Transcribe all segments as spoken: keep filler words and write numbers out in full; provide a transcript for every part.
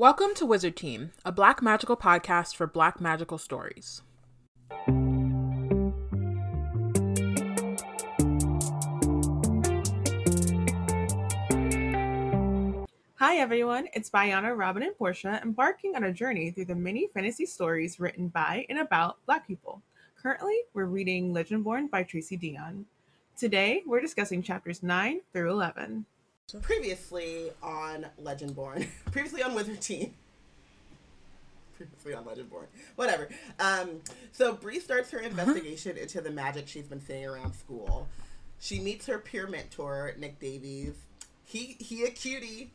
Welcome to Wizard Team, a Black Magical podcast for Black Magical stories. Hi everyone, it's Bayana, Robin, and Portia, embarking on a journey through the many fantasy stories written by and about Black people. Currently, we're reading Legendborn by Tracy Deonn. Today, we're discussing chapters nine through eleven. Previously on Legendborn. Previously on Wizard Team. Previously on Legendborn. Whatever. Um, so Bree starts her investigation uh-huh. into the magic she's been seeing around school. She meets her peer mentor, Nick Davies. He he a cutie.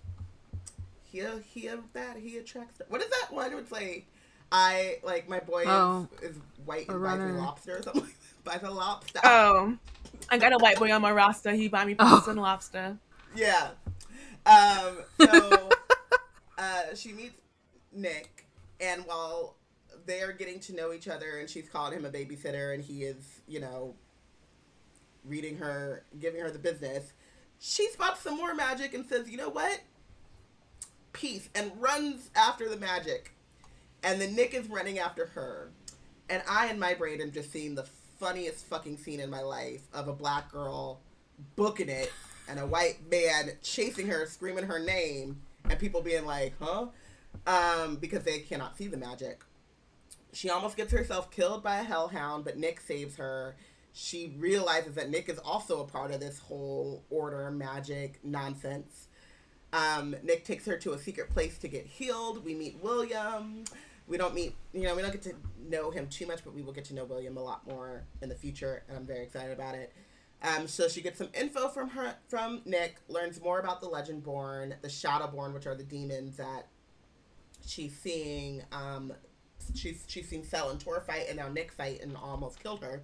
He a, he a that he attracts. What is that one? It's like I like my boy oh, is, is white and buys me lobster or something like that. Buys a lobster. Oh, I got a white boy on my roster. He buy me pizza oh. and lobster. Yeah. Um, so uh, she meets Nick, and while they are getting to know each other, and she's calling him a babysitter, and he is, you know, reading her, giving her the business, she spots some more magic and says, you know what? Peace, and runs after the magic. And then Nick is running after her. And I, in my brain, am just seeing the funniest fucking scene in my life of a Black girl booking it. And a white man chasing her, screaming her name, and people being like, huh? Um, because they cannot see the magic. She almost gets herself killed by a hellhound, but Nick saves her. She realizes that Nick is also a part of this whole order magic nonsense. Um, Nick takes her to a secret place to get healed. We meet William. We don't meet, you know, we don't get to know him too much, but we will get to know William a lot more in the future, and I'm very excited about it. Um, so she gets some info from her, from Nick, learns more about the Legendborn, the Shadowborn, which are the demons that she's seeing. Um, she's she's seen Sel and Tor fight, and now Nick fight, and almost killed her.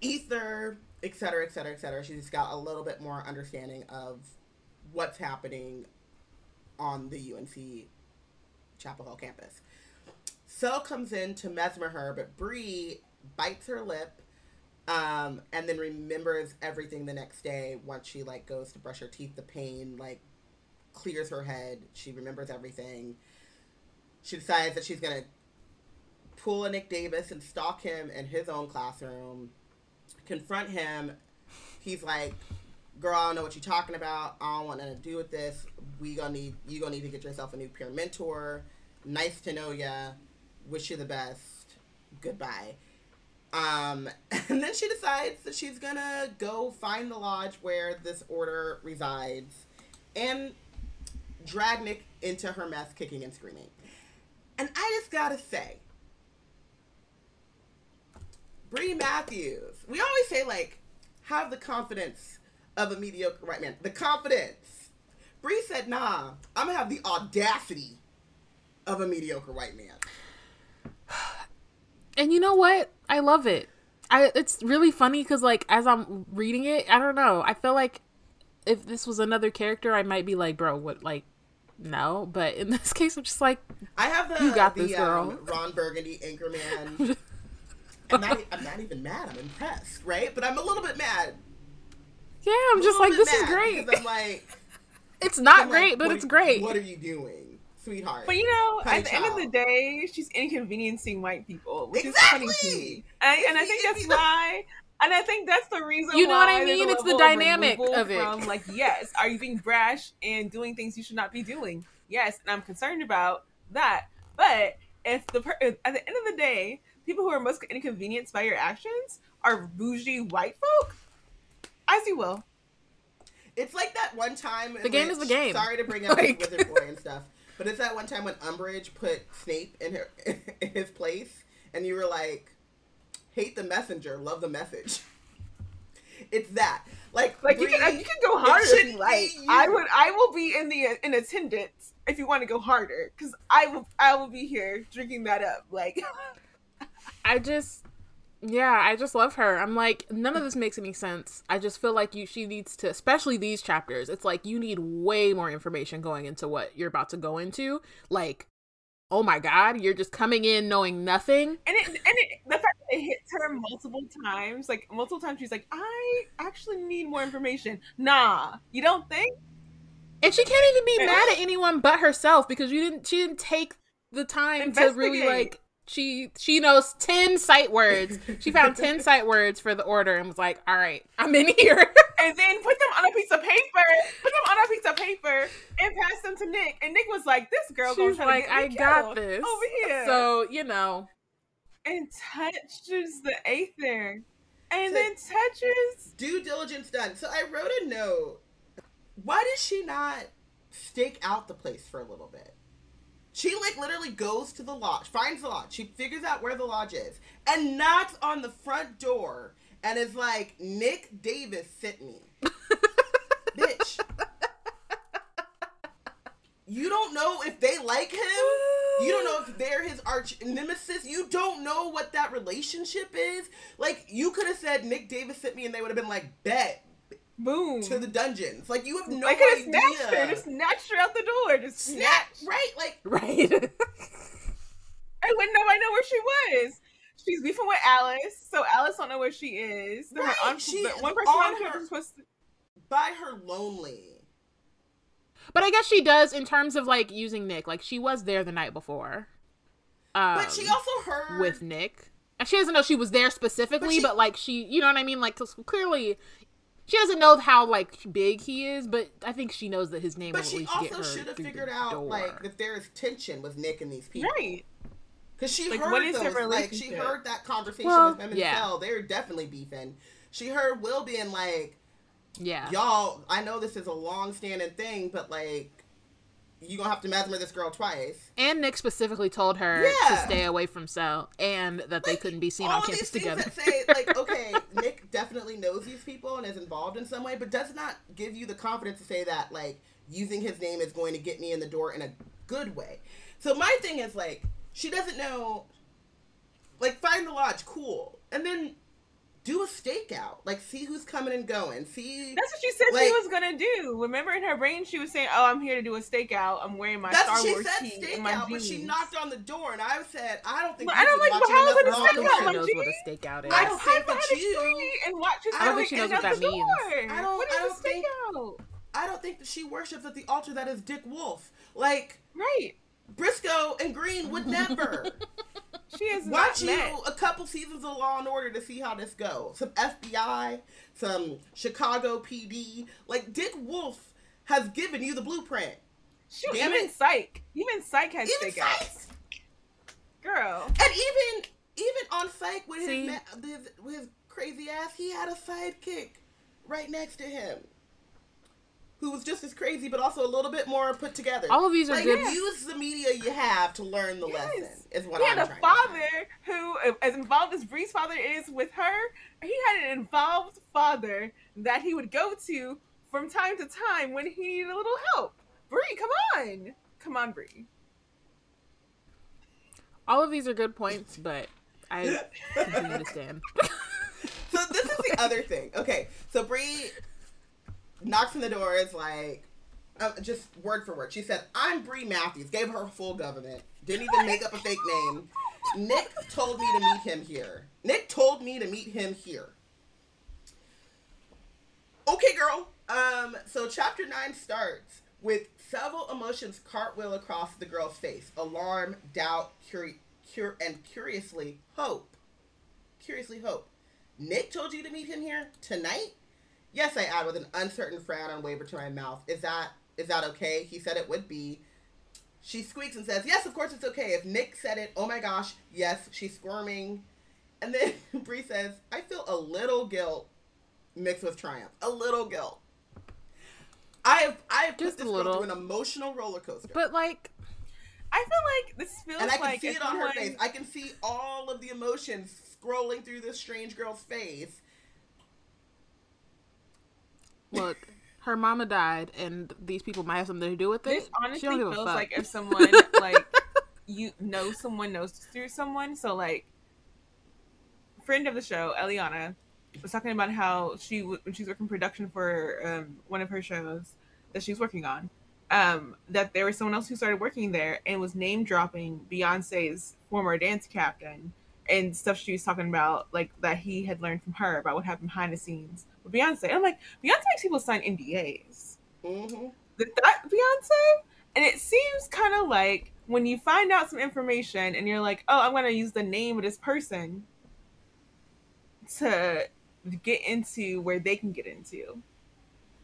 Aether, et cetera, et cetera, et cetera. She's got a little bit more understanding of what's happening on the U N C Chapel Hill campus. Sel comes in to mesmer her, but Bree bites her lip. Um, and then remembers everything the next day. Once she, like, goes to brush her teeth, the pain, like, clears her head. She remembers everything. She decides that she's going to pull a Nick Davis and stalk him in his own classroom, confront him. He's like, girl, I don't know what you're talking about. I don't want nothing to do with this. We gonna need, you going to need to get yourself a new peer mentor. Nice to know ya. Wish you the best. Goodbye. Um, and then she decides that she's gonna go find the lodge where this order resides and drag Nick into her mess, kicking and screaming. And I just gotta say, Bree Matthews, we always say, like, have the confidence of a mediocre white man. The confidence. Bree said, nah, I'm gonna have the audacity of a mediocre white man. And you know what? I love it. I, it's really funny because, like, as I'm reading it, I don't know. I feel like if this was another character, I might be like, bro, what, like, no. But in this case, I'm just like, I have the, you got the, this, girl. Um, Ron Burgundy, Anchorman. I'm, not, I'm not even mad. I'm impressed, right? But I'm a little bit mad. Yeah, I'm, I'm just like, this is great. I'm like, it's not I'm great, like, but it's are, great. What are you doing? Sweetheart. But you know, at the child. end of the day, she's inconveniencing white people, which exactly. is funny to me. And, and I think that's why, and I think that's the reason you know why what I mean? It's the dynamic of, of it. From, like, yes, are you being brash and doing things you should not be doing? Yes, and I'm concerned about that. But if the per- at the end of the day, people who are most inconvenienced by your actions are bougie white folk, as you will. It's like that one time. The game which, is the game. Sorry to bring up like... Wizard Boy and stuff. But it's that one time when Umbridge put Snape in her in his place, and you were like, hate the messenger, love the message. It's that. Like, like Bree, you can you can go harder if you like. You. I would I will be in the in attendance if you want to go harder, because I will I will be here drinking that up. Like I just yeah, I just love her. I'm like, none of this makes any sense. I just feel like you. She needs to, especially these chapters, it's like you need way more information going into what you're about to go into. Like, oh my God, you're just coming in knowing nothing. And it, and it, the fact that it hits her multiple times, like multiple times she's like, I actually need more information. Nah, you don't think? And she can't even be and mad at anyone but herself, because you didn't. She didn't take the time to really like. She she knows ten sight words. She found ten sight words for the order and was like, "All right, I'm in here." And then put them on a piece of paper. Put them on a piece of paper and pass them to Nick. And Nick was like, "This girl She's gonna like, try to get me I got this over here." So you know, and touches the Aether, and so then touches due diligence done. So I wrote a note. Why does she not stake out the place for a little bit? She, like, literally goes to the lodge, finds the lodge, she figures out where the lodge is, and knocks on the front door, and is like, Nick Davis sent me. Bitch. You don't know if they like him. You don't know if they're his arch nemesis. You don't know what that relationship is. Like, you could have said, Nick Davis sent me, and they would have been like, bet. Boom. To the dungeons. Like, you have no like idea. Like, snatched her. Just snatched her out the door. Just snatched. Right? Like. Right. I wouldn't know. I know where she was. She's beefing with Alice. So Alice don't know where she is. Right. Her aunt, she, one person on her, supposed to... by her lonely. But I guess she does in terms of, like, using Nick. Like, she was there the night before. Um, but she also heard. With Nick. And she doesn't know she was there specifically, but, she... but like, she, you know what I mean? Like, clearly. She doesn't know how, like, big he is, but I think she knows that his name but will at least get her. But she also should have figured out, door. like, that there is tension with Nick and these people. Right. Because she like, heard what is those, her like, she heard that conversation well, with them and yeah. Sel. They were definitely beefing. She heard Will being like, "Yeah, y'all, I know this is a long-standing thing, but, like, you're going to have to mess with this girl twice." And Nick specifically told her yeah. to stay away from Sel and that like, they couldn't be seen on campus together. That say, like, okay, Nick definitely knows these people and is involved in some way, but does not give you the confidence to say that, like, using his name is going to get me in the door in a good way. So my thing is, like, she doesn't know, like, find the lodge, cool. And then do a stakeout. Like, see who's coming and going. See. That's what she said like, she was going to do. Remember in her brain, she was saying, "Oh, I'm here to do a stakeout. I'm wearing my Star Wars tee and my jeans." That's what she said, stakeout, but she knocked on the door, and I said, I don't think well, I don't like, watching enough wrong. I don't think she knows what a stakeout is. I don't think that you. And watches I don't think she knows what that means. I don't, what is I don't a think, stakeout? I don't think that she worships at the altar that is Dick Wolf. Like. Right. Briscoe and Green would never. She is watch you a couple seasons of Law and Order to see how this goes. Some F B I, some Chicago P D. Like, Dick Wolf has given you the blueprint. Shoot, Damn even it. Psych. Even Psych has even stakeouts. Girl. And even even on Psych with his, ma- his, with his crazy ass, he had a sidekick right next to him who was just as crazy, but also a little bit more put together. All of these are like, good. Like, use the media you have to learn the yes. lesson, is what he I'm trying to say. He had a father who, as involved as Bree's father is with her, he had an involved father that he would go to from time to time when he needed a little help. Bree, come on. Come on, Bree. All of these are good points, but I continue to stand. So this is the other thing. Okay, so Bree knocks on the door, is like, uh, just word for word. She said, "I'm Bree Matthews." Gave her full government. Didn't even make up a fake name. Nick told me to meet him here. Nick told me to meet him here. Okay, girl. Um, so chapter nine starts with several emotions cartwheel across the girl's face. Alarm, doubt, curi- cur- and curiously hope. Curiously hope. Nick told you to meet him here tonight? Yes, I add with an uncertain frown and waver to my mouth. Is that is that okay? He said it would be. She squeaks and says, "Yes, of course it's okay. If Nick said it, oh my gosh, yes." She's squirming. And then Bree says, "I feel a little guilt mixed with triumph. A little guilt." I have I have just put this girl through an emotional roller coaster. But like, I feel like this feels like, and I can like see it on her face. I can see all of the emotions scrolling through this strange girl's face. Look, her mama died, and these people might have something to do with it. This honestly she feels like if someone, like, you know someone knows through someone. So, like, friend of the show, Eliana, was talking about how she, when she's working production for um, one of her shows that she's working on, um, that there was someone else who started working there and was name-dropping Beyonce's former dance captain and stuff she was talking about, like, that he had learned from her about what happened behind the scenes. Beyonce. I'm like, Beyonce makes people sign N D As. Mm-hmm. Is that Beyonce? And it seems kind of like when you find out some information and you're like, oh, I'm going to use the name of this person to get into where they can get into.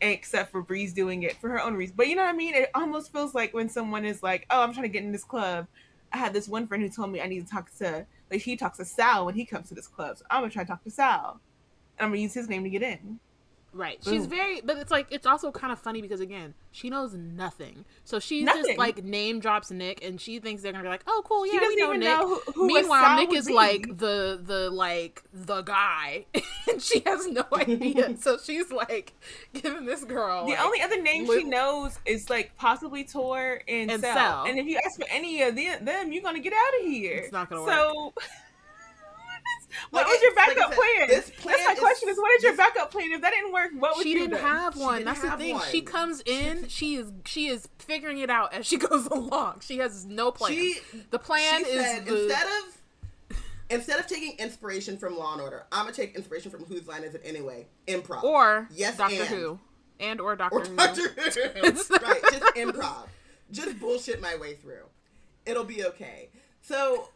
Except for Bree's doing it for her own reason. But you know what I mean? It almost feels like when someone is like, oh, I'm trying to get in this club. I had this one friend who told me I need to talk to, like, he talks to Sal when he comes to this club. So I'm going to try to talk to Sal. And I'm going to use his name to get in. Right. Boom. She's very, but it's like, it's also kind of funny because, again, she knows nothing. So she's nothing. just like name drops Nick and she thinks they're going to be like, oh, cool. Yeah, she doesn't we know even Nick. Know who, who Meanwhile, Nick is be. like the, the, like the guy. And she has no idea. So she's like giving this girl. The like, only other name loop. she knows is like possibly Tor and, and Sel. Sel. And if you ask for any of the, them, you're going to get out of here. It's not going to so... work. So. What like was your backup like plan? This plan? That's my is, question is, what is your backup plan? If that didn't work, what would you do? She didn't have one. That's the thing. One. She comes in, she is she is figuring it out as she goes along. She has no plan. She, the plan she is said, the... instead of instead of taking inspiration from Law and Order, I'm gonna take inspiration from Whose Line Is It Anyway? Improv. Or yes, Doctor and. Who. And or Doctor Or Doctor Who. Right, just improv. Just bullshit my way through. It'll be okay. So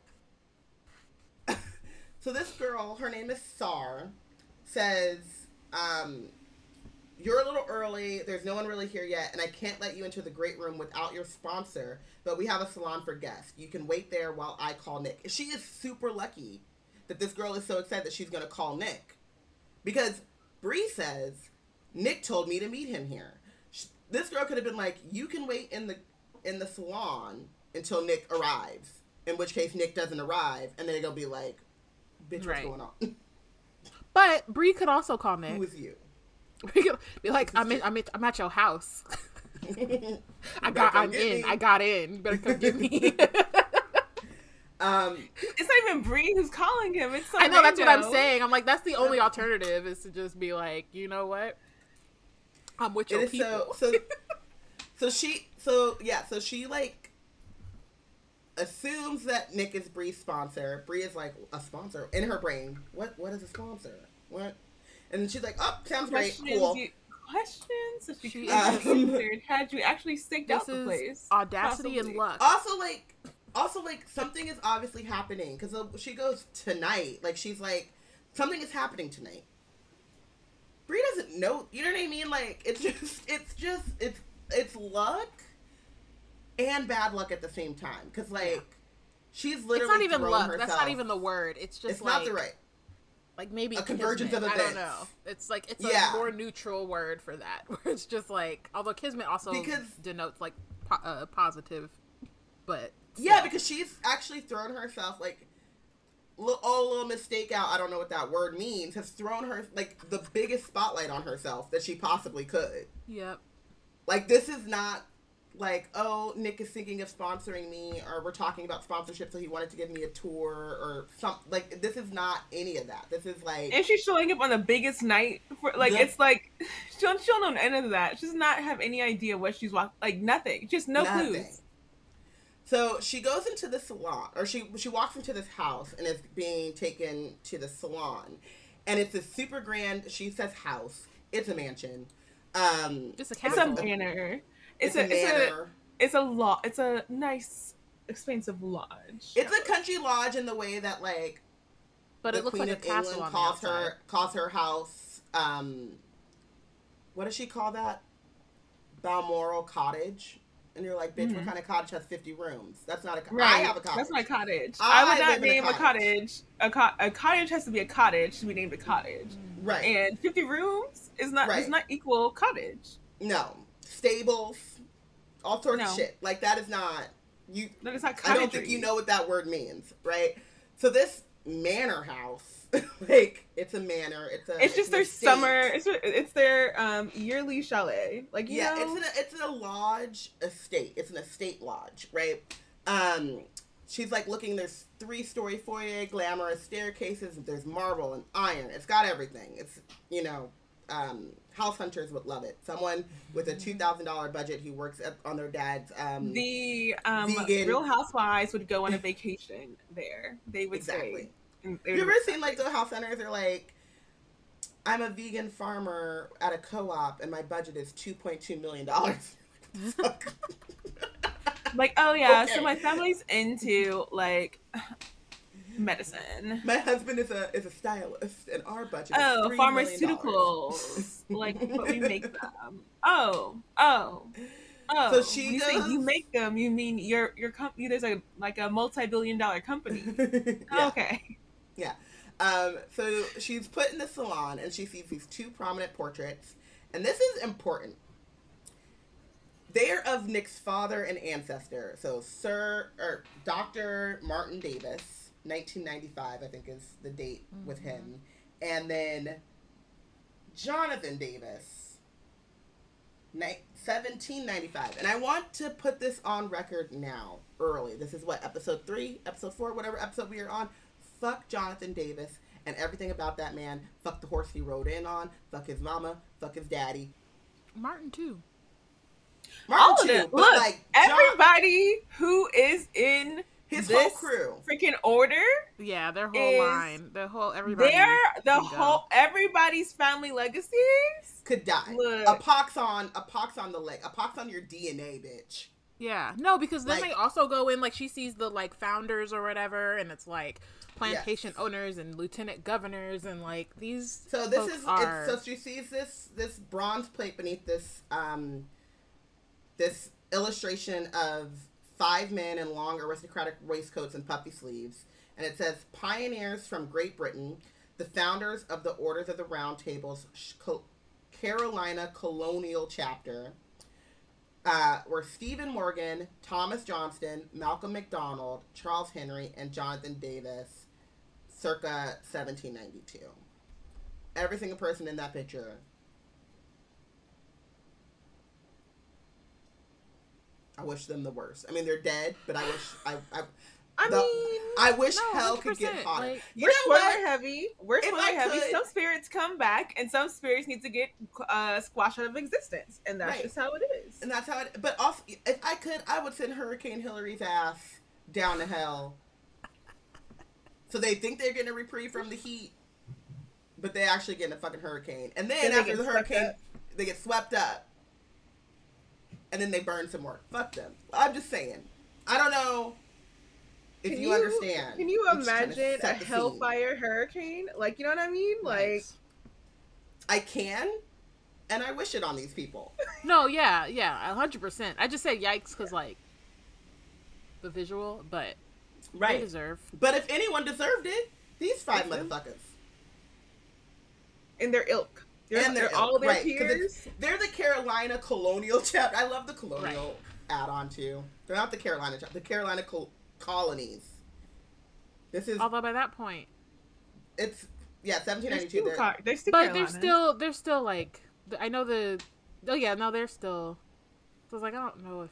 So this girl, her name is Sarah, says, um, you're a little early, there's no one really here yet, and I can't let you into the great room without your sponsor, but we have a salon for guests. You can wait there while I call Nick. She is super lucky that this girl is so excited that she's going to call Nick. Because Bree says, Nick told me to meet him here. She, this girl could have been like, you can wait in the in the salon until Nick arrives, in which case Nick doesn't arrive, and then they'll be like, bitch, right. what's going on? But Bree could also call Nick. Who is you? Bree could be like, I'm in, I'm in, I'm at your house. I got, I'm in, me. I got in. You better come get me. um, it's not even Bree who's calling him. It's I know that's what I'm saying. I'm like, that's the only alternative is to just be like, you know what? I'm with your people. So, so, so she, so yeah, so she like. assumes that Nick is Bree's sponsor. Bree is like, a sponsor? In her brain, what What is a sponsor? What? And she's like, oh, sounds questions, great, cool. You, questions? If you she, um, had you actually staked out the place? Audacity Possibly. and luck. Also, like, also like something is obviously happening, because she goes, tonight. Like, she's like, something is happening tonight. Bree doesn't know, you know what I mean? Like, it's just, it's just, it's, it's luck. And bad luck at the same time, because like yeah. she's literally it's not even luck. Herself. That's not even the word. It's just it's like, not the right. Like maybe a convergence kismet. of events. I don't know. It's like it's yeah. a more neutral word for that. Where it's just like, although kismet also because, denotes like po- uh, positive, but yeah, yeah, because she's actually thrown herself like oh little mistake out. I don't know what that word means. Has thrown her like the biggest spotlight on herself that she possibly could. Yep. Like this is not. Like, oh, Nick is thinking of sponsoring me, or we're talking about sponsorship, so he wanted to give me a tour, or something. Like, this is not any of that. This is like... And she's showing up on the biggest night. For, like, the... it's like, she don't, she don't know any of that. She does not have any idea what she's walking... Like, nothing. Just no nothing. clues. So, she goes into the salon, or she, she walks into this house, and is being taken to the salon. And it's a super grand, she says house. It's a mansion. Um, it's a castle. It's a manor. It's, it's a, a manor. It's a, it's a lo- It's a nice, expensive lodge. It's a country lodge in the way that like, but the it looks Queen like a castle England on calls the her calls her house. Um, what does she call that? Balmoral Cottage. And you're like, bitch, mm-hmm. what kind of cottage has fifty rooms? That's not a cottage. Right. I have a cottage. That's my cottage. I, I would not name a cottage. A, cottage. a, co- a cottage has to be a cottage to be named a cottage. Right. And fifty rooms is not right. is not equal cottage. No. Stables, all sorts no. of shit. Like, that is not... you. That is not I don't think you know what that word means, right? So this manor house, like, it's a manor. It's a. It's just it's their estate. summer... It's it's their um, yearly chalet. Like, you yeah, know? it's, an, it's a lodge estate. It's an estate lodge, right? Um, she's, like, looking. There's three-story foyer, glamorous staircases. There's marble and iron. It's got everything. It's, you know... Um, house hunters would love it. Someone with a two thousand dollars budget who works up on their dad's um, the um, vegan... Real Housewives would go on a vacation there. They would exactly. Stay. They you would... ever seen like the house hunters are like, I'm a vegan farmer at a co-op and my budget is two point two million dollars. fuck? Like, oh yeah, okay. So my family's into like medicine. My husband is a is a stylist, and our budget is oh, pharmaceuticals. Like, but we make them. Oh, oh, oh. So she you goes... say you make them. You mean your your company? There's a like a multi-billion dollar company. Yeah. Okay. Yeah. Um. So she's put in the salon, and she sees these two prominent portraits, and this is important. They're of Nick's father and ancestor. So Sir or Doctor Martin Davis, nineteen ninety-five, I think is the date mm-hmm. with him. And then Jonathan Davis, seventeen ninety-five. And I want to put this on record now, early. This is what, episode three, episode four, whatever episode we are on. Fuck Jonathan Davis and everything about that man. Fuck the horse he rode in on. Fuck his mama. Fuck his daddy. Martin, too. All of it. Look, like, everybody John, who is in his this whole crew, freaking order, yeah, their whole line, their whole everybody, their the whole die. Everybody's family legacies could die. Look. A pox on a pox on the leg, a pox on your D N A, bitch. Yeah, no, because then like, they also go in like she sees the like founders or whatever, and it's like plantation yes. owners and lieutenant governors and like these. So this is are... it's, so she sees this this bronze plate beneath this um. this illustration of five men in long aristocratic waistcoats and puffy sleeves. And it says, pioneers from Great Britain, the founders of the Orders of the Round Tables, Carolina Colonial Chapter, uh, were Stephen Morgan, Thomas Johnston, Malcolm MacDonald, Charles Henry, and Jonathan Davis, circa seventeen ninety-two. Every single person in that picture I wish them the worst. I mean, they're dead, but I wish I. I, I the, mean, I wish no, hell could get hotter. Like, you we're know spoiler what? heavy. We're spoiler heavy. Could, some spirits come back, and some spirits need to get uh, squashed out of existence, and that's right. just how it is. And that's how it. But also, if I could, I would send Hurricane Hillary's ass down to hell. So they think they're getting a reprieve from the heat, but they actually getting a fucking hurricane, and then, then after the hurricane, they get swept up. And then they burn some more. Fuck them. I'm just saying. I don't know if you, you understand. Can you imagine a hellfire hurricane? Like, you know what I mean? Like, I can, and I wish it on these people. No, yeah, yeah, one hundred percent. I just said yikes because, like, the visual, but right. they deserve. But if anyone deserved it, these five mm-hmm. motherfuckers. And their ilk. They're, and they're, they're all their right, peers. They're the Carolina Colonial Chapter. I love the colonial right. add-on, too. They're not the Carolina Chapter. The Carolina col- colonies. This is... Although by that point... It's... Yeah, seventeen ninety-two. They're still, they're, they're still But Carolinas. they're still... They're still, like... I know the... Oh, yeah. No, they're still... So I was like, I don't know if...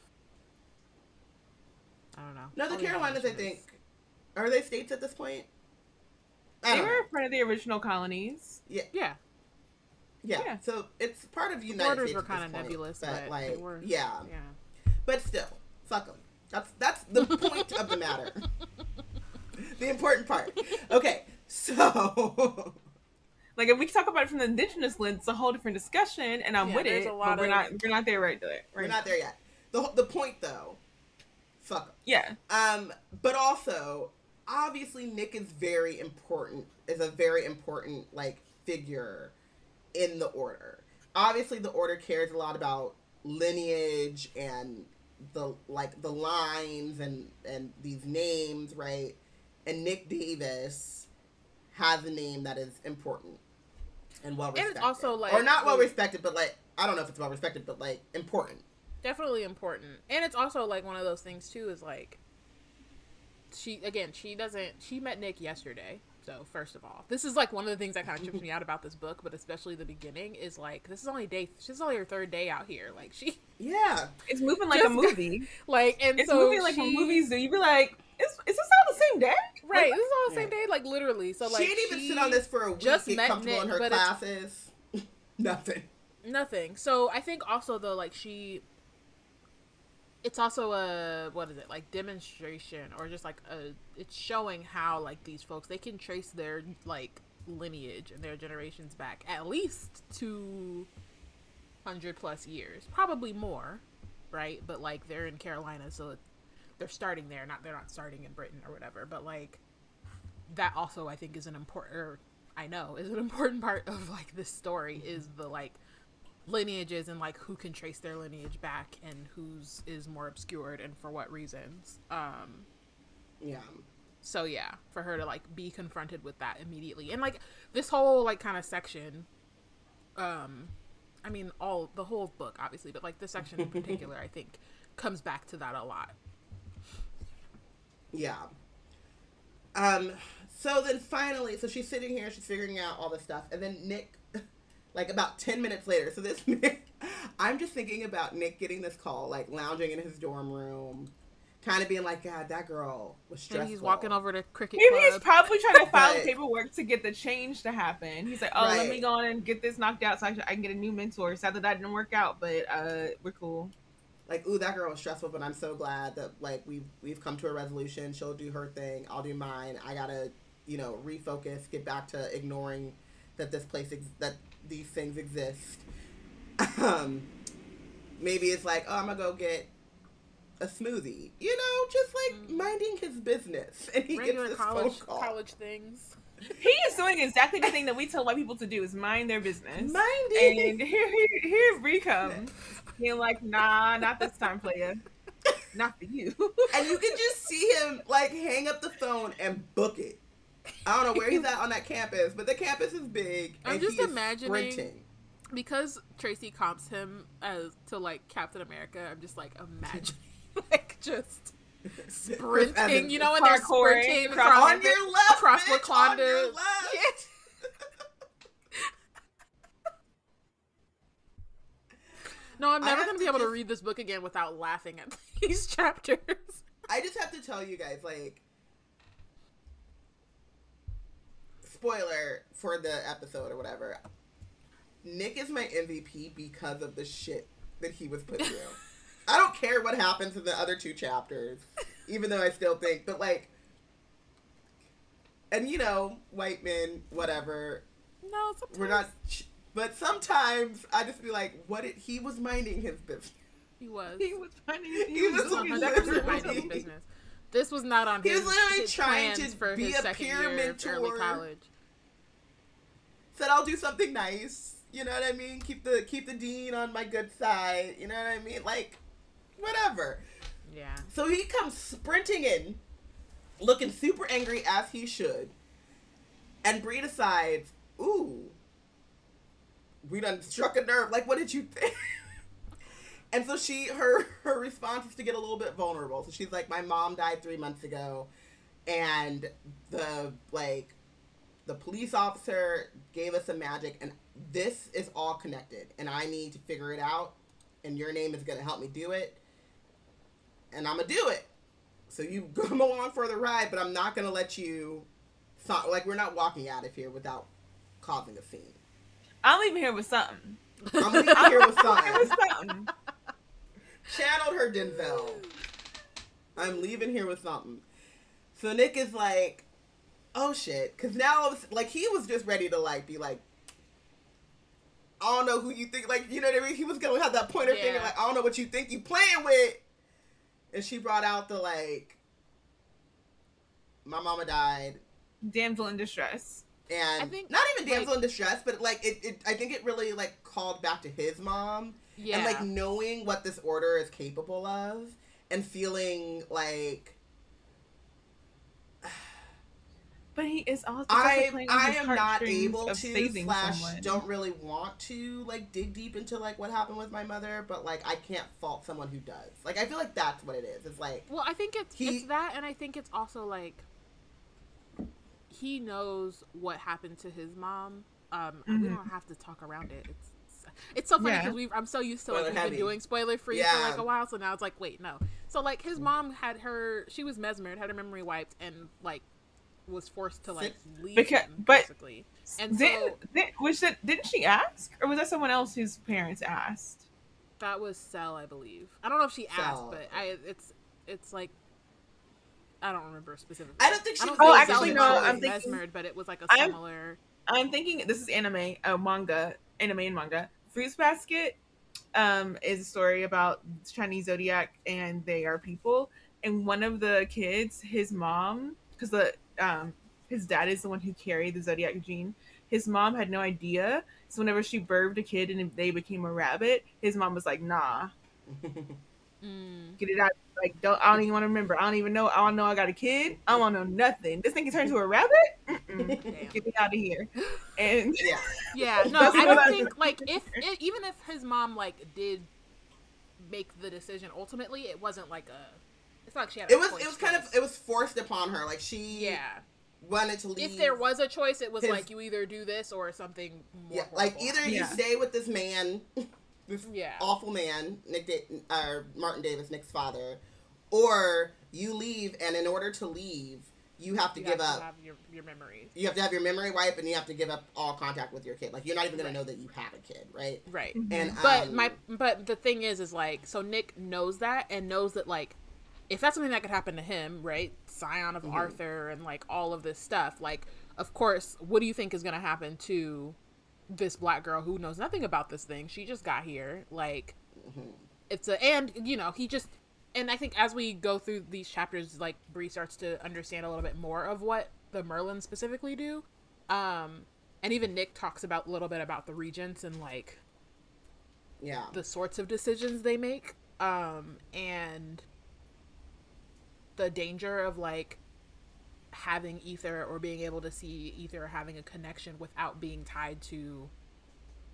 I don't know. No, the I'll Carolinas, I think... Are they states at this point? I they were know. part of the original colonies. Yeah. Yeah. Yeah. yeah, so it's part of United States. The orders were kind of nebulous, but, but like, they were, yeah. yeah. But still, fuck them. That's that's the point of the matter. The important part. Okay, so like if we talk about it from the indigenous lens, it's a whole different discussion, and I'm yeah, with it. A lot but of... we're not we're not there right there. Right we're now. not there yet. The the point though, fuck them. Yeah. Um, but also, obviously, Nick is very important. Is a very important like figure. In the order, obviously, the order cares a lot about lineage and the like the lines and and these names, right? And Nick Davis has a name that is important and well respected, and also like or not well respected, but like I don't know if it's well respected, but like important, definitely important. And it's also like one of those things too is like she again she doesn't she met Nick yesterday. So, first of all, this is like one of the things that kind of trips me out about this book, but especially the beginning is like this is only day. She's only her third day out here. Like she, yeah, it's moving like a movie. Like and it's so moving like she, when movies do. You be like, is, is this all the same day? Right, like, this is all the same day. Like literally. So like she didn't even she sit on this for a week. Just get met comfortable Nick, in her classes. Nothing. Nothing. So I think also though, like she, it's also a what is it like demonstration or just like a. It's showing how like these folks they can trace their like lineage and their generations back at least two hundred plus years, probably more. right? But like they're in Carolina, so they're starting there. Not they're not starting in Britain or whatever. But like that also, I think, is an important. Or I know is an important part of like this story is the like lineages and like who can trace their lineage back and whose is more obscured and for what reasons. Um, yeah. So yeah, for her to like be confronted with that immediately, and like this whole like kind of section. Um, I mean, all the whole book, obviously, but like this section in particular, I think, comes back to that a lot. Yeah. Um. So then finally, so she's sitting here, she's figuring out all this stuff, and then Nick, like about ten minutes later. So this, Nick, I'm just thinking about Nick getting this call, like lounging in his dorm room, kind of being like, God, that girl was stressful. And he's walking over to Cricket Maybe Club. Maybe he's probably trying to file but, paperwork to get the change to happen. He's like, oh, right. Let me go on and get this knocked out so I can get a new mentor. Sad that that didn't work out, but uh, we're cool. Like, ooh, that girl was stressful, but I'm so glad that, like, we've, we've come to a resolution. She'll do her thing. I'll do mine. I gotta, you know, refocus, get back to ignoring that this place, ex- that these things exist. Um, maybe it's like, oh, I'm gonna go get a smoothie, you know, just like mm-hmm. minding his business, and he Regular gets this college, phone call. College things. He is doing exactly the thing that we tell white people to do: is mind their business. Minding. And here, here, here Bree comes, being like, "Nah, not this time, player. Not for you." And you can just see him like hang up the phone and book it. I don't know where he's at on that campus, but the campus is big. I'm and just he imagining. Is sprinting. Because Tracy comps him as to like Captain America. I'm just like imagining. Like just sprinting, you know, when they're sprinting across, on your left, across bitch, Wakanda. On your left. Yes. No, I'm never gonna to be able just... to read this book again without laughing at these chapters. I just have to tell you guys, like, spoiler for the episode or whatever. Nick is my M V P because of the shit that he was put through. I don't care what happens in the other two chapters, even though I still think, but like, and you know, white men, whatever. No, sometimes. We're not, but sometimes I just be like, what did, he was minding his business. He was. He was minding his business. He was one hundred percent minding his business. This was not on his He was literally his trying to for be a peer mentor. College. Said, I'll do something nice. You know what I mean? Keep the, keep the dean on my good side. You know what I mean? Like, whatever. Yeah. So he comes sprinting in, looking super angry as he should. And Bree decides, ooh, we done struck a nerve. Like, what did you think? And so she, her, her response is to get a little bit vulnerable. So she's like, my mom died three months ago. And the, like, the police officer gave us some magic. And this is all connected. And I need to figure it out. And your name is going to help me do it. And I'm going to do it. So you come along for the ride, but I'm not going to let you... Not, like, we're not walking out of here without causing a scene. I'm leaving here with something. I'm leaving here with something. with something. Channeled her, Denzel. I'm leaving here with something. So Nick is like, oh, shit. Because now, like, he was just ready to, like, be like, I don't know who you think, like, you know what I mean? He was going to have that pointer yeah. finger, like, I don't know what you think you playing with. And she brought out the, like, my mama died. Damsel in distress. And I think, not even damsel like, in distress, but, like, it, it, I think it really, like, called back to his mom. Yeah. And, like, knowing what this order is capable of and feeling, like... But he is also I, I am not able to slash someone. Don't really want to like dig deep into like what happened with my mother, but like I can't fault someone who does. Like I feel like that's what it is. It's like well, I think it's he, it's that, and I think it's also like he knows what happened to his mom. Um, mm-hmm. We don't have to talk around it. It's it's, it's so funny because yeah. we I'm so used to like we've been doing spoiler free yeah. for like a while, so now it's like wait no. So like his mom had her she was mesmerized, had her memory wiped, and like. Was forced to like leave because, him, but basically. And didn't, so, didn't, was that, didn't she ask, or was that someone else whose parents asked? That was Sel, I believe. I don't know if she Sel. asked, but I it's it's like I don't remember specifically. I don't think she. I don't was, think oh, actually, no. I'm thinking, mesmered, but it was like a similar. I'm, I'm thinking this is anime, uh, manga, anime and manga. Fruits Basket um, is a story about Chinese Zodiac and they are people. And one of the kids, his mom, because the um, his dad is the one who carried the Zodiac gene. His mom had no idea. So whenever she birthed a kid and they became a rabbit, his mom was like, nah. Mm. Get it out. Like, don't, I don't even want to remember. I don't even know. I don't know I got a kid. I don't want to know nothing. This thing can turn into a rabbit? Get me out of here. And yeah. Yeah, no, I don't think, like, if, if even if his mom, like, did make the decision ultimately, it wasn't like a, it's not like she had a It was, it was kind of, it was forced upon her. Like, she... Yeah. wanted to leave. If there was a choice, it was his, like, you either do this or something more yeah, like either you yeah. stay with this man, this yeah. awful man, Nick da- uh, Martin Davis, Nick's father, or you leave, and in order to leave, you have to you give have up to have your, your memory. You have to have your memory wiped, and you have to give up all contact with your kid. Like, you're not even going right. to know that you have a kid, right? Right. Mm-hmm. And But um, my but the thing is, is like, so Nick knows that, and knows that, like, if that's something that could happen to him, right? Scion of mm-hmm. Arthur and, like, all of this stuff. Like, of course, what do you think is going to happen to this black girl who knows nothing about this thing? She just got here. Like, mm-hmm. it's a, and, you know, he just, and I think as we go through these chapters, like, Bree starts to understand a little bit more of what the Merlin specifically do. Um, and even Nick talks about a little bit about the regents and, like, yeah, the sorts of decisions they make. Um, and the danger of, like, having ether or being able to see ether or having a connection without being tied to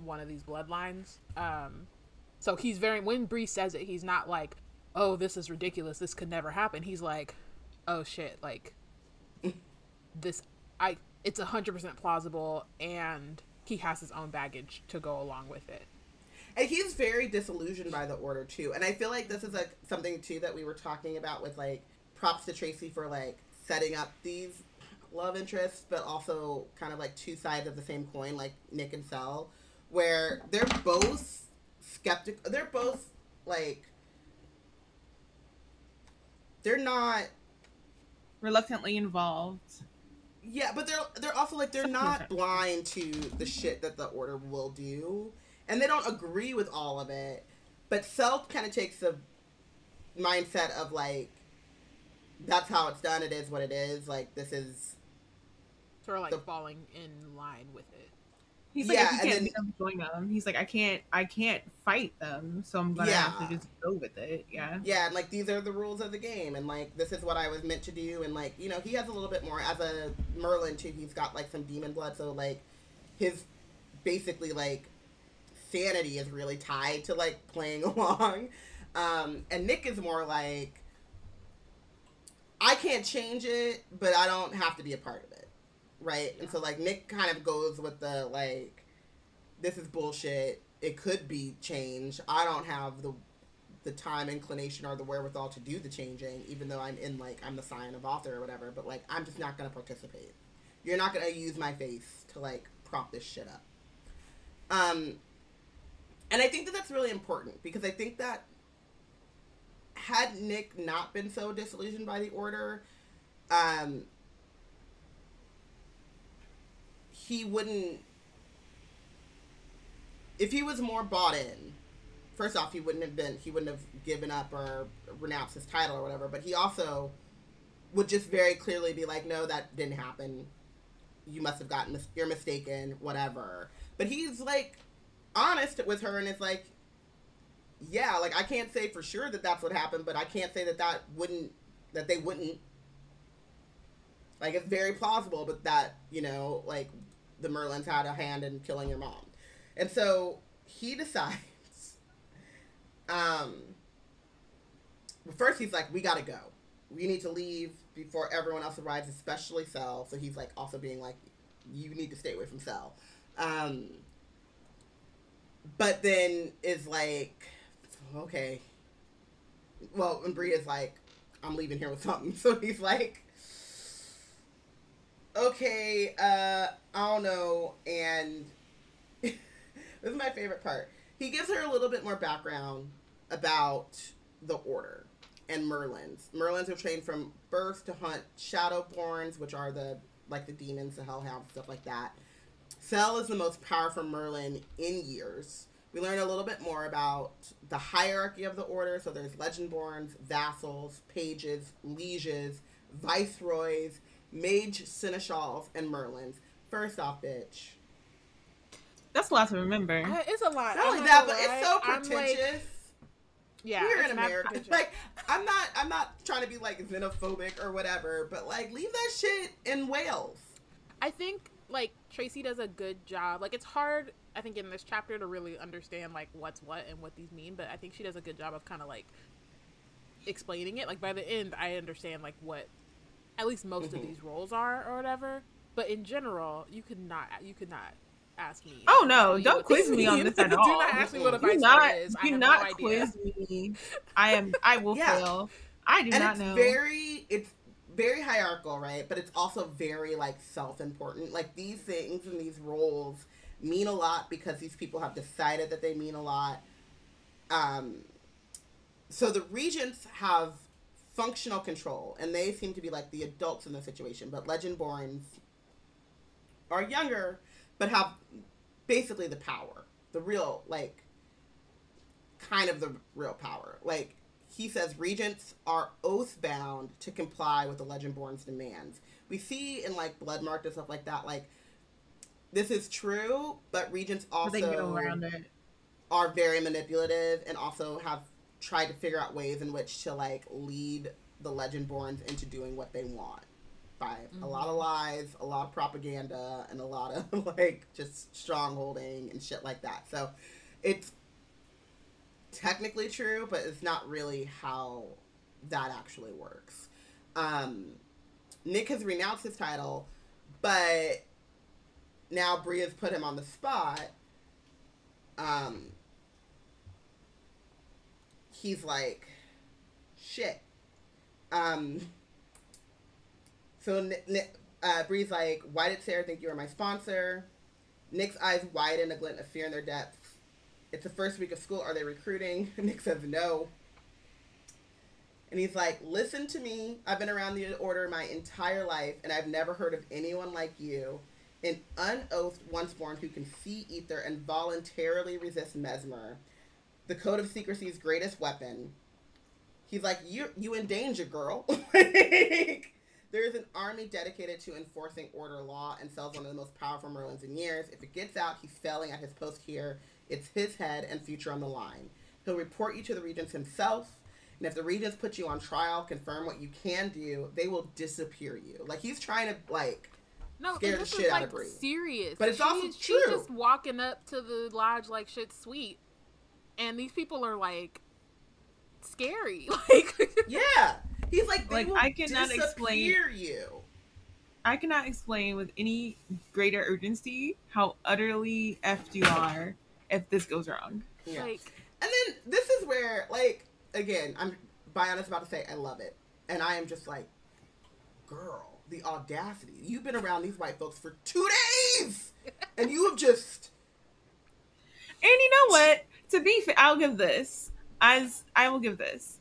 one of these bloodlines. Um, so he's very, when Bree says it, he's not like, oh, this is ridiculous, this could never happen. He's like, oh shit, like, this, I, it's one hundred percent plausible, and he has his own baggage to go along with it. And he's very disillusioned by the order, too. And I feel like this is, like, something, too, that we were talking about with, like, props to Tracy for, like, setting up these love interests, but also kind of, like, two sides of the same coin, like Nick and Sel, where they're both skeptical. They're both, like, they're not reluctantly involved. Yeah, but they're they're also, like, they're not blind to the shit that the order will do, and they don't agree with all of it. But Sel kind of takes the mindset of, like, that's how it's done. It is what it is. Like, this is sort of like the... falling in line with it. He's like, yeah, I can't join then... them. He's like, I can't, I can't fight them. So I'm gonna yeah. have to just go with it. Yeah. Yeah, and, like, these are the rules of the game, and, like, this is what I was meant to do, and, like, you know, he has a little bit more as a Merlin too. He's got, like, some demon blood, so, like, his basically, like, sanity is really tied to, like, playing along. Um, and Nick is more like, I can't change it, but I don't have to be a part of it, right? Yeah. And so, like, Nick kind of goes with the, like, this is bullshit. It could be changed. I don't have the the time, inclination, or the wherewithal to do the changing, even though I'm in, like, I'm the Scion of Author or whatever, but, like, I'm just not going to participate. You're not going to use my face to, like, prop this shit up. Um, and I think that that's really important, because I think that had Nick not been so disillusioned by the order, um, he wouldn't, if he was more bought in, first off, he wouldn't have been, he wouldn't have given up or renounced his title or whatever, but he also would just very clearly be like, no, that didn't happen. You must have gotten, mis- you're mistaken, whatever. But he's, like, honest with her, and it's like, yeah, like, I can't say for sure that that's what happened, but I can't say that that wouldn't, that they wouldn't. Like, it's very plausible, but that, you know, like, the Merlins had a hand in killing your mom. And so he decides, um, first he's like, we gotta go. We need to leave before everyone else arrives, especially Sel. So he's, like, also being like, you need to stay away from Sel. Um, but then is like, okay, well, and Bree is like, I'm leaving here with something. So he's like, okay, uh, I don't know. And this is my favorite part. He gives her a little bit more background about the order and Merlins. Merlins are trained from birth to hunt Shadowborns, which are the, like, the demons, the hellhounds, stuff like that. Sel is the most powerful Merlin in years, We learn a little bit more about the hierarchy of the order. So there's Legendborns, vassals, pages, lieges, viceroys, mage seneschals, and Merlins. First off, bitch. That's a lot to remember. Uh, it's a lot. Not only that, but it's so pretentious. Like, yeah, we're in America. Like, I'm not, I'm not trying to be like xenophobic or whatever, but like, leave that shit in Wales. I think like Tracy does a good job. Like, it's hard, I think, in this chapter to really understand like what's what and what these mean, but I think she does a good job of kind of like explaining it. Like, by the end, I understand like what at least most mm-hmm. of these roles are or whatever. But in general, you could not, you could not ask me. Oh no! Don't quiz me on this at all. Do not ask me what a viceroy is. Do not quiz me. I am. I will fail. I do not know. And it's very, it's very hierarchical, right? But it's also very like self-important. Like, these things and these roles mean a lot because these people have decided that they mean a lot. Um, so the regents have functional control, and they seem to be like the adults in the situation. But Legendborns are younger, but have basically the power, the real, like, kind of the real power. Like, he says regents are oath-bound to comply with the Legendborn's demands. We see in, like, Bloodmarked and stuff like that, like, this is true, but regents also are very manipulative and also have tried to figure out ways in which to, like, lead the Legendborns into doing what they want. By a lot of lies, a lot of propaganda, and a lot of like just strongholding and shit like that. So it's technically true, but it's not really how that actually works. Um, Nick has renounced his title, but now Bree has put him on the spot. Um, he's like, shit. Um... So uh, Bree's like, why did Sarah think you were my sponsor? Nick's eyes widen, a glint of fear in their depths. It's the first week of school. Are they recruiting? Nick says no. And he's like, listen to me. I've been around the order my entire life, and I've never heard of anyone like you, an unoathed once-born who can see ether and voluntarily resist mesmer, the code of secrecy's greatest weapon. He's like, you, you in danger, girl. Like... There is an army dedicated to enforcing order law, and Sel's one of the most powerful Merlins in years. If it gets out, he's failing at his post here. It's his head and future on the line. He'll report you to the regents himself, and if the regents put you on trial, confirm what you can do, they will disappear you. Like, he's trying to, like, no, scare the shit like out of Bree. Serious. But it's she, also she's true. She's just walking up to the lodge like shit's sweet, and these people are, like, scary. Like, yeah. He's like, they like will I cannot explain you. I cannot explain with any greater urgency how utterly effed you are if this goes wrong. Yeah. Like, and then this is where, like, again, I'm Biona's about to say I love it, and I am just like, girl, the audacity! You've been around these white folks for two days, and you have just. And you know what? To be fair, I'll give this. As I will give this.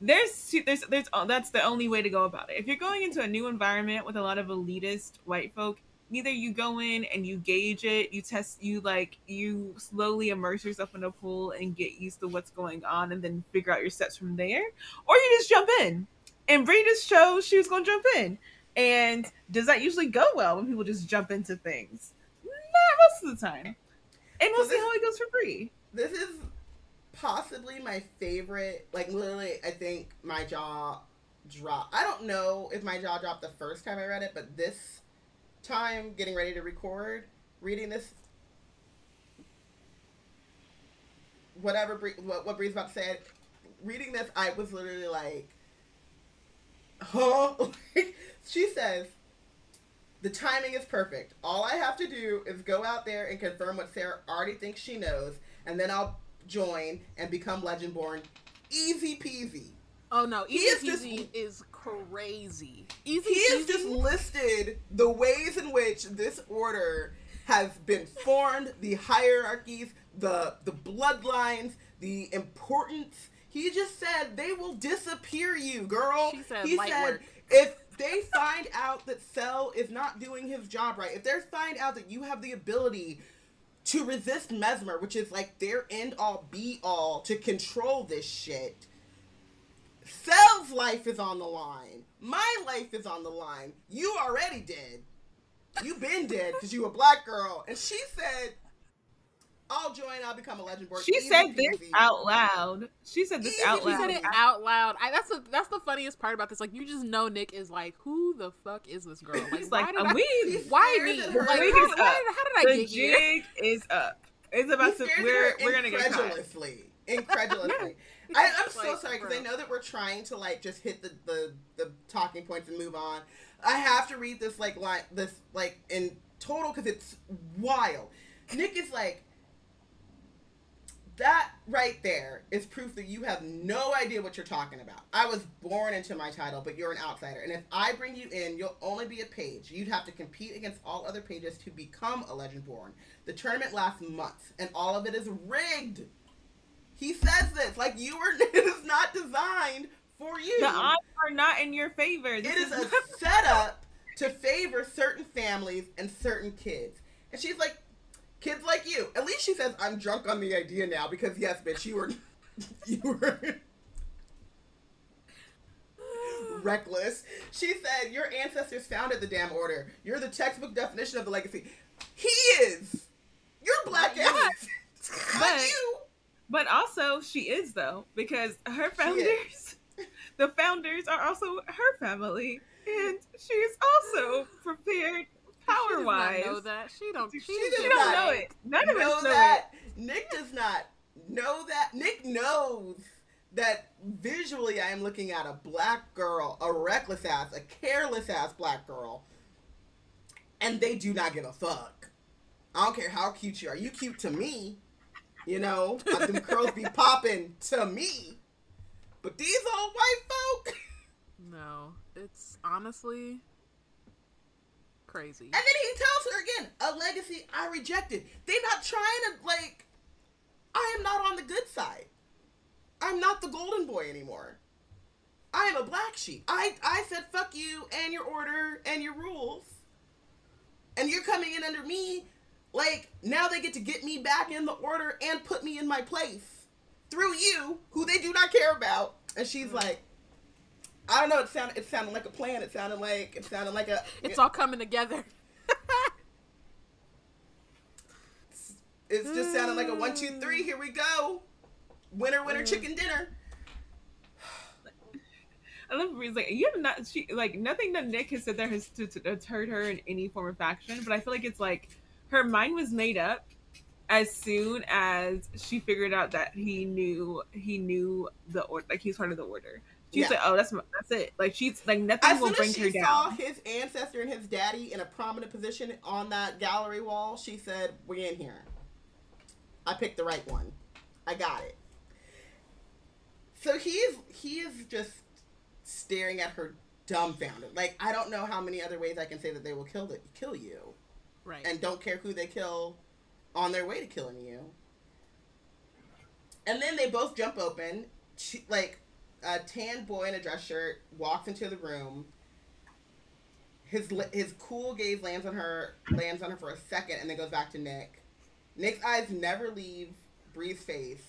There's, there's, there's. Oh, that's the only way to go about it. If you're going into a new environment with a lot of elitist white folk, either you go in and you gauge it, you test, you like, you slowly immerse yourself in a pool and get used to what's going on, and then figure out your steps from there, or you just jump in. And Bree just chose she was going to jump in. And does that usually go well when people just jump into things? Not most of the time. And we'll so see this, how it goes for Bree. This is. Possibly my favorite, like, literally, I think my jaw dropped. I don't know if my jaw dropped the first time I read it, but this time, getting ready to record, reading this, whatever, Bree, what, what Bree's about to say, reading this, I was literally like, huh? She says, the timing is perfect. All I have to do is go out there and confirm what Sarah already thinks she knows, and then I'll join and become Legendborn. Easy peasy. Oh no, easy is peasy just, is crazy. Easy he peasy? Has just listed the ways in which this order has been formed, the hierarchies, the the bloodlines, the importance. He just said they will disappear you, girl. She said, he light said work. If they find out that Sel is not doing his job right, if they find out that you have the ability to resist Mesmer, which is like their end all be all to control this shit. Sel's life is on the line. My life is on the line. You already dead. You been dead because you a black girl. And she said, I'll join, I'll become a Legendborn. She easy, said this easy. out loud. She said this easy. out loud. She said it out loud. I, that's, a, that's the funniest part about this. Like, you just know Nick is like, who the fuck is this girl? Like, why like, did I, we, why me? Like, how, how, did, how did I the get here? The jig is up. It's about to, we're, we're going to get caught. Incredulously. Incredulously. I, I'm so like, sorry, because I know that we're trying to, like, just hit the, the, the talking points and move on. I have to read this, like, line, this, like, in total, because it's wild. Nick is like, that right there is proof that you have no idea what you're talking about. I was born into my title, but you're an outsider. And if I bring you in, you'll only be a page. You'd have to compete against all other pages to become a Legendborn. The tournament lasts months, and all of it is rigged. He says this, like, you were, it is not designed for you. The odds are not in your favor. This it is, is a setup to favor certain families and certain kids. And she's like, kids like you. At least she says, I'm drunk on the idea now, because yes, bitch, you were, you were reckless. She said, your ancestors founded the damn order. You're the textbook definition of the legacy. He is. You're black ass. Yes. But you. But also, she is, though, because her founders, the founders are also her family, and she is also prepared power-wise. She does not know that. She don't, she, she does she don't know it. None of us know that. It. Nick does not know that. Nick knows that visually I am looking at a black girl, a reckless ass, a careless ass black girl, and they do not give a fuck. I don't care how cute you are. You cute to me. You know, them curls be popping to me, but these old white folk. No, it's honestly crazy. And then he tells her again, a legacy I rejected. They're not trying to, like, I am not on the good side. I'm not the golden boy anymore. I am a black sheep. I, I said, fuck you and your order and your rules. And you're coming in under me. Like, now they get to get me back in the order and put me in my place through you, who they do not care about. And she's like, I don't know, it sounded it sounded like a plan. It sounded like it sounded like a It's all coming together. it's, it's just sounded like a one, two, three, here we go. Winner, winner, chicken dinner. I love Bree's like, you have not she like nothing that Nick has said there has deterred her in any form or fashion, but I feel like it's like her mind was made up as soon as she figured out that he knew he knew the order, like he's part of the order. She yeah. said, "Oh, that's my, that's it." Like she's like nothing as will soon bring as she her saw down. His ancestor and his daddy in a prominent position on that gallery wall. She said, "We're in here. I picked the right one. I got it." So he is he is just staring at her dumbfounded. Like, I don't know how many other ways I can say that they will kill the, kill you. Right. And don't care who they kill on their way to killing you. And then they both jump open. She, like, a tan boy in a dress shirt walks into the room. His his cool gaze lands on her, lands on her for a second, and then goes back to Nick. Nick's eyes never leave Bree's face.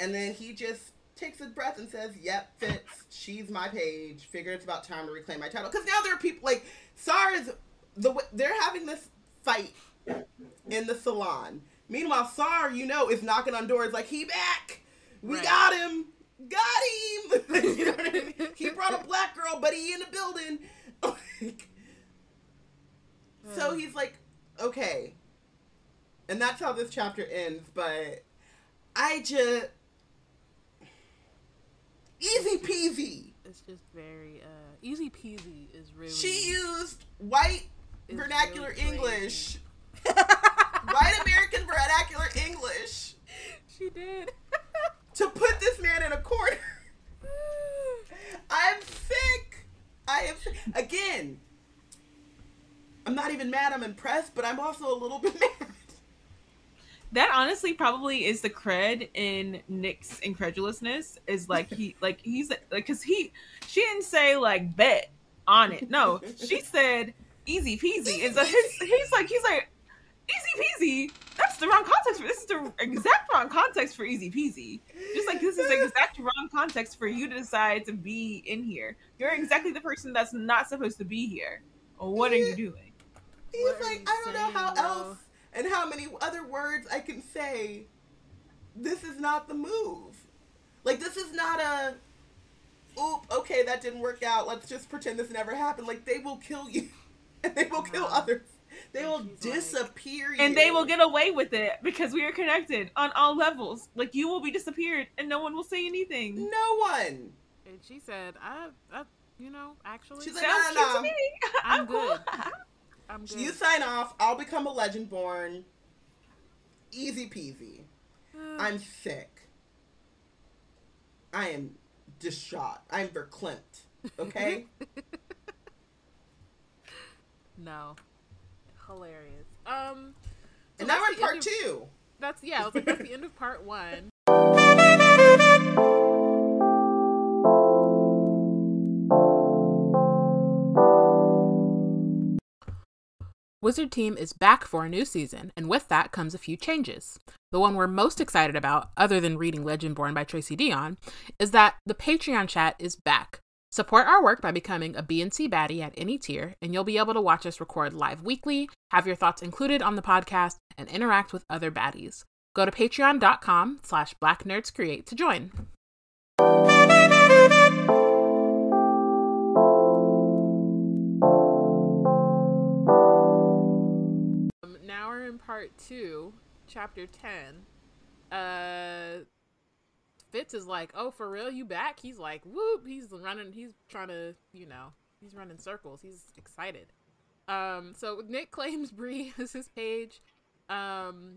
And then he just takes a breath and says, yep, fits. She's my page. Figure it's about time to reclaim my title. Because now there are people, like, Sarah's... The, they're having this fight in the salon. Meanwhile, Sar, you know, is knocking on doors like, he back! We right. got him! Got him! You know what I mean? He brought a black girl, but he in the building. Like, uh. So he's like, okay. And that's how this chapter ends, but I just... Easy peasy! It's just very, uh... Easy peasy is really... She used white... vernacular really English. White American vernacular English. She did. To put this man in a corner. I'm sick. I am sick. Again, I'm not even mad. I'm impressed, but I'm also a little bit mad. That honestly probably is the cred in Nick's incredulousness. Is like he, like he's like, because he, she didn't say like bet on it. No, she said. Easy peasy. Is a, his, he's like he's like easy peasy. that's the wrong context for this is the exact wrong context for Easy Peasy. Just like this is the exact wrong context for you to decide to be in here. You're exactly the person that's not supposed to be here. Well, what he, are you doing? He's what like, I don't know how though? else and how many other words I can say. This is not the move. Like, this is not a, oop, okay, that didn't work out. Let's just pretend this never happened. Like, they will kill you. And they will wow. kill others. They will disappear like... you. And they will get away with it because we are connected on all levels. Like, you will be disappeared and no one will say anything. No one. And she said, I, I you know, actually. She's like, sounds no, no, no. To me. I'm, I'm good. Cool. I'm good. You sign off. I'll become a Legendborn. Easy peasy. Uh, I'm sick. I am just shot. I'm verklempt. Okay? No. Hilarious. Um, so and now we're in part of, two. That's, yeah, I was like, that's the end of part one. Wizard Team is back for a new season, and with that comes a few changes. The one we're most excited about, other than reading Legendborn by Tracy Deonn, is that the Patreon chat is back. Support our work by becoming a B N C baddie at any tier, and you'll be able to watch us record live weekly, have your thoughts included on the podcast, and interact with other baddies. Go to patreon.com slash Black Nerds Create to join. Um, now we're in part two, chapter ten. Uh... Fitz is like, oh, for real, you back? He's like, whoop, he's running, he's trying to, you know, he's running circles. He's excited. Um, so Nick claims Bree as his page. Um,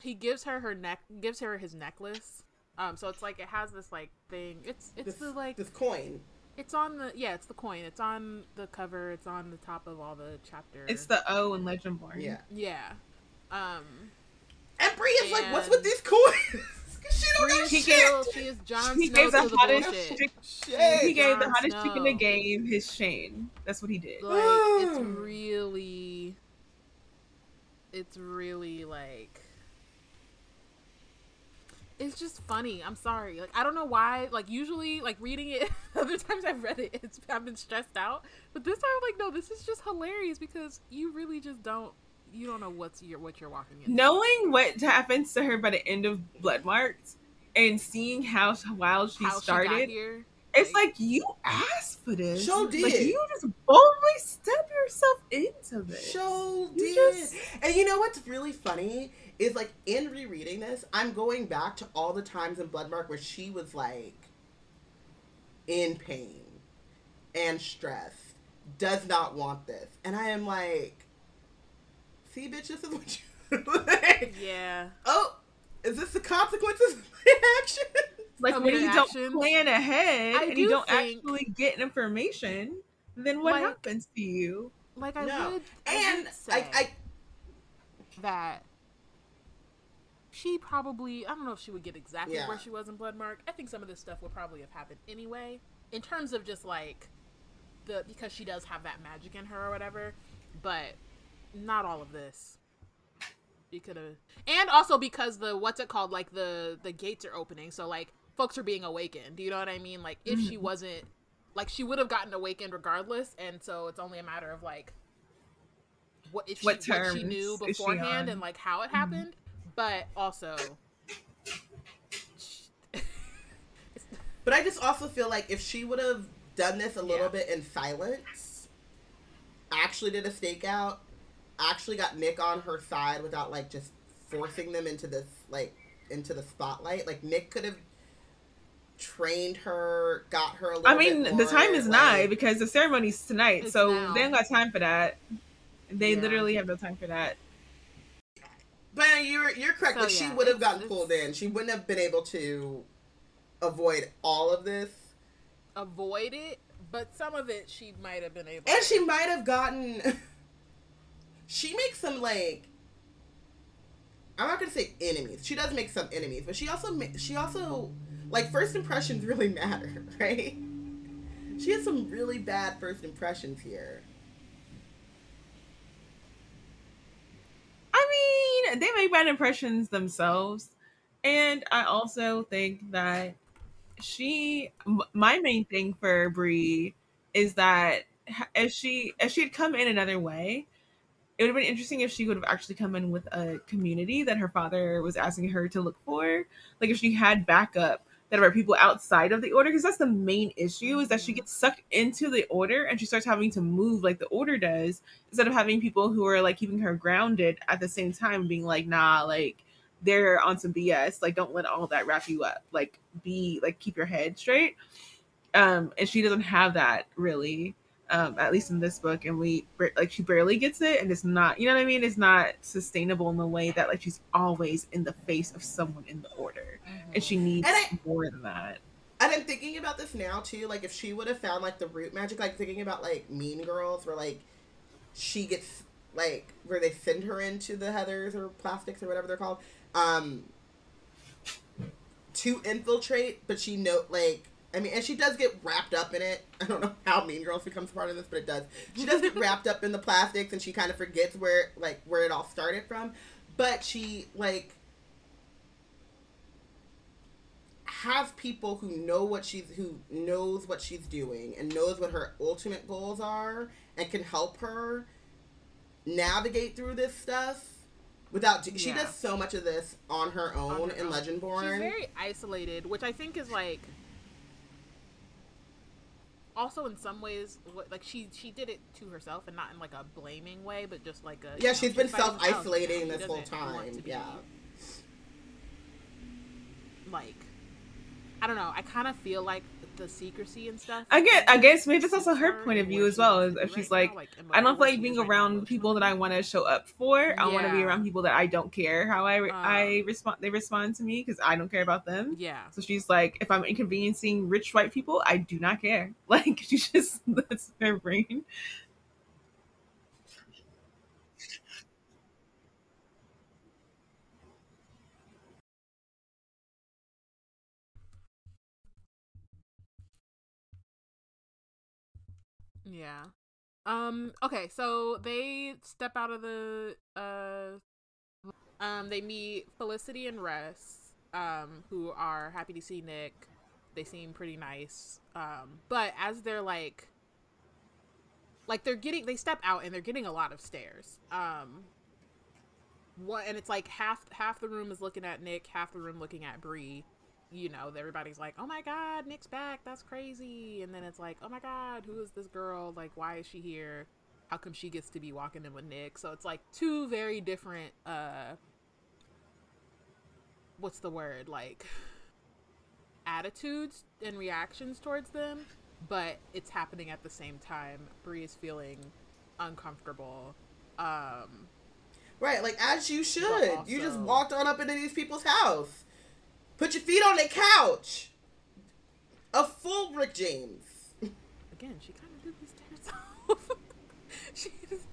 he gives her her neck, gives her his necklace. Um, so it's like, it has this like thing. It's, it's this, the like. This coin. It's on the, yeah, it's the coin. It's on the cover. It's on the top of all the chapters. It's the O in Legendborn. Yeah. Yeah. Um. And Bree is and... like, what's with these coins? She don't Bree know she shit. She is Jon Snow gave the, the hottest chick- shit. He gave Jon the hottest Snow. chick in the game his Shane. That's what he did. Like, it's really, it's really like, it's just funny. I'm sorry. Like, I don't know why. Like, usually, like reading it, other times I've read it, it's I've been stressed out. But this time, I'm like, no, this is just hilarious because you really just don't. You don't know what's your what you're walking into. Knowing what happens to her by the end of Bloodmarked and seeing how wild she how started, she here, it's like, like you asked for this. Show did. Like, you just boldly step yourself into this. Show did. Just... And you know what's really funny is like in rereading this, I'm going back to all the times in Bloodmarked where she was like in pain and stressed, does not want this, and I am like. See, bitch, this is what you like. Yeah. Oh, is this the consequences of my action? Like, when you don't plan ahead I and do you don't actually get information, then what like, happens to you? Like, I no. would. And I, would say I, I. That she probably, I don't know if she would get exactly yeah. where she was in Bloodmarked. I think some of this stuff would probably have happened anyway, in terms of just like the, because she does have that magic in her or whatever, but. Not all of this. You could have, and also because the what's it called? Like the the gates are opening, so like folks are being awakened. Do you know what I mean? Like if mm-hmm. she wasn't, like she would have gotten awakened regardless, and so it's only a matter of like what if she, what what she knew beforehand she and like how it mm-hmm. happened. But also, but I just also feel like if she would have done this a little yeah. bit in silence, actually did a stakeout. Actually got Nick on her side without like just forcing them into this like into the spotlight. Like Nick could have trained her, got her a little I mean, bit more, the time is like, nigh because the ceremony's tonight, so now. They don't got time for that. They yeah. literally have no time for that. But you're you're correct. So, like, yeah, she would have gotten pulled in. She wouldn't have been able to avoid all of this. Avoid it, but some of it she might have been able. And to. She might have gotten. She makes some, like, I'm not going to say enemies. She does make some enemies, but she also, she also, like, first impressions really matter, right? She has some really bad first impressions here. I bad, they make bad impressions themselves. And I also think that she, my main thing for Bree is that if she if she had come in another way, it would have been interesting if she would have actually come in with a community that her father was asking her to look for. Like if she had backup that are people outside of the order, because that's the main issue, is that she gets sucked into the order and she starts having to move like the order does, instead of having people who are like keeping her grounded at the same time, being like, nah, like they're on some B S. Like, don't let all that wrap you up. Like, be like, keep your head straight. Um, and she doesn't have that really, um, at least in this book. And we like, she barely gets it, and it's not, you know what I mean? It's not sustainable in the way that like she's always in the face of someone in the order. And she needs and I, more than that. And I'm thinking about this now, too. Like, if she would have found, like, the root magic, like, thinking about, like, Mean Girls, where, like, she gets, like, where they send her into the Heathers or Plastics or whatever they're called, um, to infiltrate, but she know, like, I mean, and she does get wrapped up in it. I don't know how Mean Girls becomes part of this, but it does. She does get wrapped up in the Plastics, and she kind of forgets where, like, where it all started from. But she, like... have people who know what she's who knows what she's doing and knows what her ultimate goals are and can help her navigate through this stuff without yeah. She does so much of this on her own on her in own. Legendborn. She's very isolated, which I think is like also in some ways like she she did it to herself, and not in like a blaming way, but just like a yeah know, she's, she's been self-isolating this whole time. Be, yeah like I don't know. I kind of feel like the secrecy and stuff. I get. I guess maybe it's also her point of view as well. Is if she's like, like I don't feel like being around people that I want to show up for. Yeah. I want to be around people that I don't care how I re- uh, I respond. They respond to me because I don't care about them. Yeah. So she's like, if I'm inconveniencing rich white people, I do not care. Like she just that's her brain. Yeah. Um, okay, so they step out of the, uh, um, they meet Felicity and Russ, um, who are happy to see Nick. They seem pretty nice. Um, but as they're like, like they're getting, they step out and they're getting a lot of stares. Um, what, and it's like half, half the room is looking at Nick, half the room looking at Bree. You know, everybody's like, oh my god, Nick's back, that's crazy. And then it's like, oh my god, who is this girl? Like, why is she here? How come she gets to be walking in with Nick? So it's like two very different, uh, what's the word? Like, attitudes and reactions towards them, but it's happening at the same time. Bree is feeling uncomfortable. Um, right, like, as you should. Also, you just walked on up into these people's house. Put your feet on the couch. A full Rick James. Again, she kind of did this to herself. She just,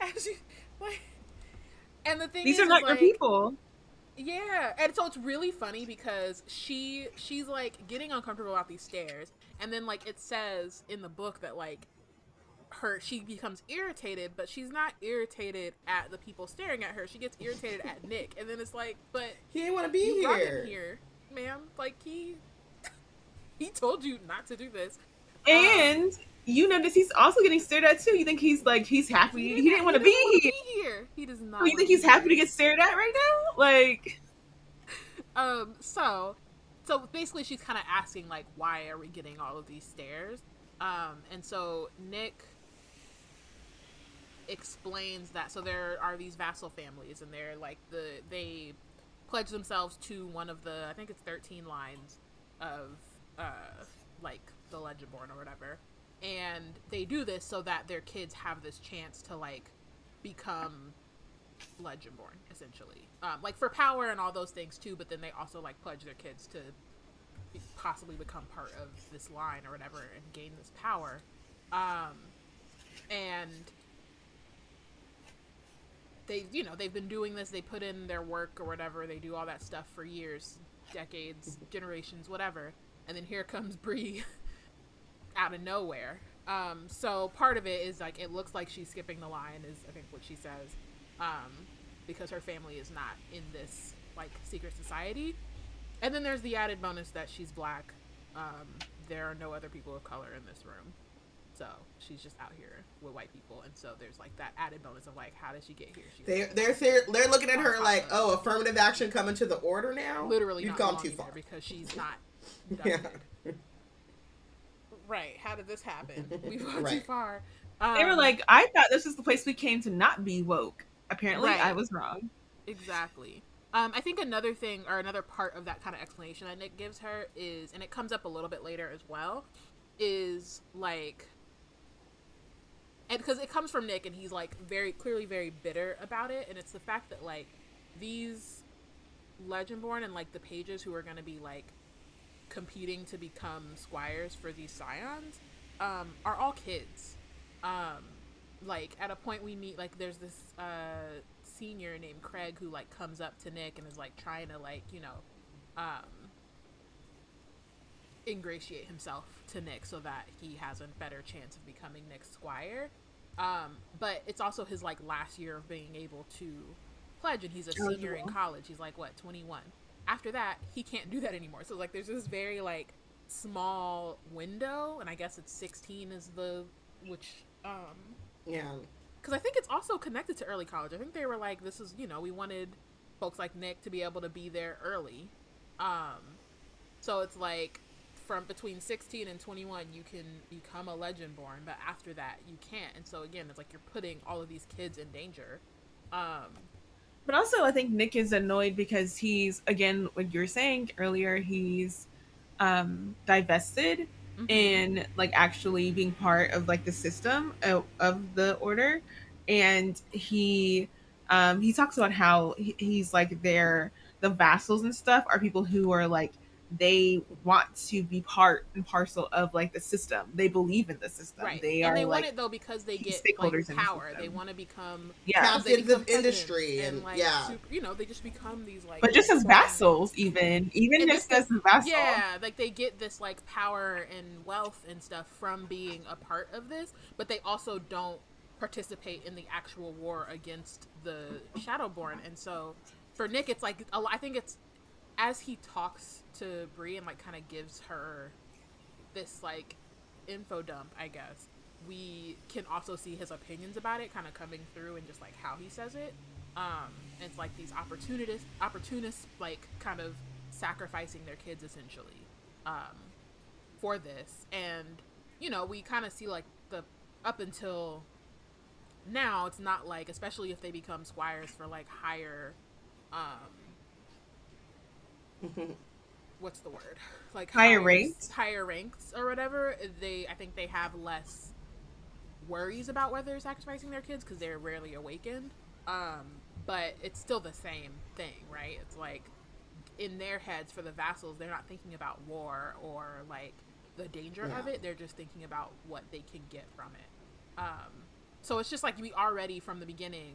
and she, like, and the thing these is, these are not like, your people. Yeah, and so it's really funny because she, she's like getting uncomfortable about these stares, and then like it says in the book that like her, she becomes irritated, but she's not irritated at the people staring at her. She gets irritated at Nick, and then it's like, but he didn't want to be here. You brought him here, ma'am. Like he, he told you not to do this. And um, you notice he's also getting stared at too. You think he's like he's happy? He didn't, he didn't want to be here. Be here. He does not. You think he's happy to get stared at right now? Like, um. So, so basically, she's kind of asking like, why are we getting all of these stares? Um. And so Nick explains that so there are these vassal families, and they're like the they pledge themselves to one of the I think it's thirteen lines of uh like the Legendborn or whatever, and they do this so that their kids have this chance to like become Legendborn essentially, um like for power and all those things too, but then they also like pledge their kids to be, possibly become part of this line or whatever and gain this power, um and they, you know, they've been doing this, they put in their work or whatever, they do all that stuff for years, decades, generations, whatever, and then here comes Bree out of nowhere. Um, so part of it is, like, it looks like she's skipping the line, is, I think, what she says, um, because her family is not in this like secret society. And then there's the added bonus that she's black. Um, there are no other people of color in this room. So she's just out here with white people, and so there's like that added bonus of like, how did she get here? She they're, they're they're looking at her like, oh, affirmative action coming to the order now. Literally, you've gone too far because she's not. Yeah. Right. How did this happen? We've gone right. too far. Um, they were like, I thought this was the place we came to not be woke. Apparently, right. I was wrong. Exactly. Um, I think another thing, or another part of that kind of explanation that Nick gives her is, and it comes up a little bit later as well, is like. And because it comes from Nick, and he's like very clearly very bitter about it, and it's the fact that like these Legendborn and like the Pages who are going to be like competing to become squires for these Scions um, are all kids. Um, like at a point we meet like there's this uh, senior named Craig who like comes up to Nick and is like trying to like you know um, ingratiate himself to Nick so that he has a better chance of becoming Nick's squire. Um, but it's also his like last year of being able to pledge, and he's a senior in college. He's like what, twenty-one? After that, he can't do that anymore. So like, there's this very like small window, and I guess it's sixteen is the which um yeah. Because I think it's also connected to early college. I think they were like, this is you know we wanted folks like Nick to be able to be there early, um, so it's like. From between sixteen and twenty-one, you can become a Legendborn, but after that, you can't. And so again, it's like you're putting all of these kids in danger. Um, but also, I think Nick is annoyed because he's, again, what you were saying earlier, he's um, divested mm-hmm. in like actually being part of like the system of, of the order, and he um, he talks about how he, he's like they're the vassals and stuff are people who are like. They want to be part and parcel of like the system. They believe in the system. Right. They and are they want like, it though because they get stakeholders like, power. The they want to become yeah. captains of industry and, and like, yeah, super, you know they just become these like. But just as vassals, even even just, just as vassals, yeah, like they get this like power and wealth and stuff from being a part of this. But they also don't participate in the actual war against the Shadowborn. And so for Nick, it's like I think it's. As he talks to Bree and like kind of gives her this like info dump, I guess we can also see his opinions about it kind of coming through and just like how he says it. Um, and it's like these opportunists, opportunists like kind of sacrificing their kids essentially um, for this. And you know we kind of see like the up until now it's not like especially if they become squires for like higher. Um, what's the word like higher hires, ranks higher ranks or whatever they I think they have less worries about whether they're sacrificing their kids because they're rarely awakened um but it's still the same thing right it's like in their heads for the vassals they're not thinking about war or like the danger yeah. of it they're just thinking about what they can get from it um so it's just like we already from the beginning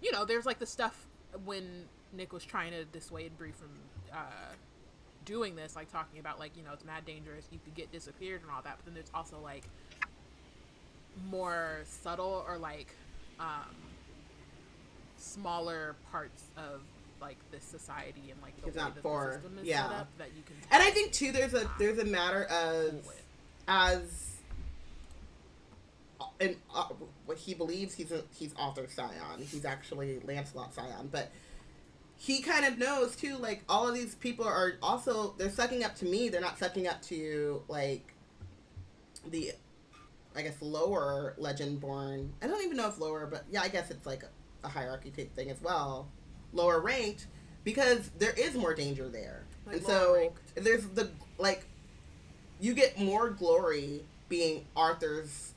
you know there's like the stuff when Nick was trying to dissuade Bree from uh doing this like talking about like you know it's mad dangerous you could get disappeared and all that but then there's also like more subtle or like um smaller parts of like this society and like the it's way not that far. The system is yeah. set up that you can and I think too there's a there's a matter of as and uh, what he believes he's a, he's Arthur Scion he's actually Lancelot Scion but he kind of knows, too, like, all of these people are also, they're sucking up to me. They're not sucking up to, like, the, I guess, lower Legendborn. I don't even know if lower, but, yeah, I guess it's, like, a hierarchy type thing as well. Lower ranked, because there is more danger there. Like and so, ranked. There's the, like, you get more glory being Arthur's,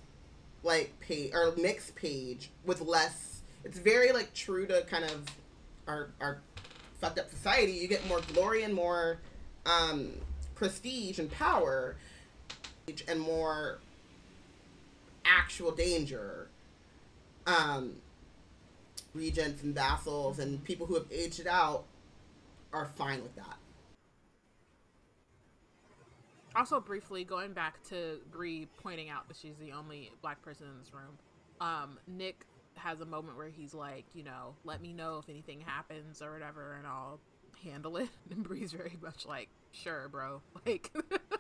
like, page, or Nick's page with less, it's very, like, true to kind of our, our fucked up society, you get more glory and more um, prestige and power and more actual danger. Um, regents and vassals and people who have aged it out are fine with that. Also briefly, going back to Bree pointing out that she's the only black person in this room, um, Nick has a moment where he's like, you know, let me know if anything happens or whatever, and I'll handle it. And Bree's very much like, sure, bro. Like,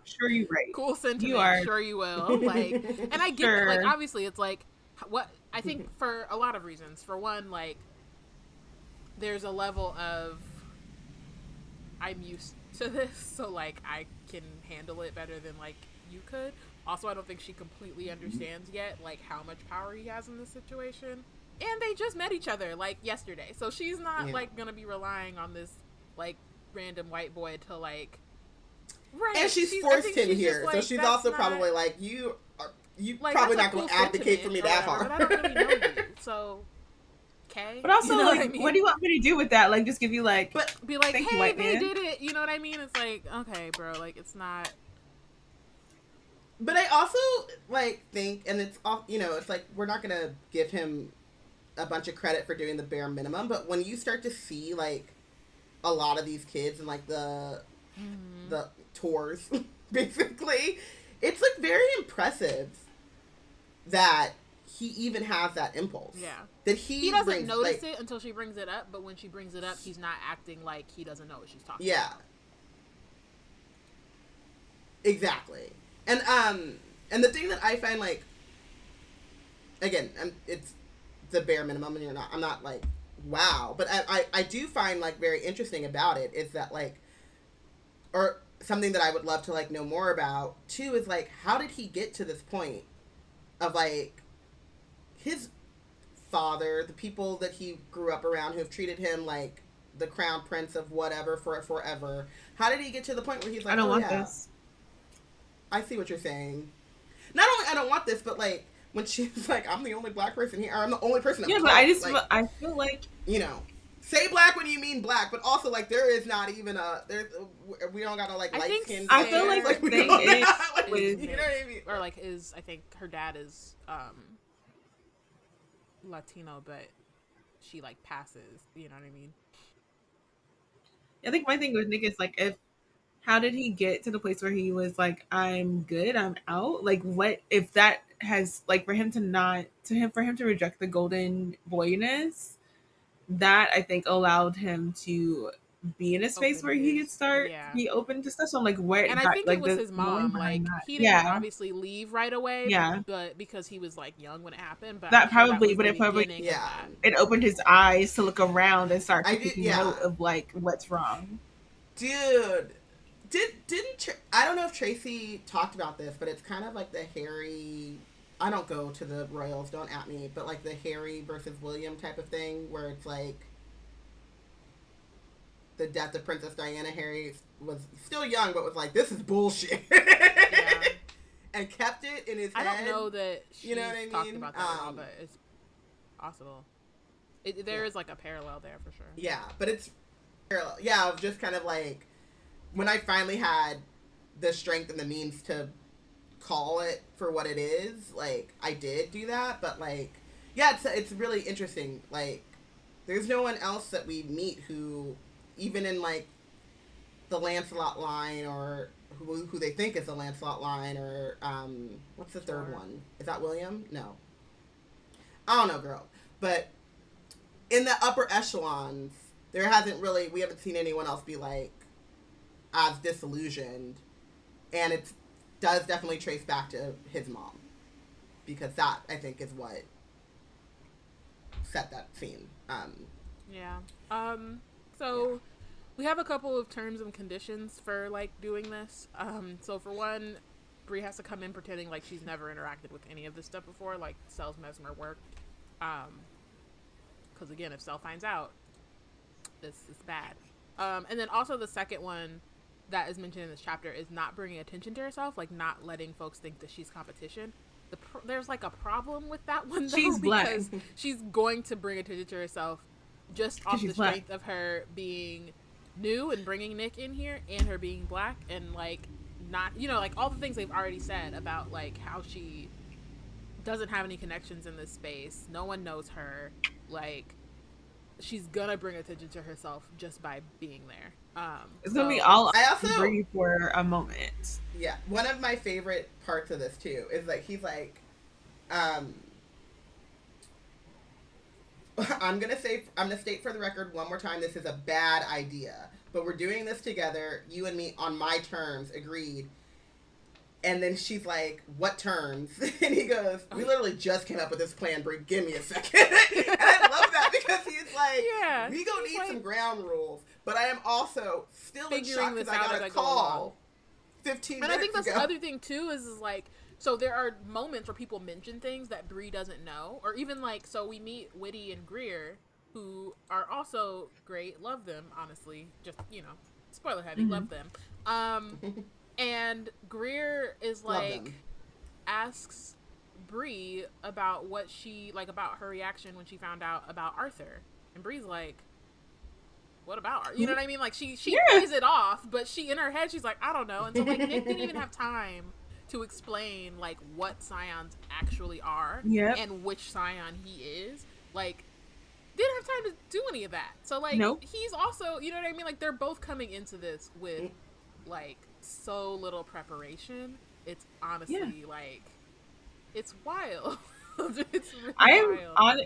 sure, you're right. Cool sentiment. You are. Sure, you will. Like, and I get sure. it. Like, obviously, it's like what I think for a lot of reasons. For one, like, there's a level of I'm used to this, so like I can handle it better than like you could. Also, I don't think she completely understands yet, like, how much power he has in this situation. And they just met each other, like, yesterday. So she's not, yeah. like, going to be relying on this, like, random white boy to, like... Right. And she's, she's forced him she's here. Just, like, so she's also not, probably like, you are you like, probably not going to advocate for me that hard. But I don't really know you, so... Okay. But also, you know, like, what, I mean? What do you want me to do with that? Like, just give you, like... But be like, hey, you, they man. did it. You know what I mean? It's like, okay, bro, like, it's not... But I also, like, think, and it's, you know, it's like, we're not going to give him a bunch of credit for doing the bare minimum, but when you start to see, like, a lot of these kids and, like, the, mm-hmm. the tours, basically, it's, like, very impressive that he even has that impulse. Yeah. That he He doesn't brings, notice like, it until she brings it up, but when she brings it up, he's not acting like he doesn't know what she's talking yeah. about. Yeah. Exactly. And, um, and the thing that I find, like, again, I'm, it's the bare minimum, and you're not, I'm not, like, wow, but I, I, I do find, like, very interesting about it is that, like, or something that I would love to, like, know more about, too, is, like, how did he get to this point of, like, his father, the people that he grew up around who have treated him, like, the crown prince of whatever for forever, how did he get to the point where he's like, I don't oh, want yeah. this. I see what you're saying. Not only I don't want this, but like when she's like, I'm the only black person here, or I'm the only person. Yeah, but I just like, I feel like you know, say black when you mean black, but also like there is not even a there's a, we don't gotta like light skin. I feel like, like the thing is, is like, is, you know what I mean? Or like is I think her dad is um Latino, but she like passes. You know what I mean? I think my thing with Nick is like if. How did he get to the place where he was like, I'm good, I'm out? Like, what if that has like for him to not to him for him to reject the golden boyness? That I think allowed him to be in a space open where he could start yeah. be open to stuff. So I'm like, where? And got, I think like, it was his mom. Like he didn't yeah. obviously leave right away. Yeah, but because he was like young when it happened. But that I'm probably, sure that but it probably yeah, it opened his eyes to look around and start taking yeah. note of like what's wrong, dude. Did, didn't Tra- I don't know if Tracy talked about this, but it's kind of like the Harry, I don't go to the Royals, don't at me, but like the Harry versus William type of thing where it's like the death of Princess Diana. Harry was still young, but was like, this is bullshit. Yeah. And kept it in his I head. I don't know that she's you know what I mean? talked about that um, all, but it's possible. It, there yeah. is like a parallel there for sure. Yeah, but it's parallel. Yeah, just kind of like, when I finally had the strength and the means to call it for what it is, like, I did do that. But, like, yeah, it's it's really interesting. Like, there's no one else that we meet who, even in, like, the Lancelot line or who who they think is the Lancelot line or, um, what's the third one? Is that William? No. I don't know, girl. But in the upper echelons, there hasn't really, we haven't seen anyone else be, like, as disillusioned, and it does definitely trace back to his mom, because that I think is what set that scene. Um, yeah. Um. So yeah. we have a couple of terms and conditions for like doing this. Um. So for one, Bree has to come in pretending like she's never interacted with any of this stuff before, like Sel's mesmer work. Um. Because again, if Sel finds out, this is bad. Um. And then also the second one that is mentioned in this chapter is not bringing attention to herself, like not letting folks think that she's competition. The pro- there's like a problem with that one though, she's because black. She's going to bring attention to herself just off the black. strength of her being new and bringing Nick in here and her being black and like not, you know, like all the things they've already said about like how she doesn't have any connections in this space. No one knows her. Like she's gonna bring attention to herself just by being there. Um, it's so. gonna be all I also breathe for a moment. Yeah, one of my favorite parts of this too is like he's like, um, I'm gonna say I'm gonna state for the record one more time, this is a bad idea, but we're doing this together, you and me, on my terms, agreed. And then she's like, what terms? And he goes, we literally just came up with this plan, Bree, give me a second. And I love that because he's like, yeah, we gonna need like, some ground rules, but I am also still in shock because I got a call fifteen minutes ago. And I think that's the other thing too, is, is like, so there are moments where people mention things that Bree doesn't know, or even like, so we meet Whitty and Greer, who are also great. Love them, honestly. Just, you know, spoiler heavy. Mm-hmm. Love them. Um, and Greer is like, asks Bree about what she, like about her reaction when she found out about Arthur. And Bree's like, what about Arthur? You know what I mean? Like she, she yeah. plays it off, but she, in her head, she's like, I don't know. And so like Nick didn't even have time to explain like what Scions actually are, yep, and which Scion he is, like didn't have time to do any of that. So like, nope. He's also, you know what I mean? Like they're both coming into this with like so little preparation. It's honestly yeah. like, it's wild. It's really I am wild. On,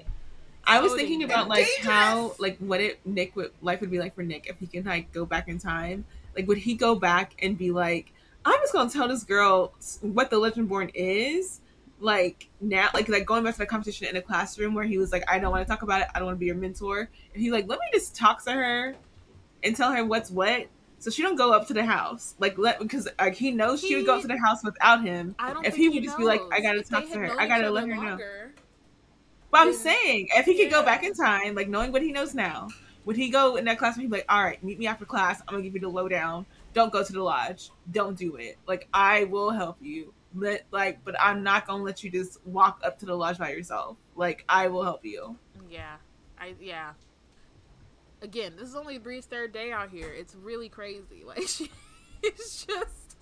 I was so thinking dangerous. About like how, like what it, Nick would, life would be like for Nick if he can like go back in time. Like would he go back and be like, I'm just gonna tell this girl what the Legendborn is, like now, like like going back to the conversation in the classroom where he was like, I don't want to talk about it, I don't want to be your mentor, and he's like, let me just talk to her and tell her what's what, so she don't go up to the house, like let because like he knows he, she would go up to the house without him. I don't if he would he just knows. Be like, I gotta if talk to her, I gotta let her longer, know. But I'm saying if he could yeah. go back in time, like knowing what he knows now, would he go in that classroom? He'd be like, all right, meet me after class. I'm gonna give you the lowdown. Don't go to the lodge. Don't do it. Like, I will help you. Let, like, but I'm not going to let you just walk up to the lodge by yourself. Like, I will help you. Yeah. I Yeah. Again, this is only Bree's third day out here. It's really crazy. Like, she is just...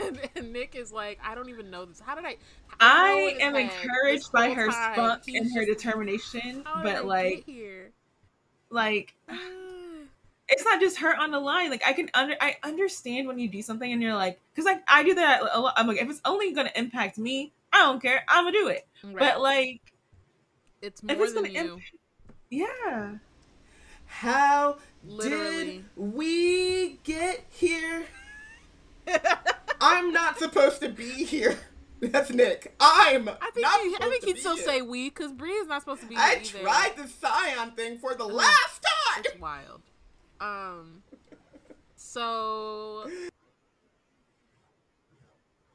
And, and Nick is like, I don't even know this. How did I... I, I am encouraged by her time. Spunk He's and her just, determination, but, like... Here? Like... It's not just her on the line. Like I can under, I understand when you do something and you're like, because like I do that a lot. I'm like, if it's only gonna impact me, I don't care. I'm gonna do it. Right. But like, it's more if it's than gonna you. Imp- yeah. How Literally. Did we get here? I'm not supposed to be here. That's Nick. I'm I think not he, I think he'd still here. Say we, because Bree is not supposed to be here. I either. Tried the Scion thing for the I mean, last time. It's wild. Um, so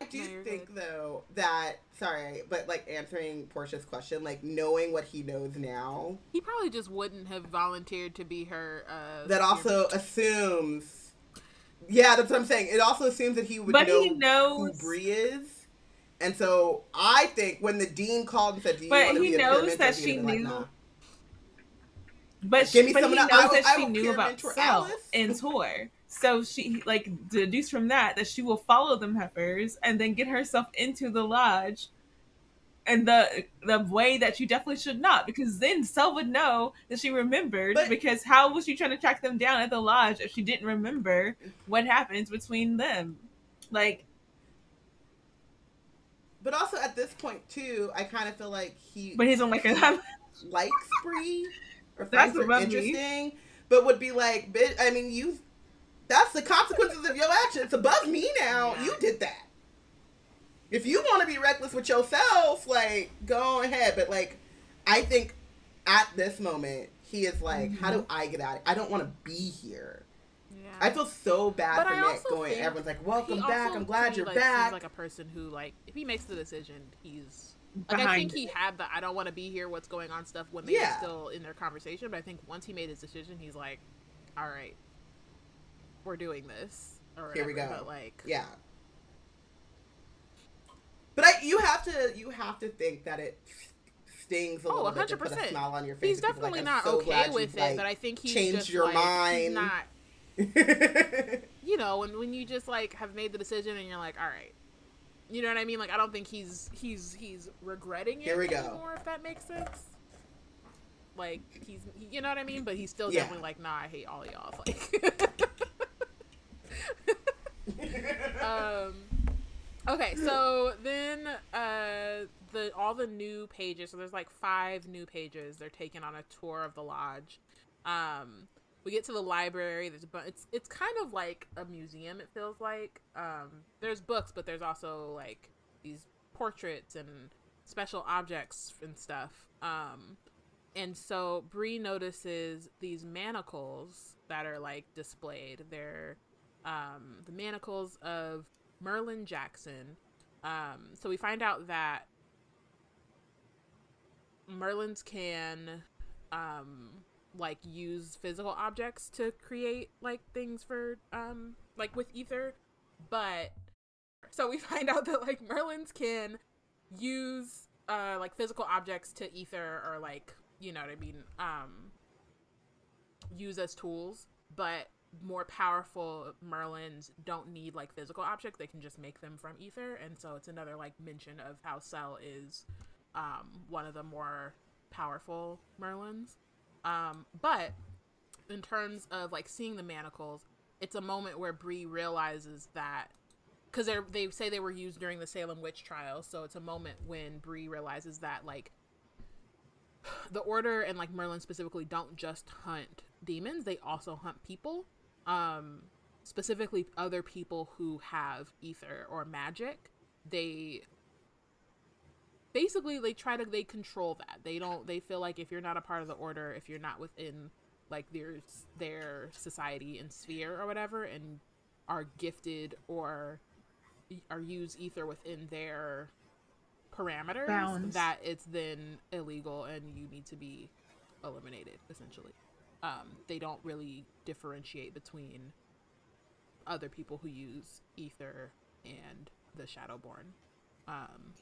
I do no, think good. Though that, sorry, but like answering Portia's question, like knowing what he knows now, he probably just wouldn't have volunteered to be her, uh, that also assumes, yeah, that's what I'm saying. It also assumes that he would but know he knows... who Bree is. And so I think when the dean called and said, do you but want to he be knows a that she knew. Like, nah. But she, but he knows I, that I, she I knew about Sel and Tor. So she, like, deduced from that that she will follow them heifers and then get herself into the lodge and the the way that she definitely should not, because then Sel would know that she remembered, but, because how was she trying to track them down at the lodge if she didn't remember what happens between them? Like... But also at this point, too, I kind of feel like he... But he's on like a... likes Bree... Or that's interesting, me. But would be like, bitch, I mean, you, that's the consequences of your action. It's above me now. You did that. If you want to be reckless with yourself, like, go ahead. But, like, I think at this moment, he is like, mm-hmm. how do I get out of it? I don't want to be here. Yeah. I feel so bad but for I Nick going, everyone's like, welcome back. I'm glad you're like, back. He's like a person who, like, if he makes the decision, he's... Like, I think he had the I don't want to be here, what's going on stuff when they yeah. were still in their conversation. But I think once he made his decision, he's like, all right, we're doing this. Or here we go. But like, yeah. But I, you have to you have to think that it stings a oh, little one hundred percent. Bit to put a smile on your face. He's definitely like, not so okay with it, like, but I think he's changed just your like, mind. Not, you know, and when you just like have made the decision and you're like, all right. You know what I mean? Like, I don't think he's he's he's regretting it Here we anymore, go. If that makes sense. Like, he's, he, you know what I mean? But he's still yeah. definitely like, nah, I hate all y'all. Like, um, okay, so then uh, the all the new pages, so there's like five new pages, they're taken on a tour of the lodge. Um, we get to the library. There's a bu- it's it's kind of like a museum, it feels like. Um, there's books, but there's also like these portraits and special objects and stuff. Um, and so Bree notices these manacles that are like displayed. They're um, the manacles of Merlin Jackson. Um, so we find out that Merlins can, um, like use physical objects to create like things for, um, like with ether. But so we find out that like Merlins can use, uh, like physical objects to ether, or like, you know what I mean? Um, use as tools, but more powerful Merlins don't need like physical objects, they can just make them from ether. And so it's another like mention of how Cell is um one of the more powerful Merlins. Um but in terms of like seeing the manacles, it's a moment where Bree realizes that, because they they say they were used during the Salem witch trials, so it's a moment when Bree realizes that like the Order and like Merlin specifically don't just hunt demons, they also hunt people. Um, specifically other people who have ether or magic. They basically, they try to, they control that. They don't, they feel like if you're not a part of the Order, if you're not within like their, their society and sphere or whatever, and are gifted or or use ether within their parameters, bounds, that it's then illegal and you need to be eliminated, essentially. Um, they don't really differentiate between other people who use ether and the Shadowborn, um,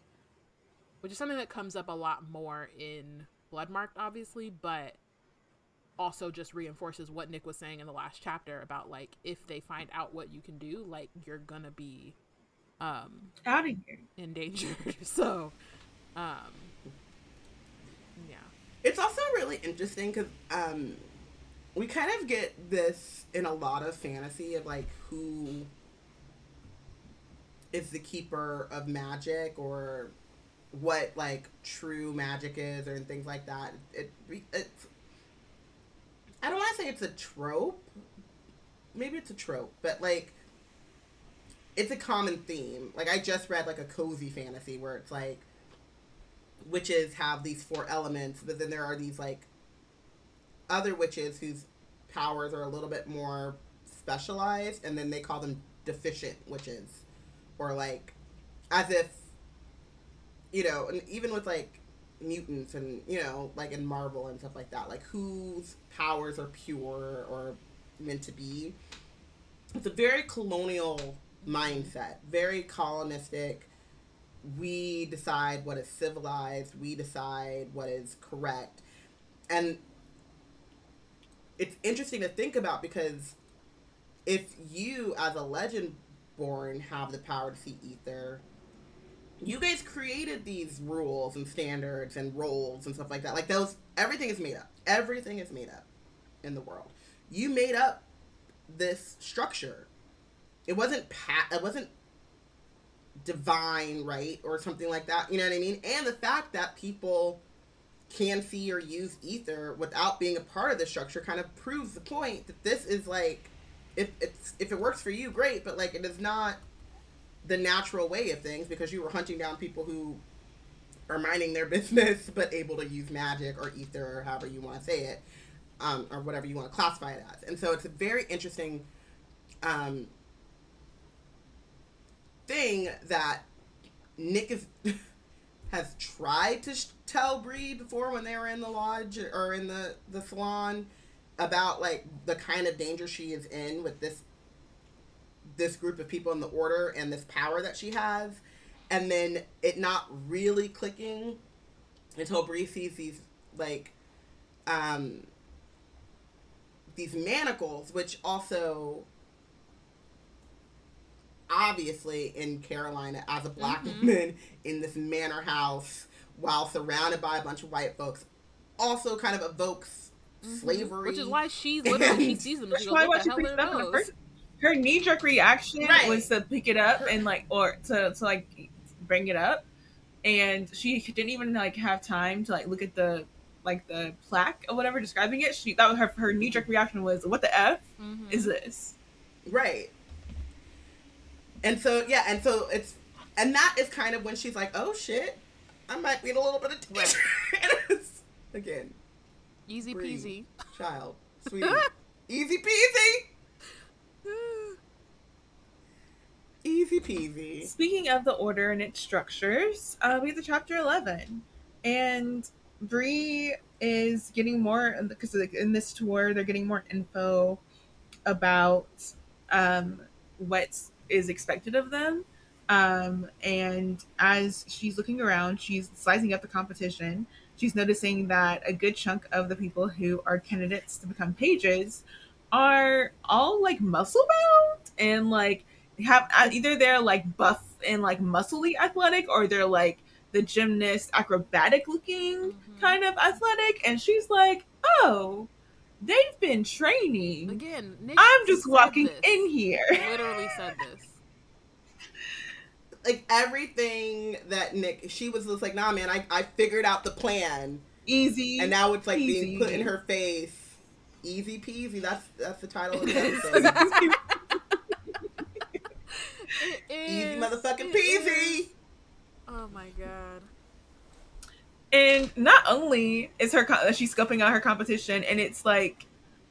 which is something that comes up a lot more in Bloodmarked, obviously, but also just reinforces what Nick was saying in the last chapter about, like, if they find out what you can do, like, you're gonna be um, out of here, endangered. So, um, yeah. It's also really interesting because, um, we kind of get this in a lot of fantasy of, like, who is the keeper of magic or what, like, true magic is or things like that. It, it it's, I don't want to say it's a trope. Maybe it's a trope, but, like, it's a common theme. Like, I just read, like, a cozy fantasy where it's, like, witches have these four elements, but then there are these, like, other witches whose powers are a little bit more specialized, and then they call them deficient witches, or like, as if, you know, and even with like mutants and, you know, like in Marvel and stuff like that, like whose powers are pure or meant to be. It's a very colonial mindset, very colonistic. We decide what is civilized, we decide what is correct. And it's interesting to think about, because if you, as a Legendborn, have the power to see ether, you guys created these rules and standards and roles and stuff like that. Like, those, everything is made up. Everything is made up in the world. You made up this structure. It wasn't pat. It wasn't divine, right, or something like that. You know what I mean? And the fact that people can see or use ether without being a part of the structure kind of proves the point that this is like, if it's, if it works for you, great, but like, it is not the natural way of things, because you were hunting down people who are minding their business but able to use magic or ether, or however you want to say it, um, or whatever you want to classify it as. And so it's a very interesting um, thing that Nick is has tried to sh- tell Bree before when they were in the lodge or in the, the salon about like the kind of danger she is in with this, this group of people in the Order and this power that she has. And then it not really clicking until Bree sees these like, um, these manacles, which also obviously in Carolina as a black mm-hmm. woman in this manor house while surrounded by a bunch of white folks also kind of evokes mm-hmm. slavery, which is why she literally she sees them, which she goes, why what the hell are those? First, her knee-jerk reaction right. was to pick it up and like, or to, to like bring it up, and she didn't even like have time to like look at the like the plaque or whatever describing it. She that was her her knee-jerk reaction was, "What the F mm-hmm. is this?" Right. And so yeah, and so it's and that is kind of when she's like, "Oh shit, I might need a little bit of t-" right. It's, again, easy Bree, peasy, child, sweetie, easy peasy, easy peasy. Speaking of the order and its structures, uh, we have the chapter eleven, and Bree is getting more because like in this tour they're getting more info about um what is expected of them. Um, and as she's looking around, she's sizing up the competition. She's noticing that a good chunk of the people who are candidates to become pages are all like muscle bound and like have either they're like buff and like muscly athletic, or they're like the gymnast acrobatic looking mm-hmm. kind of athletic. And she's like, oh, they've been training. Again, Nick I'm just walking this. in here. Literally said this. Like, everything that Nick, she was just like, nah, man, I, I figured out the plan. Easy. And now it's, like, peasy. being put in her face. Easy peasy. That's that's the title of the episode. Easy motherfucking peasy. Oh, my God. And not only is her, she's scoping out her competition, and it's, like,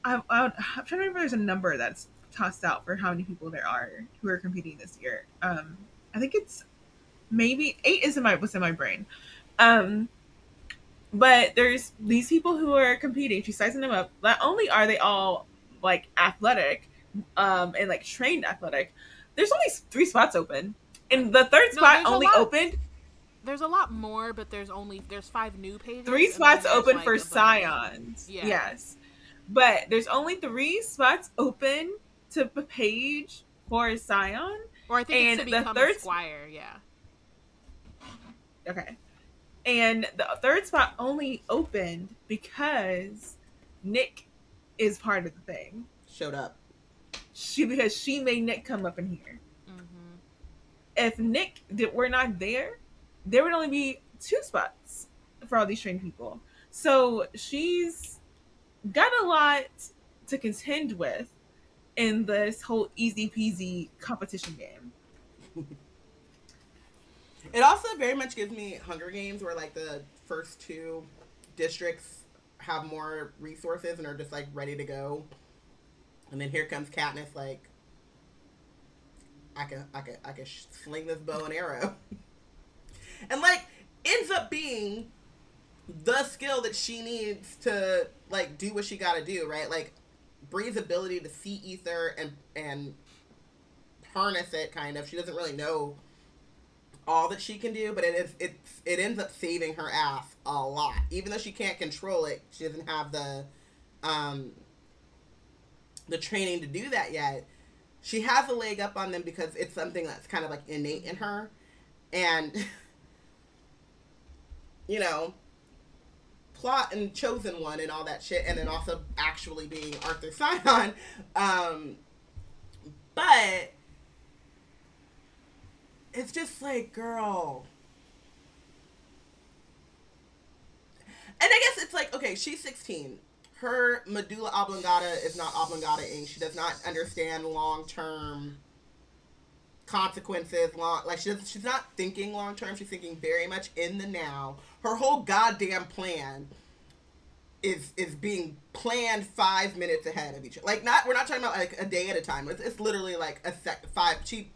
I, I, I'm trying to remember there's a number that's tossed out for how many people there are who are competing this year. Um... I think it's maybe eight is in my what's in my brain, um, but there's these people who are competing. She's sizing them up. Not only are they all like athletic, um, and like trained athletic, there's only three spots open, and the third spot no, only lot, opened. There's a lot more, but there's only there's five new pages. Three spots open like for Scions. Yeah. Yes, but there's only three spots open to Page for Scion. Or I think and it's to become the third... a Squire, yeah. Okay. And the third spot only opened because Nick is part of the thing. Showed up. She Because she made Nick come up in here. Mm-hmm. If Nick did, were not there, there would only be two spots for all these trained people. So she's got a lot to contend with in this whole easy peasy competition game. It also very much gives me Hunger Games, where like the first two districts have more resources and are just like ready to go, and then here comes Katniss like, I can I can I can sling this bow and arrow, and like ends up being the skill that she needs to like do what she gotta do, right? Like, Bree's ability to see ether and and harness it, kind of. She doesn't really know all that she can do, but it is it it ends up saving her ass a lot. Even though she can't control it, she doesn't have the um the training to do that yet. She has a leg up on them because it's something that's kind of like innate in her, and you know. Plot and chosen one and all that shit, and then also actually being Arthur Scion. Um, but it's just like, girl. And I guess it's like, okay, she's sixteen. Her medulla oblongata is not oblongata-ing. She does not understand long-term consequences. Long, like she doesn't, she's not thinking long-term. She's thinking very much in the now. Her whole goddamn plan is is being planned five minutes ahead of each other. Like, not we're not talking about like a day at a time. It's, it's literally like a sec five. She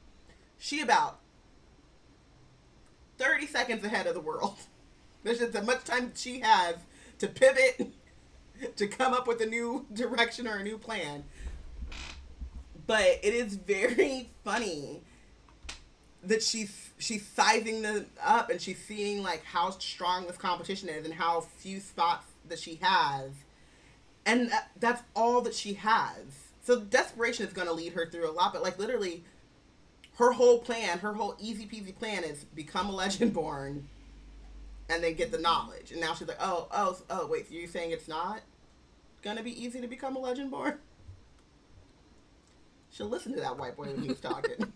she about thirty seconds ahead of the world. There's just as much time she has to pivot, to come up with a new direction or a new plan. But it is very funny that she's she's sizing them up, and she's seeing like how strong this competition is and how few spots that she has, and that, that's all that she has. So desperation is going to lead her through a lot, but like literally her whole plan, her whole easy peasy plan is become a Legendborn and then get the knowledge. And now she's like, oh oh oh wait, so you're saying it's not going to be easy to become a Legendborn? She'll listen to that white boy when he's talking.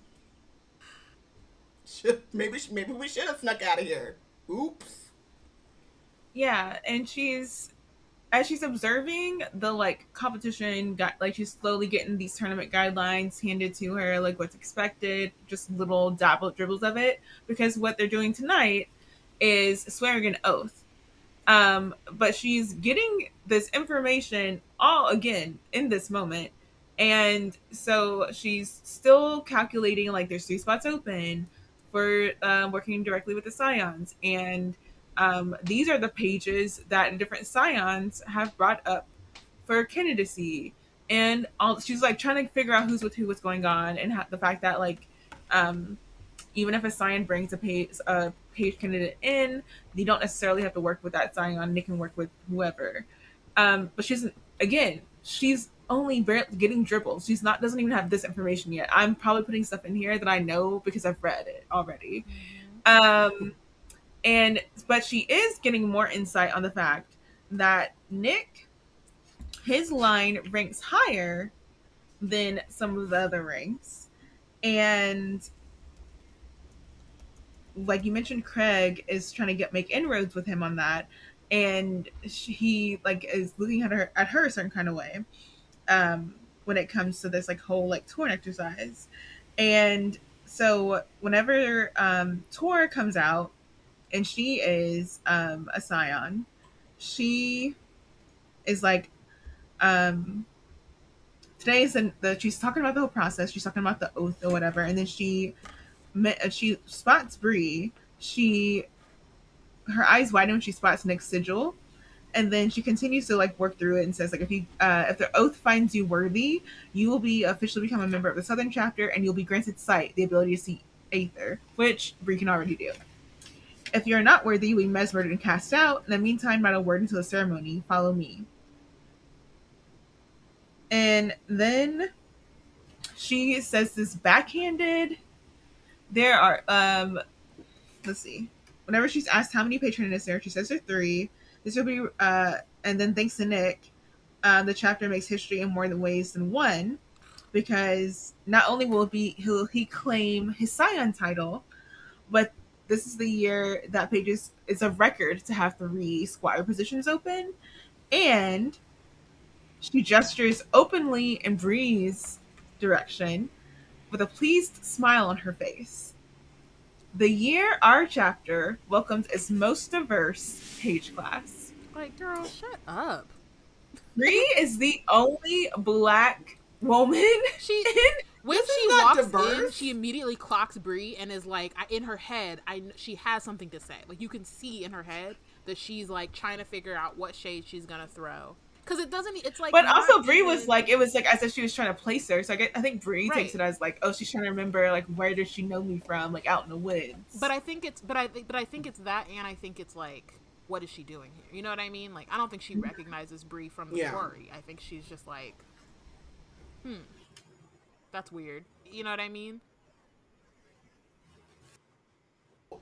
Should, maybe maybe we should have snuck out of here. Oops. Yeah, and she's, as she's observing the, like, competition, like, she's slowly getting these tournament guidelines handed to her, like, what's expected, just little dabble dribbles of it, because what they're doing tonight is swearing an oath. Um, but she's getting this information all, again, in this moment, and so she's still calculating, like, there's three spots open for um, working directly with the Scions, and Um, these are the pages that different Scions have brought up for candidacy, and all, she's like trying to figure out who's with who, what's going on, and how, the fact that like um, even if a Scion brings a page a page candidate in, they don't necessarily have to work with that Scion; they can work with whoever. Um, but she's again, she's only getting dribbles. She's not doesn't even have this information yet. I'm probably putting stuff in here that I know because I've read it already. Um, And but she is getting more insight on the fact that Nick, his line ranks higher than some of the other ranks, and like you mentioned, Craig is trying to get make inroads with him on that, and she, he like is looking at her at her a certain kind of way um, when it comes to this like whole like torn exercise, and so whenever um, Tor comes out. And she is um, a Scion. She is like, um, today is the, the, she's talking about the whole process. She's talking about the oath or whatever. And then she she spots Bree. She, her eyes widen when she spots Nick's sigil. And then she continues to like work through it and says like, if you, uh, if the oath finds you worthy, you will be officially become a member of the Southern Chapter and you'll be granted sight, the ability to see Aether, which Bree can already do. If you're not worthy, we mesmered and cast out. In the meantime, not a word until the ceremony. Follow me. And then she says this backhanded. There are, um, let's see. Whenever she's asked how many patrons is there, she says there are three. This will be, uh, and then thanks to Nick, uh, the chapter makes history in more than ways than one, because not only will it be he'll he claim his Scion title, but this is the year that Page is, it's a record to have three Squire positions open. And she gestures openly in Bree's direction with a pleased smile on her face. The year our chapter welcomes its most diverse Page class. Like, girl, shut up. Bree is the only Black woman she in When this she walks diverse. in, she immediately clocks Bree and is like, I, in her head, I she has something to say. Like, you can see in her head that she's, like, trying to figure out what shade she's going to throw. Because it doesn't, it's like... But also, Bree was like, it was like, as if she was trying to place her. So I, get, I think Bree right. takes it as, like, oh, she's trying to remember, like, where does she know me from? Like, out in the woods. But I think it's, but I, but I think it's that, and I think it's, like, what is she doing here? You know what I mean? Like, I don't think she recognizes Bree from the yeah. quarry. I think she's just like, hmm. That's weird. You know what I mean?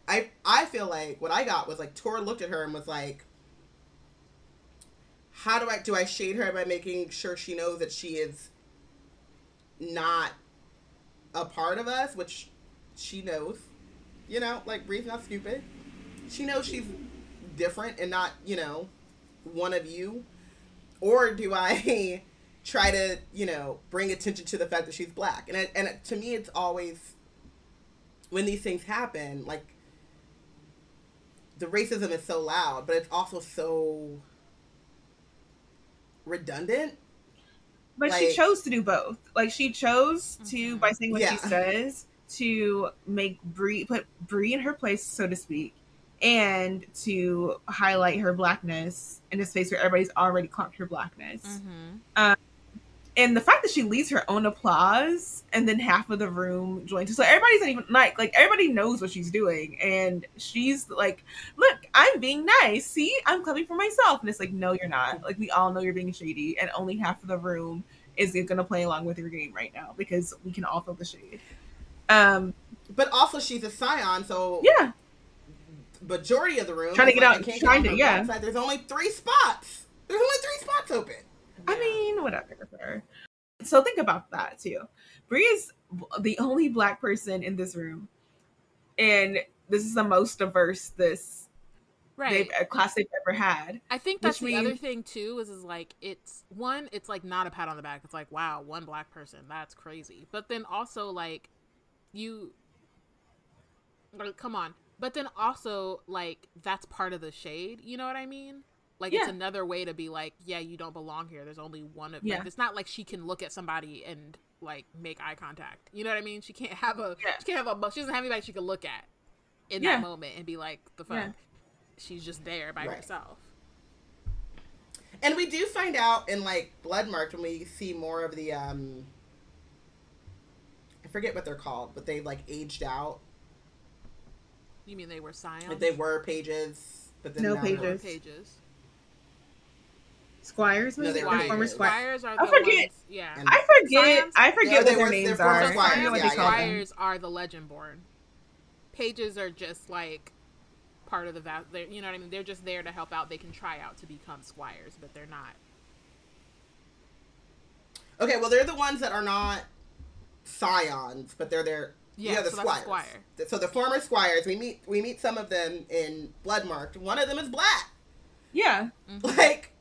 I I feel like what I got was like Tor looked at her and was like, how do I do I shade her by making sure she knows that she is not a part of us, which she knows. You know, like Bree's not stupid. She knows she's different and not, you know, one of you. Or do I try to, you know, bring attention to the fact that she's Black. And it, and it, to me, it's always, when these things happen, like, the racism is so loud, but it's also so redundant. But like, she chose to do both. Like, she chose to, by saying what yeah. she says, to make Bree, put Bree in her place, so to speak, and to highlight her Blackness in a space where everybody's already clocked her Blackness. Mm-hmm. Um, And the fact that she leads her own applause and then half of the room joins her. So everybody's not even like, like everybody knows what she's doing. And she's like, look, I'm being nice. See, I'm clapping for myself. And it's like, no, you're not. Like, we all know you're being shady. And only half of the room is going to play along with your game right now because we can all feel the shade. Um, But also she's a Scion. So yeah, majority of the room. Trying to get like, out. Can't trying get to, yeah. Outside. There's only three spots. There's only three spots open. I mean, whatever. So think about that too. Bree is the only Black person in this room, and this is the most diverse this right. they've, a class they've ever had. I think that's the means... other thing too is, is like, it's one, it's like not a pat on the back. It's like, wow, one black person, that's crazy. But then also like you, like, come on. But then also like, that's part of the shade. You know what I mean? Like, yeah. It's another way to be like, yeah, you don't belong here. There's only one of you. Yeah. Like, it's not like she can look at somebody and like make eye contact. You know what I mean? She can't have a, yeah. she can't have a, she doesn't have anybody she can look at in yeah. that moment and be like, the fuck. Yeah. She's just there by right. herself. And we do find out in like Bloodmarked when we see more of the, um, I forget what they're called, but they like aged out. You mean they were Scion? Like they were Pages, but then no Pages. Pages. Squires, maybe? No, they were former Squires. Squires are the I forget. Ones, yeah. And I forget. Scions? I forget no, what their names are. Squires, I forget what yeah, they call Squires them. Are the Legendborn. Pages are just like part of the, va- you know what I mean? They're just there to help out. They can try out to become Squires, but they're not. Okay, well, they're the ones that are not Scions, but they're their, yeah, yeah the so Squires. Squire. So the former Squires, we meet, we meet some of them in Bloodmarked. One of them is black. Yeah. Mm-hmm. Like,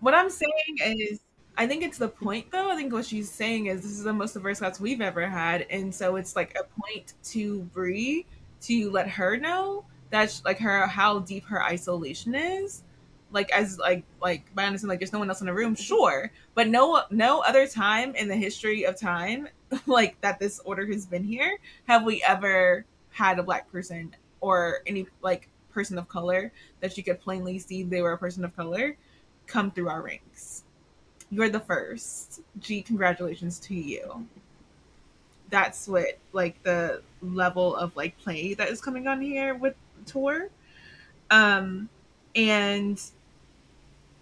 what I'm saying is, I think it's the point, though. I think what she's saying is this is the most diverse class we've ever had, and so it's like a point to Bree to let her know that she, like her how deep her isolation is, like as like like by understanding like there's no one else in the room, sure, but no no other time in the history of time like that this order has been here have we ever had a black person or any like person of color that you could plainly see they were a person of color. Come through our ranks. You're the first. Gee, congratulations to you. That's what like the level of like play that is coming on here with Tor. Um and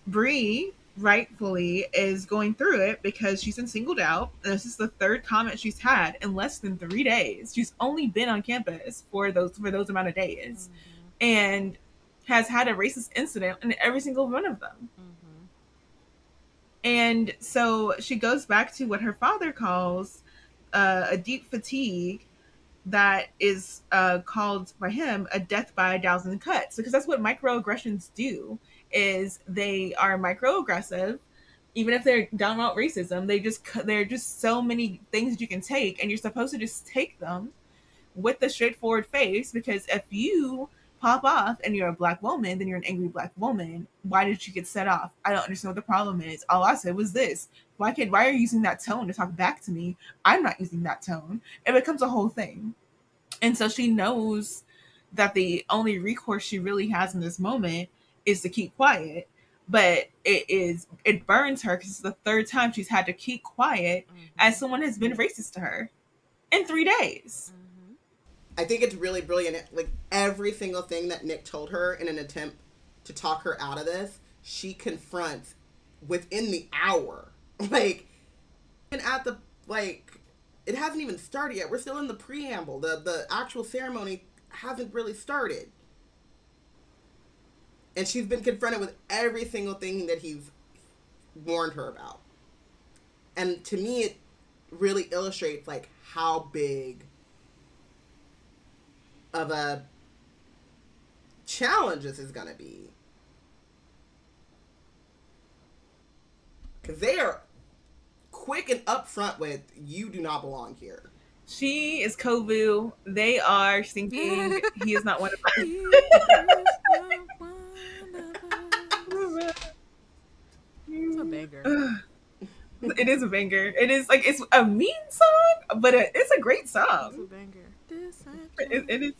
Bree rightfully is going through it because she's been singled out. And this is the third comment she's had in less than three days. She's only been on campus for those for those amount of days. Mm-hmm. And has had a racist incident in every single one of them. Mm-hmm. And so she goes back to what her father calls uh, a deep fatigue that is uh, called by him a death by a thousand cuts, because that's what microaggressions do, is they are microaggressive, even if they're downright racism, they just, there are just so many things that you can take, and you're supposed to just take them with the straightforward face, because if you pop off and you're a black woman, then you're an angry black woman. Why did you get set off? I don't understand what the problem is. All I said was this. Why kid, why are you using that tone to talk back to me? I'm not using that tone. It becomes a whole thing. And so she knows that the only recourse she really has in this moment is to keep quiet. But it is, it burns her because it's the third time she's had to keep quiet mm-hmm. as someone has been racist to her in three days. Mm-hmm. I think it's really brilliant. Like, every single thing that Nick told her in an attempt to talk her out of this, she confronts within the hour. Like, and at the, like, it hasn't even started yet. We're still in the preamble. The the actual ceremony hasn't really started. And she's been confronted with every single thing that he's warned her about. And to me, it really illustrates, like, how big of a challenge this is gonna be, because they are quick and upfront with you do not belong here. She is Kovu. They are thinking he is not one of us. It's a banger. It is a banger. It is like it's a mean song, but a, it's a great song. It's a banger. It, it is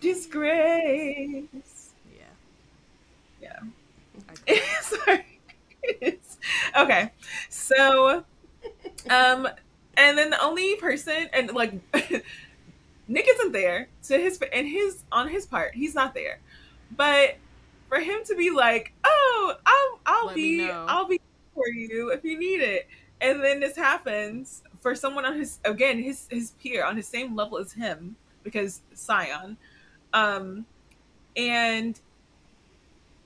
disgrace. Yeah, yeah. It's, it's, okay, so, um, and then the only person, and like, Nick isn't there. So his and his on his part, he's not there. But for him to be like, oh, I'll I'll Let be I'll be for you if you need it, and then this happens. For someone on his, again, his his peer, on his same level as him, because Scion, um, and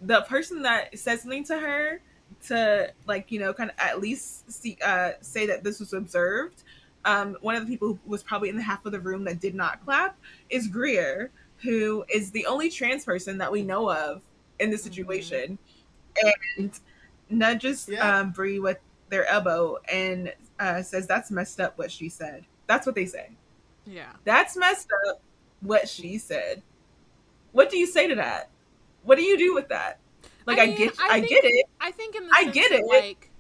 the person that says something to her to, like, you know, kind of at least see, uh, say that this was observed, um, one of the people who was probably in the half of the room that did not clap is Greer, who is the only trans person that we know of in this situation, mm-hmm. and nudges yeah. um, Bree with their elbow and uh, says, "That's messed up what she said." That's what they say. Yeah. That's messed up what she said. What do you say to that? What do you do with that? Like, I, mean, I get, I, I think, get it. I think in the I sense get it. That, like,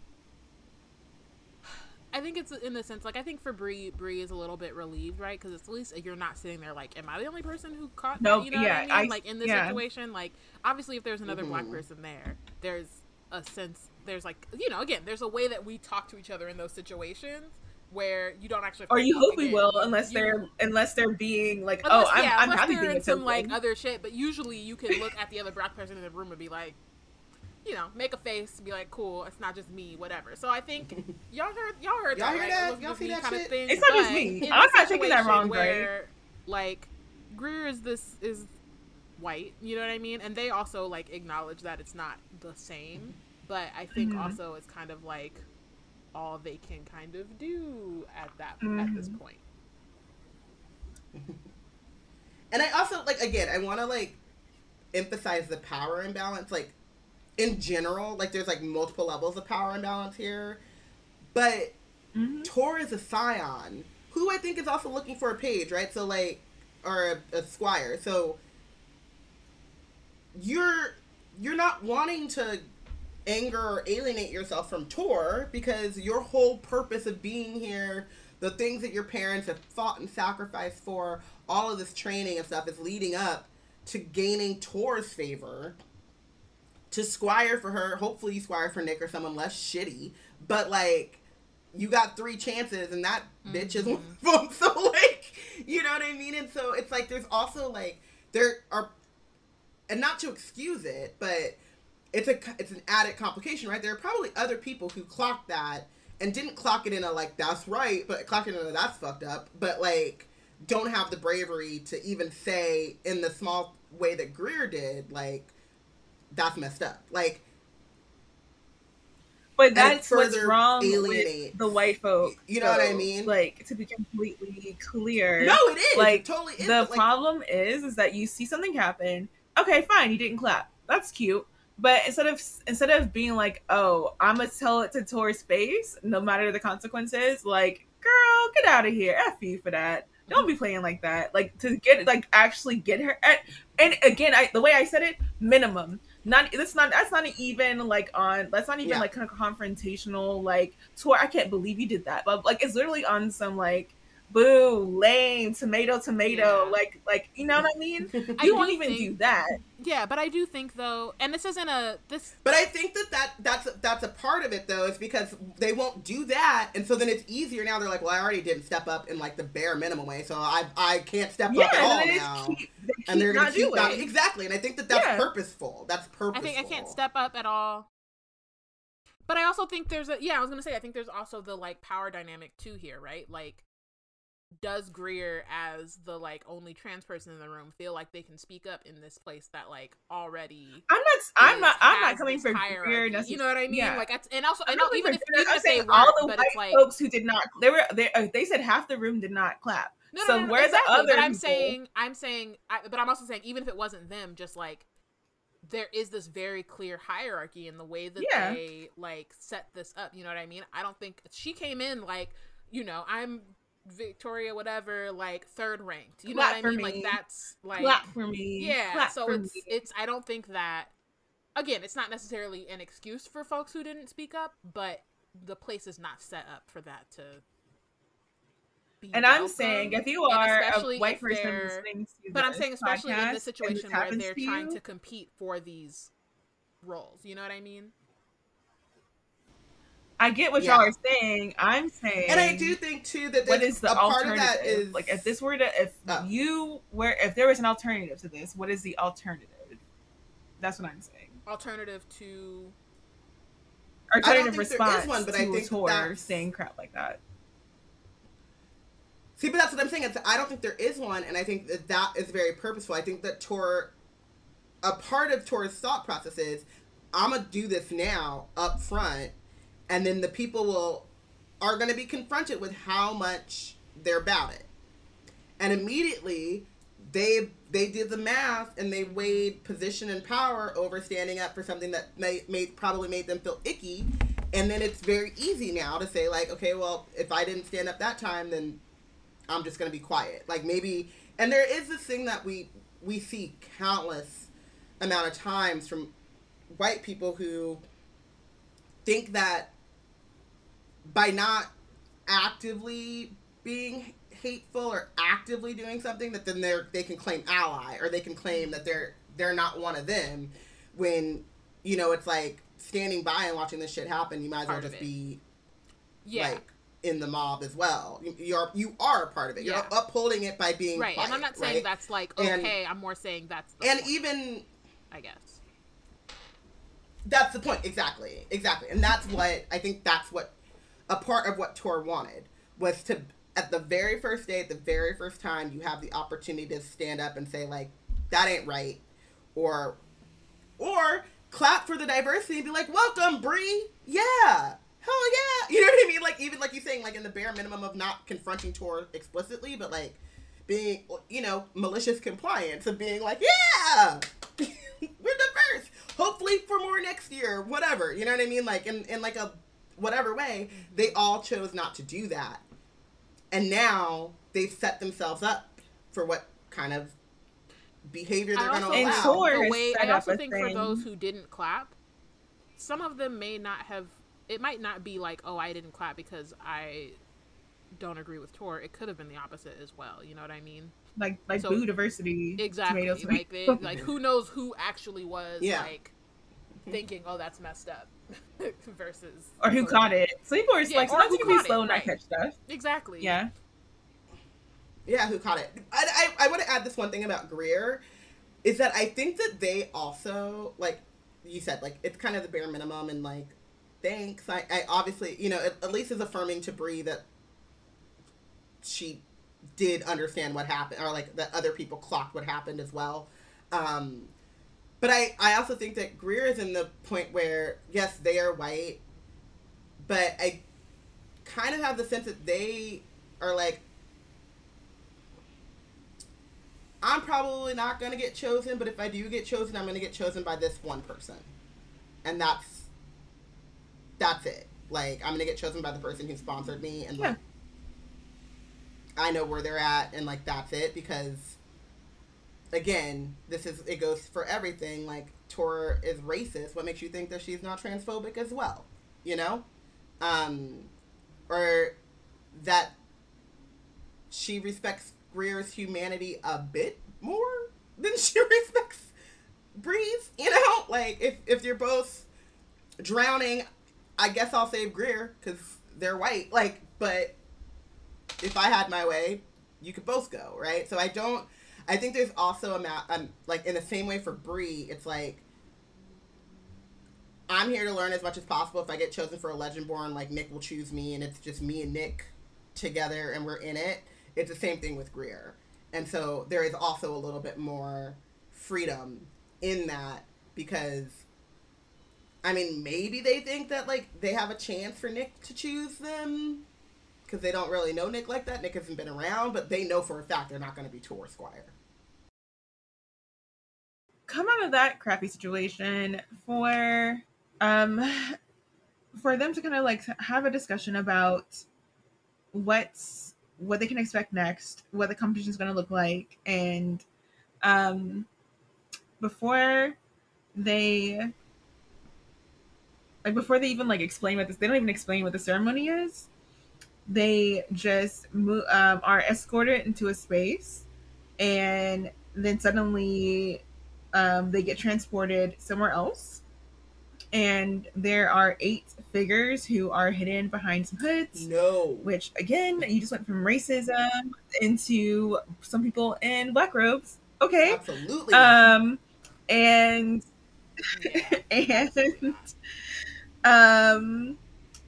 I think it's in the sense, like, I think for Bree, Bree is a little bit relieved, right? Because at least you're not sitting there like, am I the only person who caught no, that? You know yeah, what I mean? I, like, in this yeah. situation, like, obviously if there's another mm-hmm. black person there, there's a sense, there's like, you know, again, there's a way that we talk to each other in those situations where you don't actually, or you hope we will, unless you, they're unless they're being like, unless, oh, I'm, yeah, I'm happy being some like other shit. But usually, you can look at the other black person in the room and be like, you know, make a face, be like, cool, it's not just me, whatever. So I think y'all heard, y'all heard y'all that, right? that y'all see that kind shit? Of thing. It's not just me. I'm not taking that wrong, where, right? Like, Greer is this is white, you know what I mean? And they also like acknowledge that it's not the same, but I think mm-hmm. also it's kind of like all they can kind of do at that mm-hmm. at this point. And I also, like, again, I want to like emphasize the power imbalance, like in general, like there's like multiple levels of power imbalance here, but mm-hmm. Tor is a Scion who I think is also looking for a page, right? So like, or a, a squire. So you're you're not wanting to anger or alienate yourself from Tor, because your whole purpose of being here, the things that your parents have fought and sacrificed for, all of this training and stuff is leading up to gaining Tor's favor, to squire for her, hopefully you squire for Nick or someone less shitty, but like, you got three chances and that mm-hmm. bitch is one of them, so like, you know what I mean? And so it's like, there's also like, there are, and not to excuse it, but it's a it's an added complication, right? There are probably other people who clocked that and didn't clock it in a like that's right, but clocked it in a that's fucked up, but like don't have the bravery to even say in the small way that Greer did, like that's messed up. Like, but that's what's wrong alienates, with the white folk. You know so, what I mean? Like, to be completely clear, no, it is like it totally is, the but, like, problem is is that you see something happen. Okay, fine, you didn't clap. That's cute. But instead of instead of being like, oh, I'ma tell it to Tor's face, no matter the consequences, like, girl, get out of here. F you for that. Don't be playing like that. Like, to get, like, actually get her at, and again, I, the way I said it, minimum. Not that's not that's not even like on that's not even yeah. like kind of confrontational, like, Tor, I can't believe you did that. But like, it's literally on some like, boo, lame, tomato, tomato, yeah. like, like, you know what I mean? You I won't do even think, do that. Yeah, but I do think, though, and this isn't a, this... But I think that, that that's, that's a part of it, though, is because they won't do that, and so then it's easier now. They're like, well, I already didn't step up in, like, the bare minimum way, so I I can't step yeah, up at all now. Keep, they keep and they're going to keep not... Exactly, and I think that that's yeah. purposeful. That's purposeful. I think I can't step up at all. But I also think there's a, yeah, I was going to say, I think there's also the, like, power dynamic, too, here, right? Like, does Greer as the like only trans person in the room feel like they can speak up in this place that like already I'm not I'm not I'm not coming for hierarchy. Greer necessarily. You know what I mean? Yeah. Like, and also and not even if, even if they all the white like, folks who did not they were they, they said half the room did not clap. No, no, so no, no, no, where's exactly, the other but I'm people? saying I'm saying I, but I'm also saying even if it wasn't them, just like there is this very clear hierarchy in the way that yeah. they like set this up, you know what I mean? I don't think she came in like, you know, I'm Victoria whatever, like third ranked, you know Clap what I mean? Me. Like that's like Clap for me. Yeah. Clap so it's me. It's I don't think that again, it's not necessarily an excuse for folks who didn't speak up, but the place is not set up for that to be And welcome. I'm saying if you are a white person listening to But I'm saying especially in this situation where they're to trying to compete for these roles. You know what I mean? I get what yeah. y'all are saying. I'm saying, and I do think too that what is the a part of that is like if this were to if oh. you were if there was an alternative to this, what is the alternative? That's what I'm saying. Alternative to alternative response there is one, but to I think a Tor saying crap like that. See, but that's what I'm saying. It's, I don't think there is one, and I think that that is very purposeful. I think that Tor, a part of Tor's thought process is, I'm gonna do this now up front. And then the people will are going to be confronted with how much they're about it. And immediately they they did the math and they weighed position and power over standing up for something that may, may probably made them feel icky. And then it's very easy now to say, like, okay, well, if I didn't stand up that time, then I'm just going to be quiet. Like, maybe, and there is this thing that we, we see countless amount of times from white people who think that by not actively being hateful or actively doing something, that then they're, they can claim ally, or they can claim that they're, they're not one of them, when, you know, it's like, standing by and watching this shit happen, you might as well just be, yeah, like, in the mob as well. You're, you are a part of it. Yeah. You're upholding it by being right. Quiet, and I'm not saying right? that's like okay. And, I'm more saying that's the and point, even I guess that's the point. Exactly, exactly. And that's what I think. That's what a part of what Tor wanted was to, at the very first day, at the very first time, you have the opportunity to stand up and say, like, that ain't right, or or. clap for the diversity and be like, welcome, Bree. Yeah. Hell yeah. You know what I mean? Like, even like you're saying, like, in the bare minimum of not confronting Tor explicitly, but like being, you know, malicious compliance of being like, yeah, we're diverse. Hopefully for more next year, whatever. You know what I mean? Like, in, in like a whatever way, they all chose not to do that. And now they've set themselves up for what kind of behavior they're going to allow. The way, I also think for those who didn't clap, some of them may not have, it might not be like, oh, I didn't clap because I don't agree with Tor. It could have been the opposite as well. You know what I mean? Like, like so, blue diversity. Exactly. Tomato, tomato. Like, they, like, who knows who actually was, yeah, like, thinking, oh, that's messed up. Versus. Or who caught it. So people are just, yeah, like, sometimes you can be slow and not catch stuff. Exactly. Yeah. Yeah, who caught it? I, I, I want to add this one thing about Greer, is that I think that they also, like you said, like, it's kind of the bare minimum, and like, thanks. I, I obviously, you know, it, at least is affirming to Bree that she did understand what happened, or like that other people clocked what happened as well. Um, but I, I also think that Greer is in the point where, yes, they are white, but I kind of have the sense that they are like, I'm probably not going to get chosen, but if I do get chosen, I'm going to get chosen by this one person. And that's, that's it. Like, I'm going to get chosen by the person who sponsored me, and yeah, like, I know where they're at, and like, that's it. Because again, this is, it goes for everything. Like, Tor is racist. What makes you think that she's not transphobic as well? You know? Um, or that she respects Greer's humanity a bit more than she respects Bree's, you know? Like, if, if you're both drowning, I guess I'll save Greer, because they're white. Like, but if I had my way, you could both go, right? So I don't, I think there's also a ma- um, like, in the same way for Bree, it's like, I'm here to learn as much as possible. If I get chosen for a Legendborn, like, Nick will choose me, and it's just me and Nick together, and we're in it. It's the same thing with Greer. And so there is also a little bit more freedom in that, because, I mean, maybe they think that, like, they have a chance for Nick to choose them, because they don't really know Nick like that. Nick hasn't been around, but they know for a fact they're not going to be Tor Squire. Come out of that crappy situation for, um, for them to kind of, like, have a discussion about what's, what they can expect next, what the competition is going to look like. And um, before they, like, before they even, like, explain what this, they don't even explain what the ceremony is. They just move, um, are escorted into a space, and then suddenly um, they get transported somewhere else. And there are eight figures who are hidden behind some hoods. No. Which, again, you just went from racism into some people in black robes. Okay. Absolutely. Um, and, yeah. and, um,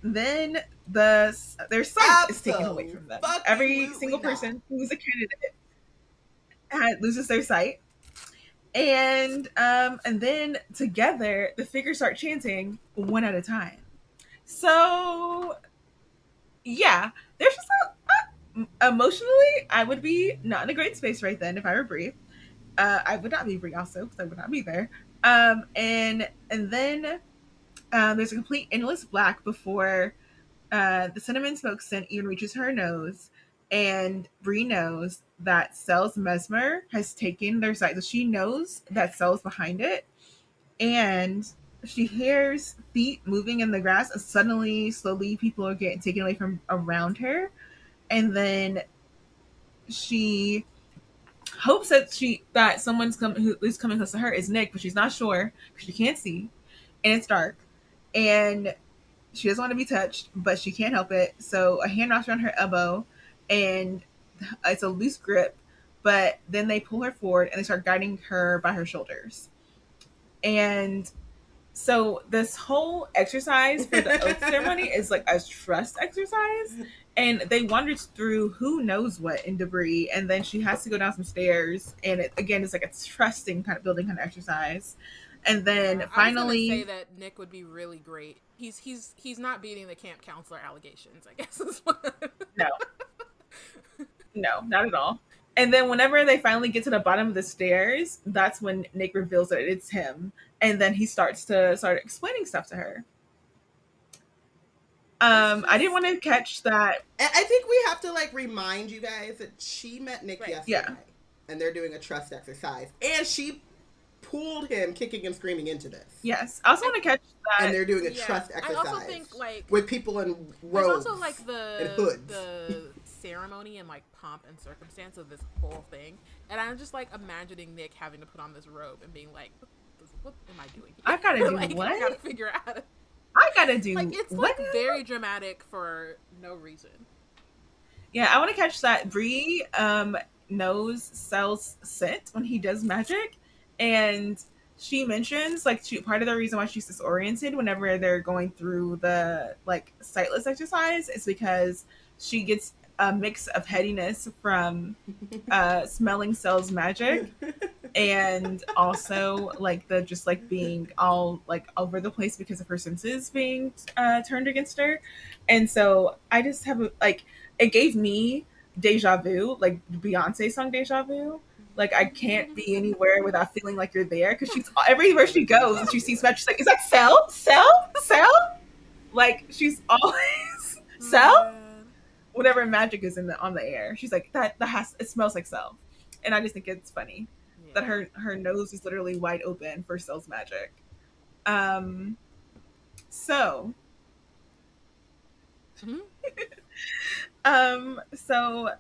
then the, their sight is taken away from them. Every single person not. who's a candidate had, loses their sight. And um, and then together the figures start chanting one at a time. So yeah, there's just a, emotionally, I would be not in a great space right then if I were Bree. Uh, I would not be Bree also, because I would not be there. Um, and and then um, there's a complete endless black before uh, the cinnamon smoke scent even reaches her nose. And Bree knows that Sel's mesmer has taken their sight. So she knows that Sel's behind it. And she hears feet moving in the grass. And suddenly, slowly, people are getting taken away from around her. And then she hopes that she that someone's come who is coming close to her is Nick, but she's not sure because she can't see, and it's dark, and she doesn't want to be touched, but she can't help it. So a hand wraps around her elbow, and it's a loose grip. But then they pull her forward and they start guiding her by her shoulders, and so this whole exercise for the oath ceremony is like a trust exercise. And they wander through who knows what in debris, and then she has to go down some stairs. And it, again, it's like a trusting kind of building kind of exercise. And then yeah, finally, I was gonna say that Nick would be really great. He's he's he's not beating the camp counselor allegations, I guess. Is what... No, no, not at all. And then whenever they finally get to the bottom of the stairs, that's when Nick reveals that it's him, and then he starts to start explaining stuff to her. Um, I didn't want to catch that. I think we have to, like, remind you guys that she met Nick right. yesterday. Yeah. And they're doing a trust exercise. And she pulled him kicking and screaming into this. Yes. I also want to catch that. And they're doing a yeah. trust exercise. I also think, like... with people in robes also, like, the, and hoods. The ceremony and, like, pomp and circumstance of this whole thing. And I'm just, like, imagining Nick having to put on this robe and being like, what am I doing here? I gotta do like, what? I gotta figure out... I gotta do like it's like what? Very dramatic for no reason. Yeah, I want to catch that. Bree um, knows Sel's scent when he does magic, and she mentions like she, part of the reason why she's disoriented whenever they're going through the like sightless exercise is because she gets a mix of headiness from uh, smelling Sel's magic. And also, like, the just, like, being all, like, over the place because of her senses being uh, turned against her. And so I just have, a, like, it gave me deja vu, like, Beyonce song Deja Vu. Like, I can't be anywhere without feeling like you're there. Because she's, everywhere she goes, and she sees magic, she's like, is that Sel? Sel? Sel? Like, she's always, Sel? Whatever magic is in the, on the air. She's like, that, that has, it smells like Sel. And I just think it's funny. That her her nose is literally wide open for Sel's magic. Um, so, mm-hmm. um, so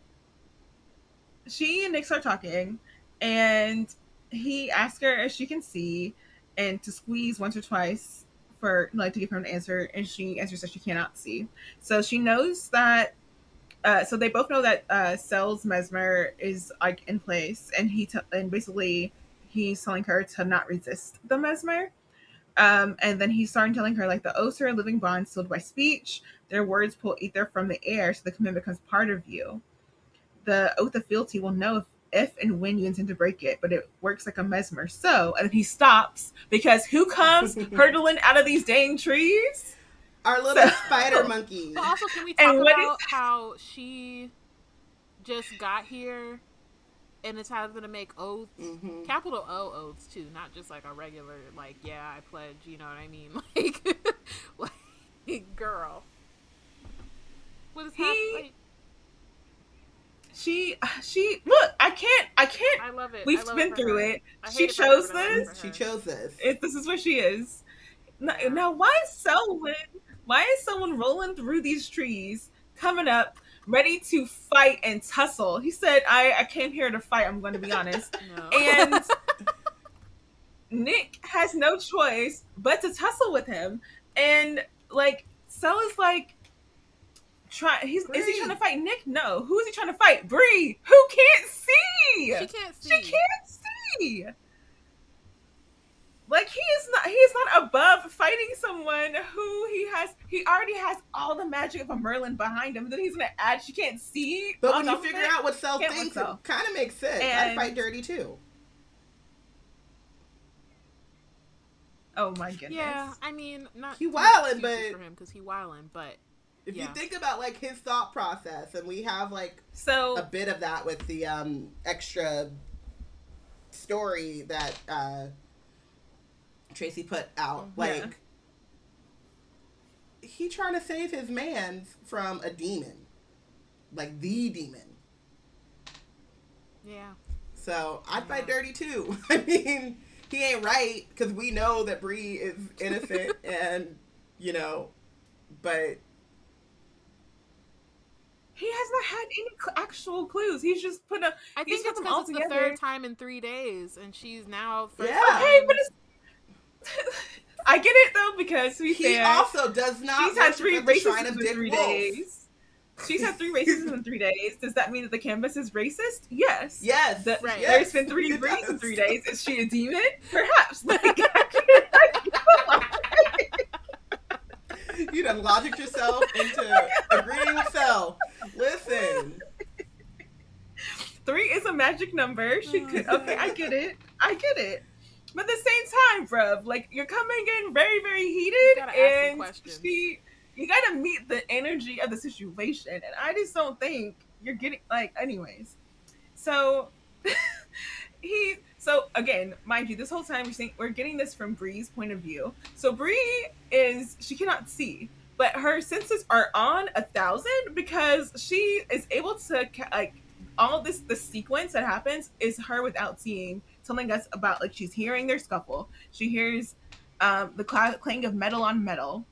she and Nick start talking, and he asks her if she can see, and to squeeze once or twice for like to give her an answer, and she answers that she cannot see. So she knows that. Uh, so they both know that uh, Sel's mesmer is like in place, and he t- and basically he's telling her to not resist the mesmer. Um, and then he's starting telling her like the oaths are a living bond sealed by speech. Their words pull ether from the air, so the commitment becomes part of you. The oath of fealty will know if, if and when you intend to break it, but it works like a mesmer. So, and then he stops because who comes hurtling out of these dang trees? Our little so, spider monkey. But also, can we talk about is- how she just got here and it's how they're to make oaths, mm-hmm. capital O oaths too, not just like a regular, like, yeah, I pledge, you know what I mean? Like, like girl. What is happening? Like? She, she, look, I can't, I can't. I love it. We've love been it through her. It. I she chose this. She chose this. It, this is where she is. Now, now why is Selwyn? Why is someone rolling through these trees, coming up, ready to fight and tussle? He said, I, I came here to fight, I'm going to be honest. No. And Nick has no choice but to tussle with him. And, like, Sel is, like, try, he's, is he trying to fight Nick? No. Who is he trying to fight? Bree, who can't see! She can't see. She can't see! Like, he is not he is not above fighting someone who he has, he already has all the magic of a Merlin behind him. Then he's going to add, she can't see. But when you figure out what Self thinks, it kind of makes sense. And, I fight dirty, too. Oh, my goodness. Yeah, I mean, not... He wildin', but... For him, because he wildin', but If yeah. you think about, like, his thought process, and we have, like, so a bit of that with the um, extra story that uh, Tracy put out. Like, yeah. he trying to save his man from a demon. Like, the demon. Yeah. So, I'd yeah. fight dirty, too. I mean, he ain't right, because we know that Bree is innocent, and, you know, but... He has not had any cl- actual clues. He's just put a... I think it's because it's the third time in three days, and she's now... First yeah. time. Okay, but it's... I get it, though, because we he fair, also does not... She's had three racism in three Wolf. days. She's had three racism in three days. Does that mean that the canvas is racist? Yes. Yes. The, right. yes. There's been three races in three days. Is she a demon? Perhaps. Like, I can't, I can't you done logic yourself into agreeing with Sel. Listen. Three is a magic number. She could, okay, I get it. I get it. But at the same time, bruv, like, you're coming in very, very heated. You and she, you gotta meet the energy of the situation. And I just don't think you're getting, like, anyways. So, he, so again, mind you, this whole time we're saying, we're getting this from Bree's point of view. So Bree is, she cannot see, but her senses are on a thousand because she is able to, like, all this, the sequence that happens is her without seeing, telling us about, like, she's hearing their scuffle. She hears um, the cl- clang of metal on metal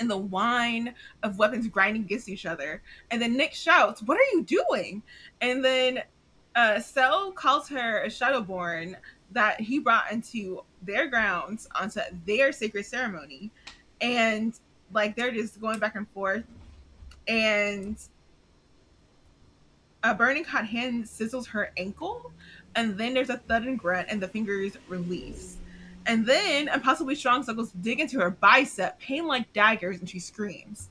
and the whine of weapons grinding against each other. And then Nick shouts, "What are you doing?" And then uh, Sel calls her a Shadowborn that he brought into their grounds, onto their sacred ceremony. And like, they're just going back and forth, and a burning hot hand sizzles her ankle, and then there's a thud and grunt, and the fingers release. And then impossibly strong suckles dig into her bicep, pain like daggers, and she screams.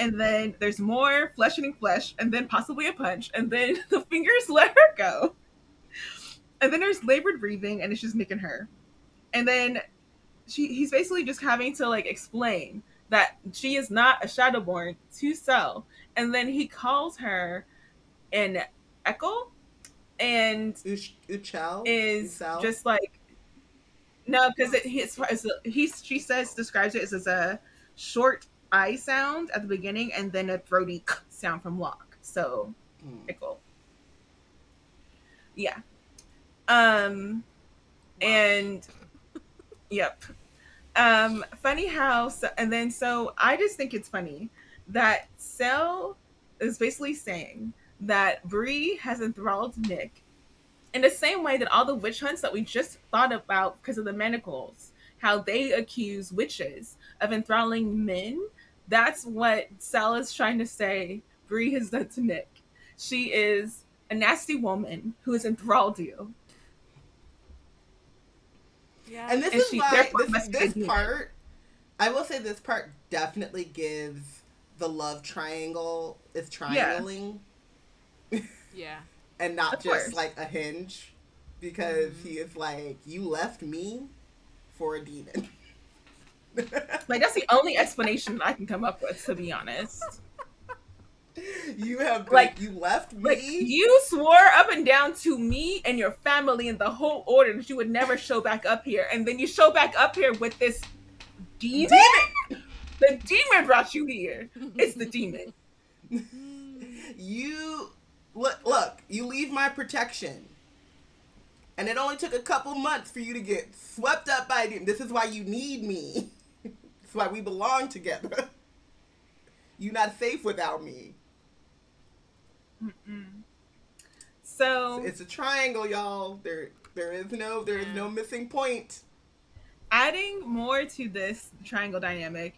And then there's more flesh eating flesh, and then possibly a punch, and then the fingers let her go. And then there's labored breathing, and it's just Nick and her. And then she he's basically just having to, like, explain that she is not a Shadowborn to Sel. And then he calls her an Echo, and Uch- Uchel is Uchel? Just like, no, because it his, his, he's she says describes it as, as a short I sound at the beginning and then a throaty k sound from lock. So mm. Echo, yeah, um, wow. and yep. Um, funny how, so, and then, so I just think it's funny that Sel is basically saying that Bree has enthralled Nick in the same way that all the witch hunts that we just thought about because of the manacles, how they accuse witches of enthralling men. That's what Sel is trying to say Bree has done to Nick. She is a nasty woman who has enthralled you. Yeah. And this and is she, why this, this part, I will say this part definitely gives the love triangle, is triangling. Yeah. yeah. And not of just course. like a hinge, because mm-hmm. he is like, you left me for a demon. Like, that's the only explanation I can come up with, to be honest. You have been, like, you left me. Like, you swore up and down to me and your family and the whole order that you would never show back up here, and then you show back up here with this demon. demon! The demon brought you here. It's the demon. You look, look. You leave my protection, and it only took a couple months for you to get swept up by a demon. This is why you need me. It's why we belong together. You're not safe without me. Mm-mm. So it's, it's a triangle, y'all. There, there is no, there is no missing point. Adding more to this triangle dynamic,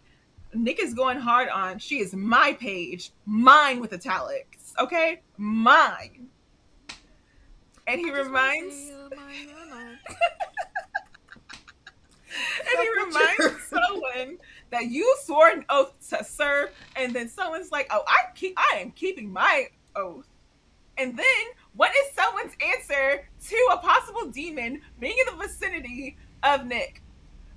Nick is going hard on, she is my page, mine with italics, okay, mine. And he reminds, and he reminds Selwyn that you swore an oath to serve, and then Selwyn's like, "Oh, I keep, I am keeping my oath." And then, what is Selwyn's answer to a possible demon being in the vicinity of Nick?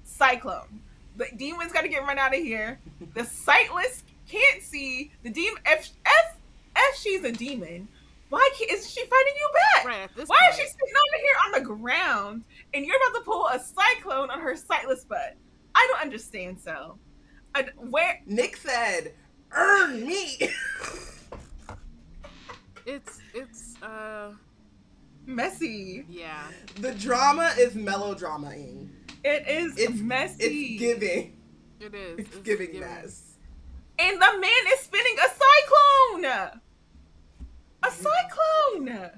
Cyclone. The demon's got to get run out of here. The sightless can't see the demon. If, if, if she's a demon, why can't, is she fighting you back? Right at this why point. Is she sitting over here on the ground and you're about to pull a cyclone on her sightless butt? I don't understand. So, I, where Nick said, "Earn me." It's it's uh messy. Yeah, the drama is melodrama-ing. It is. It's messy. It's giving. It is. It's, it's giving, giving mess. And the man is spinning a cyclone. A cyclone.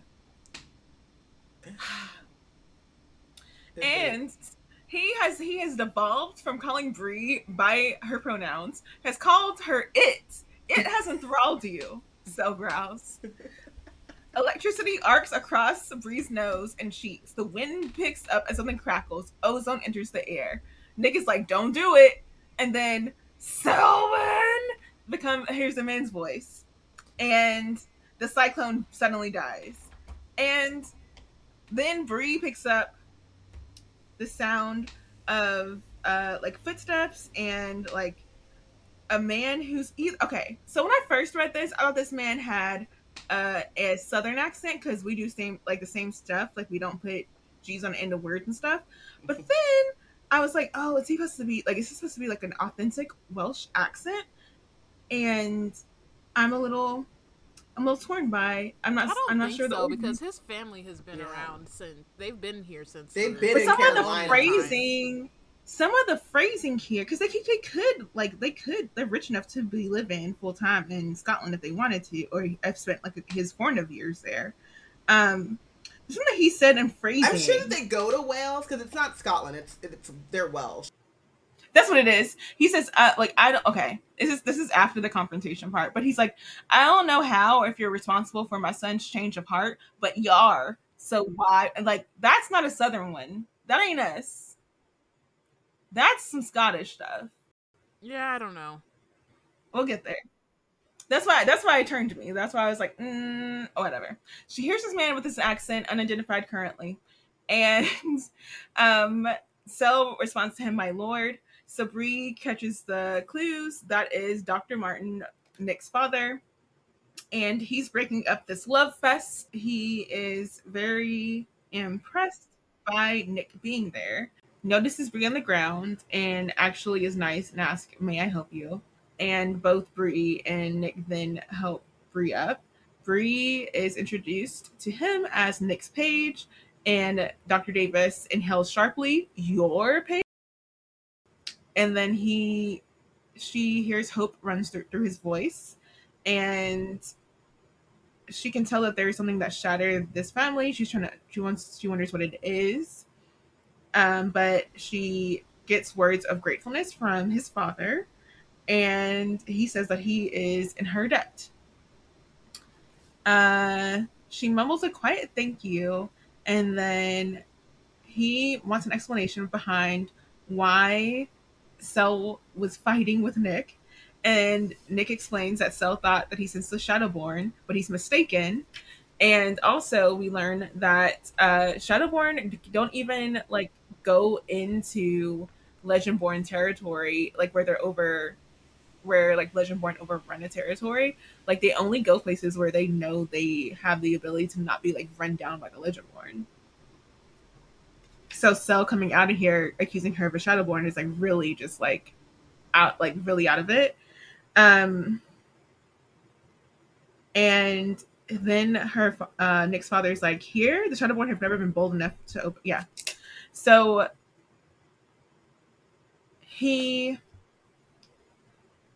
And he has he has devolved from calling Bree by her pronouns, has called her it. It has enthralled you, Cell Grouse. Electricity arcs across Bree's nose and cheeks. The wind picks up as something crackles. Ozone enters the air. Nick is like, don't do it. And then Selwyn become here's the man's voice. And the cyclone suddenly dies. And then Bree picks up the sound of uh like footsteps and like a man who's either okay. So when I first read this, I thought this man had uh a southern accent because we do same like the same stuff, like we don't put G's on the end of words and stuff. But then I was like, oh, is he supposed to be like is this supposed to be like an authentic Welsh accent? And I'm a little I'm a little torn by I'm not I don't I'm not think sure so, the because his family has been yeah. around since they've been here since they've been in some Carolina of the phrasing time. Some of the phrasing here because they could they could like they could they're rich enough to be living full time in Scotland if they wanted to, or have spent like his formative years there. Um, something that he said in phrasing. I'm sure that they go to Wales because it's not Scotland. It's it's they're Welsh. That's what it is. He says, uh, like, I don't, okay, this is, this is after the confrontation part, but he's like, I don't know how, or if you're responsible for my son's change of heart, but you are, so why? And like, that's not a Southern one. That ain't us. That's some Scottish stuff. Yeah, I don't know. We'll get there. That's why, that's why it turned to me. That's why I was like, mm, oh, whatever. She hears this man with this accent, unidentified currently. And um, Sel responds to him, my lord. So Bree catches the clues. That is Doctor Martin, Nick's father. And he's breaking up this love fest. He is very impressed by Nick being there. Notices Bree on the ground and actually is nice and asks, may I help you? And both Bree and Nick then help Bree up. Bree is introduced to him as Nick's page. And Doctor Davis inhales sharply, your page? And then he, she hears hope runs through, through his voice, and she can tell that there is something that shattered this family. She's trying to, she wants, she wonders what it is, um, but she gets words of gratefulness from his father, and he says that he is in her debt. Uh, she mumbles a quiet thank you, and then he wants an explanation behind why Sel was fighting with Nick, and Nick explains that Sel thought that he sensed the Shadowborn, but he's mistaken. And also we learn that uh, Shadowborn don't even like go into Legendborn territory, like where they're over, where like Legendborn overrun a territory. Like they only go places where they know they have the ability to not be like run down by the Legendborn. So Sel coming out of here, accusing her of a Shadowborn is like really just like out, like really out of it. Um, and then her, uh, Nick's father's like, here, the Shadowborn have never been bold enough to open. Yeah. So he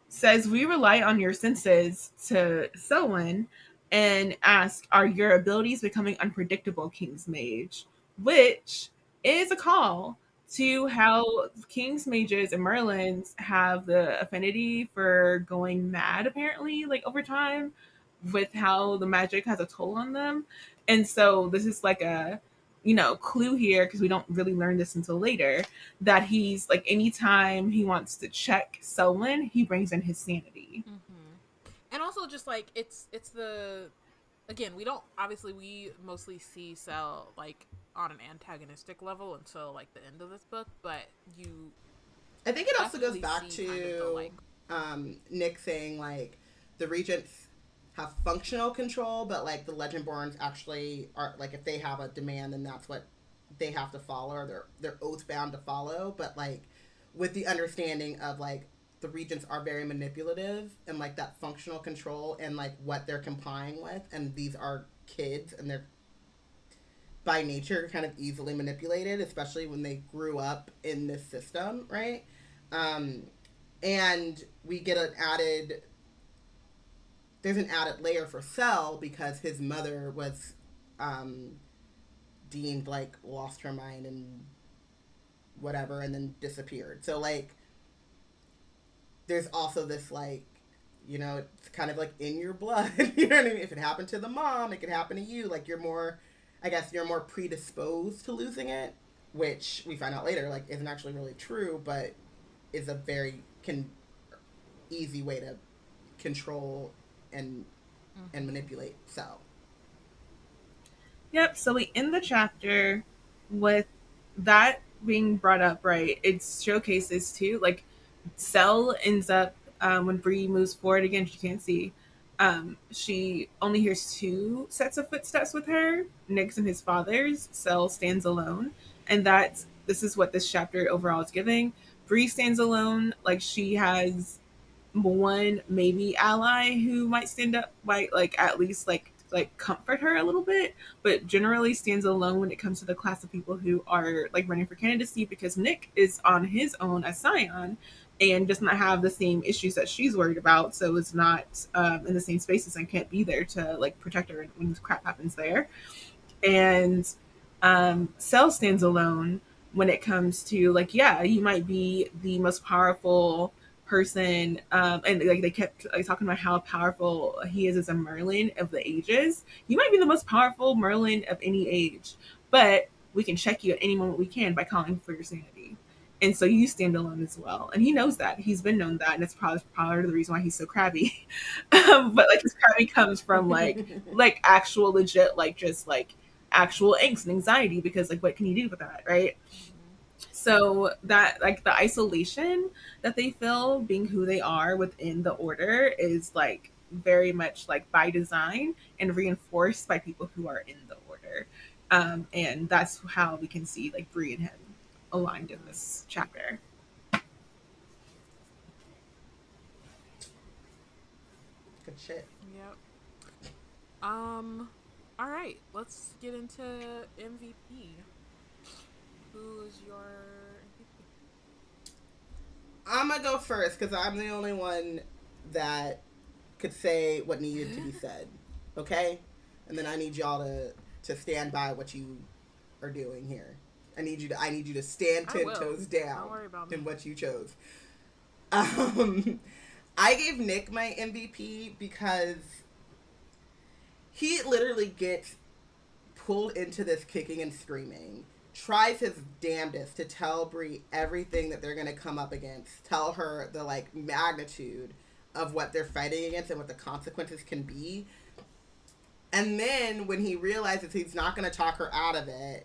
says, we rely on your senses to Selwyn, and ask, are your abilities becoming unpredictable, King's Mage? Which is a call to how King's Mages and Merlins have the affinity for going mad, apparently, like over time, with how the magic has a toll on them. And so this is like a, you know, clue here, because we don't really learn this until later, that he's like, anytime he wants to check Selwyn, he brings in his sanity. Mm-hmm. And also just like, it's, it's the, again, we don't, obviously we mostly see Sel like on an antagonistic level until like the end of this book, but you I think it also goes back to kind of the, like, um, Nick saying, like, the Regents have functional control, but, like, the Legendborns actually are, like, if they have a demand, then that's what they have to follow, or they're, they're oath-bound to follow, but, like, with the understanding of, like, the Regents are very manipulative, and, like, that functional control and, like, what they're complying with, and these are kids, and they're by nature kind of easily manipulated, especially when they grew up in this system, right? Um, and we get an added, there's an added layer for Sel because his mother was um, deemed, like, lost her mind and whatever, and then disappeared. So, like, there's also this, like, you know, it's kind of like in your blood. You know what I mean? If it happened to the mom, it could happen to you. Like, you're more, I guess you're more predisposed to losing it, which we find out later, like, isn't actually really true, but is a very can easy way to control and mm. and manipulate. So, yep. So we end the chapter with that being brought up, right? It showcases too, like, Sel ends up um, when Bree moves forward again. She can't see. Um, she only hears two sets of footsteps with her, Nick's and his father's. Sel stands alone, and that's this is what this chapter overall is giving. Bree stands alone, like, she has one maybe ally who might stand up, might like at least like like comfort her a little bit, but generally stands alone when it comes to the class of people who are, like, running for candidacy, because Nick is on his own as Scion and does not have the same issues that she's worried about, so is not um, in the same spaces and can't be there to, like, protect her when crap happens there. And um, Sel stands alone when it comes to, like, yeah, you might be the most powerful person, um, and, like, they kept, like, talking about how powerful he is as a Merlin of the ages. You might be the most powerful Merlin of any age, but we can check you at any moment we can by calling for your sanity. And so you stand alone as well. And he knows that. He's been known that. And it's probably part of the reason why he's so crabby. um, but, like, his crabby comes from, like, like actual legit, like, just, like, actual angst and anxiety, because, like, what can you do with that, right? So that, like, the isolation that they feel being who they are within the order is, like, very much, like, by design and reinforced by people who are in the order. Um, and that's how we can see, like, Bree and him aligned in this chapter. Good shit. Yep. Um, all right, let's get into M V P. Who's your M V P? I'm gonna go first because I'm the only one that could say what needed to be said. Okay? And then I need y'all to, to stand by what you are doing here. I need you to. I need you to stand ten toes down in what you chose. Um, I gave Nick my M V P because he literally gets pulled into this kicking and screaming, tries his damnedest to tell Bree everything that they're going to come up against, tell her the, like, magnitude of what they're fighting against and what the consequences can be, and then when he realizes he's not going to talk her out of it,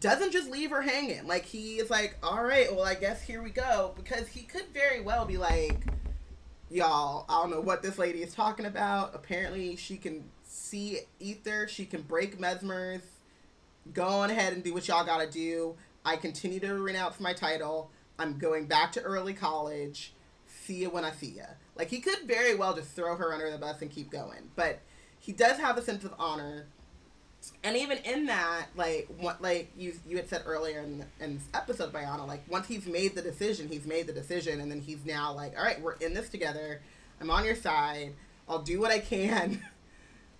doesn't just leave her hanging. Like, he is like, all right, well, I guess here we go. Because he could very well be like, y'all, I don't know what this lady is talking about. Apparently, she can see Aether. She can break Mesmerize. Go on ahead and do what y'all gotta do. I continue to renounce my title. I'm going back to early college. See ya when I see ya. Like, he could very well just throw her under the bus and keep going. But he does have a sense of honor. And even in that, like, what, like you you had said earlier in, in this episode, Brianna, like, once he's made the decision, he's made the decision, and then he's now like, all right, we're in this together. I'm on your side. I'll do what I can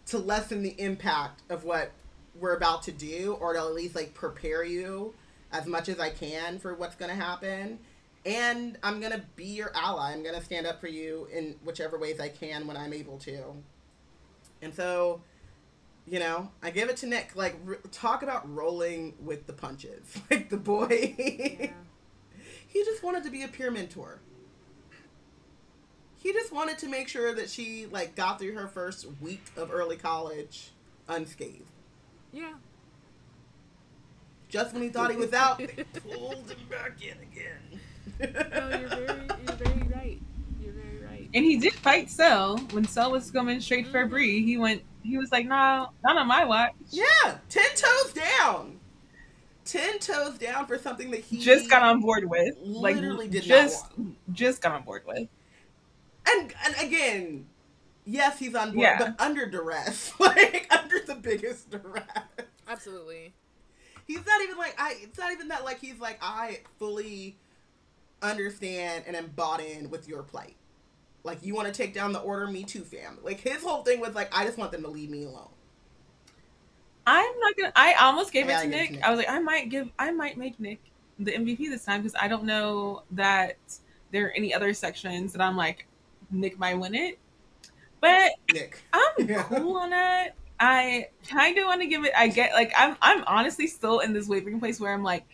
to lessen the impact of what we're about to do, or to at least, like, prepare you as much as I can for what's going to happen. And I'm going to be your ally. I'm going to stand up for you in whichever ways I can when I'm able to. And so, you know, I give it to Nick. Like, r- talk about rolling with the punches. Like, the boy, yeah. He just wanted to be a peer mentor. He just wanted to make sure that she, like, got through her first week of early college unscathed. Yeah. Just when he thought he was out, they pulled him back in again. No, you're very, you're very right. You're very And he did fight Cell when Cell was coming straight for Bree. He went. He was like, "No, not on my watch." Yeah, ten toes down. Ten toes down for something that he just got on board with. Literally like, did just, not want. Just got on board with. And and again, yes, he's on board, yeah. but under duress, like under the biggest duress. Absolutely. He's not even like I. It's not even that like he's like I fully understand and am bought in with your plight. Like, you want to take down the Order, me too, fam. Like, his whole thing was, like, I just want them to leave me alone. I'm not gonna... I almost gave yeah, it to Nick. Nick. I was like, I might give... I might make Nick the M V P this time, because I don't know that there are any other sections that I'm like, Nick might win it. But Nick. I'm yeah. cool on that. I kind of want to give it... I get... Like, I'm I'm honestly still in this wavering place where I'm like,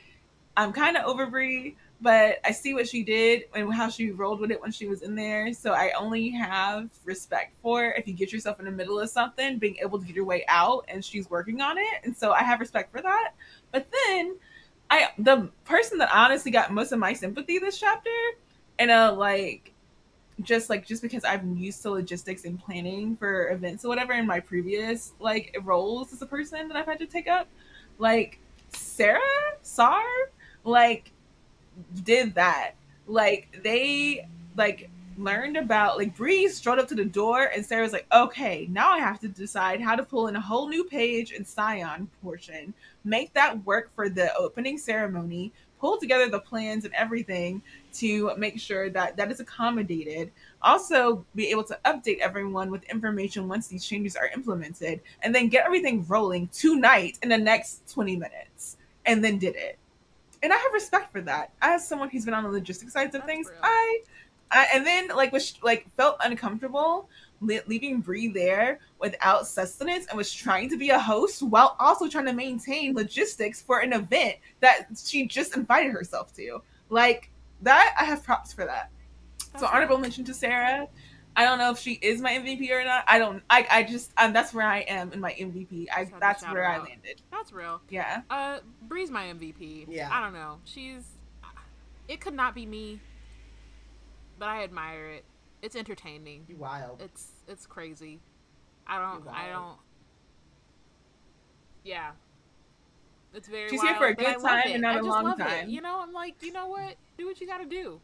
I'm kind of over Bree. But I see what she did and how she rolled with it when she was in there. So I only have respect for if you get yourself in the middle of something, being able to get your way out, and she's working on it. And so I have respect for that. But then I, the person that honestly got most of my sympathy this chapter, and uh, like, just like, just because I'm used to logistics and planning for events or whatever in my previous like roles as a person that I've had to take up, like Sarah, Sar, like, did that. Like, they like learned about like Bree strode up to the door and Sarah was like, okay, now I have to decide how to pull in a whole new Page and Scion portion, make that work for the opening ceremony, pull together the plans and everything to make sure that that is accommodated, also be able to update everyone with information once these changes are implemented, and then get everything rolling tonight in the next twenty minutes, and then did it. And I have respect for that. As someone who's been on the logistics sides of That's things, I, I and then like was like felt uncomfortable li- leaving Bree there without sustenance, and was trying to be a host while also trying to maintain logistics for an event that she just invited herself to. Like that, I have props for that. That's so honorable mention to Sarah. I don't know if she is my M V P or not. I don't. I. I just. Um, that's where I am in my M V P. I. That's where I landed. That's real. Yeah. Uh, Bree's my M V P. Yeah. I don't know. She's. It could not be me. But I admire it. It's entertaining. You wild. It's. It's crazy. I don't. I don't. Yeah. It's very. She's wild, here for a good time and not a long time. It. You know. I'm like. You know what? Do what you gotta do.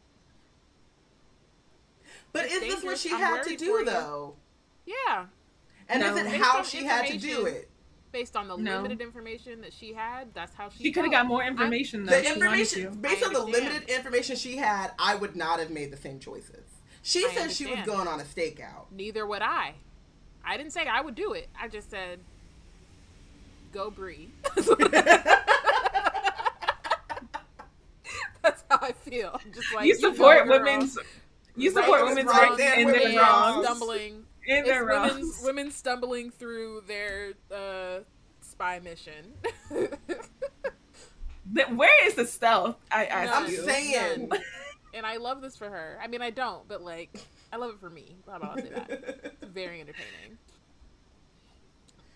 But is this what she had to do, though? Yeah. And is it how she had to do it? Based on the limited information that she had, that's how she... She could have got more information, though. The information, based on the limited information she had, I would not have made the same choices. She said she was going on a stakeout. Neither would I. I didn't say I would do it. I just said, go Bree. That's how I feel. Just like, you support women's... You support women's rights and women wrongs. Stumbling. In their wrongs. Women's, women stumbling through their uh, spy mission. Where is the stealth? I ask I'm you. I'm saying. None. And I love this for her. I mean, I don't, but like, I love it for me. How about I say that? It's very entertaining.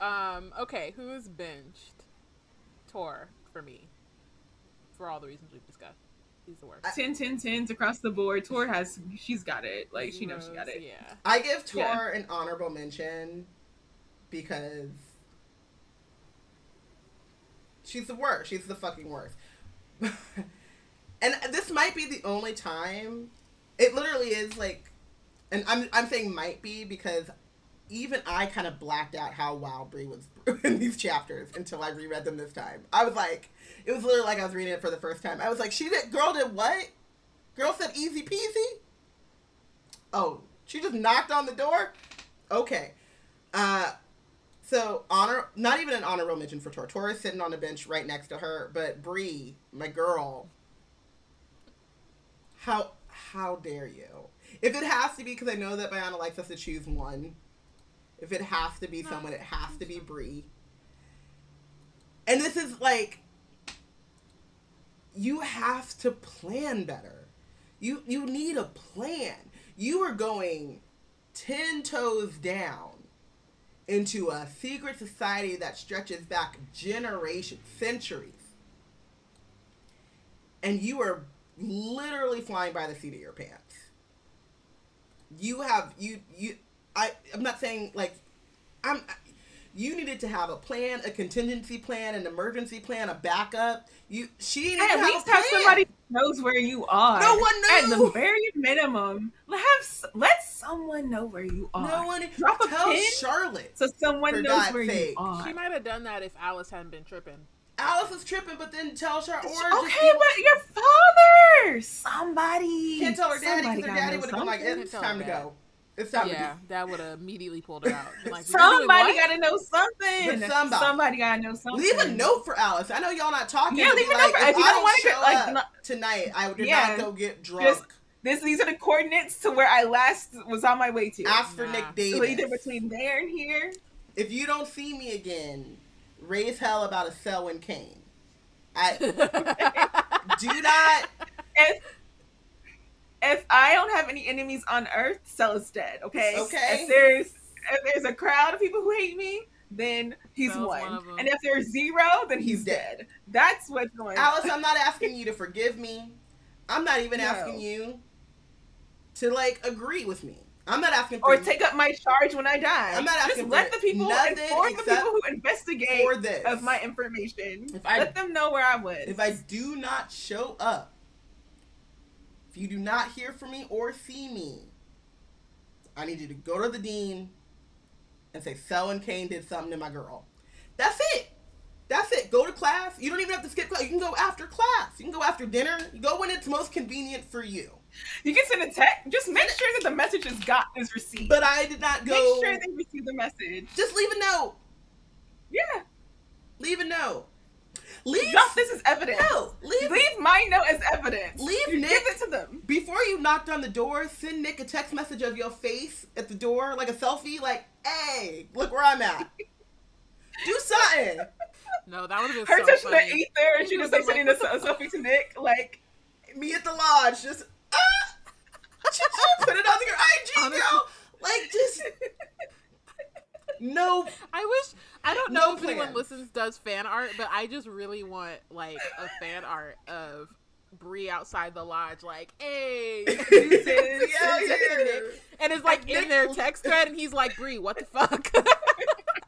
Um. Okay, who is benched? Tor, for me. For all the reasons we've discussed. He's the worst. ten, ten, tens across the board. Tor has, she's got it. Like, she knows she got it. Yeah. I give Tor yeah. an honorable mention because she's the worst. She's the fucking worst. And this might be the only time. It literally is like, and I'm I'm saying might be because even I kind of blacked out how wild Bree was in these chapters until I reread them this time. I was like, it was literally like I was reading it for the first time. I was like, she did, girl did what? Girl said easy peasy? Oh, she just knocked on the door? Okay. Uh, so, honor, not even an honorable mention for Tor. Tor is sitting on the bench right next to her, but Bree, my girl, how, how dare you? If it has to be, because I know that Biana likes us to choose one, if it has to be someone, it has to be Bree. And this is like, you have to plan better. You you need a plan. You are going ten toes down into a secret society that stretches back generations, centuries. And you are literally flying by the seat of your pants. you have you you I I'm not saying like I'm you needed to have a plan, a contingency plan, an emergency plan, a backup. You she needed at to least have, a have plan. Somebody knows where you are. No one knows. At the very minimum, have let someone know where you are. No one drop a tell pin Charlotte so someone knows God where sake. You are. She might have done that if Alice hadn't been tripping. Alice is tripping, but then tell her, or okay, but your father, somebody can't tell her daddy because her daddy would have been like, "It's time to go. It's time to go." Yeah, that would have immediately pulled her out. Like, somebody got to know something. But somebody, somebody got to know something. Leave a note for Alice. I know y'all not talking. Yeah, leave a note. If you don't want to show up tonight, I did not go get drunk. This, these are the coordinates to where I last was on my way to. Ask for Nick Davis. So either between there and here. If you don't see me again, raise hell about a Selwyn cane. I do not. If, if I don't have any enemies on Earth, Sel is dead. Okay. Okay. If there's if there's a crowd of people who hate me, then he's Sel's one. one and if there's zero, then he's, he's dead. dead. That's what's going on. Alice, I'm not asking you to forgive me. I'm not even no. asking you to like agree with me. I'm not asking for or take up my charge when I die. I'm not asking. Just let the people inform the people who investigate of my information. If I, let them know where I was. If I do not show up, if you do not hear from me or see me, I need you to go to the dean and say Selwyn Kane did something to my girl. That's it. That's it. Go to class. You don't even have to skip class. You can go after class. You can go after dinner. You go when it's most convenient for you. You can send a text. Just make sure that the message is got is received. But I did not go. Make sure they receive the message. Just leave a note. Yeah. Leave a note. Leave. Y'all, this is evidence. No. Leave. Leave my note as evidence. Leave you Nick. Give it to them. Before you knocked on the door, send Nick a text message of your face at the door, like a selfie, like, "Hey, look where I'm at." Do something. No, that would have been her so touching funny. The ether, and she was like sending a selfie to Nick, like me at the lodge, just ah, she, she put it on your I G, honestly, girl, like just no. I wish I don't no know if plan. Anyone listens does fan art, but I just really want like a fan art of Bree outside the lodge, like, "Hey, deuces," yeah, and, yeah. and it's like and in Nick... their text thread, and he's like, "Bree, what the fuck."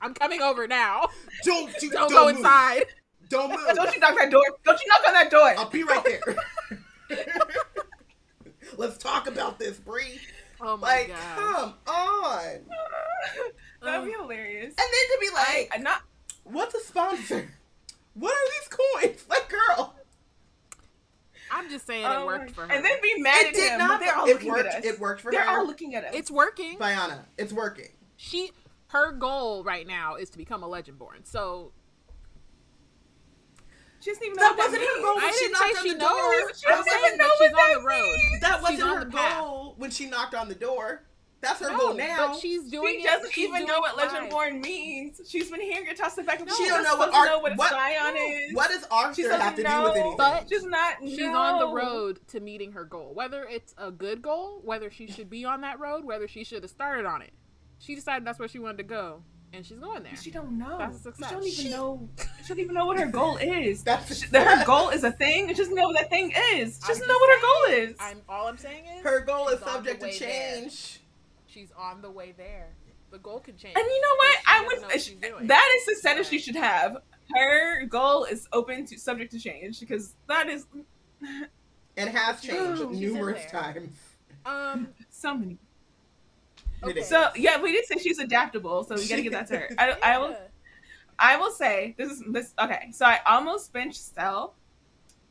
I'm coming over now. Don't you don't, don't go move. Inside. Don't move. Don't you knock that door. Don't you knock on that door. I'll be right there. Let's talk about this, Bree. Oh my like, god. Come on. That'd um, be hilarious. And then to be like, I, not what's a sponsor? What are these coins? Like, girl. I'm just saying oh it worked for her. And then be mad it at did him. Not, they're all it looking worked, at us. It worked for they're her. They're all looking at us. It's working. Vianna, it's working. She Her goal right now is to become a Legendborn. So she doesn't even know that wasn't her goal when she knocked on the door. She doesn't even know she's on the road. That wasn't her goal when she knocked on the door. That's her goal now. But she's doing it. She doesn't even know what Legendborn means. She's been hearing it tossed back and forth. She don't know what a Scion is. What does Arthur have to do with anything? But she's not. She's on the road to meeting her goal. Whether it's a good goal, whether she should be on that road, whether she should have started on it. She decided that's where she wanted to go, and she's going there. She don't know. That's a success. She don't even she... know. She don't even know what her goal is. That's she, that her goal is a thing. She doesn't know what that thing is. She doesn't know what her goal is. I'm all I'm saying is her goal is subject to change. There. She's on the way there. The goal could change. And you know what? I would. She, that is the sentence she should have. Her goal is open to subject to change because that is. It has changed oh, numerous times. Um, so many. Okay. So yeah, we did say she's adaptable, so we gotta give that to her. I, yeah. I will, I will say this is this. Okay, so I almost benched Sel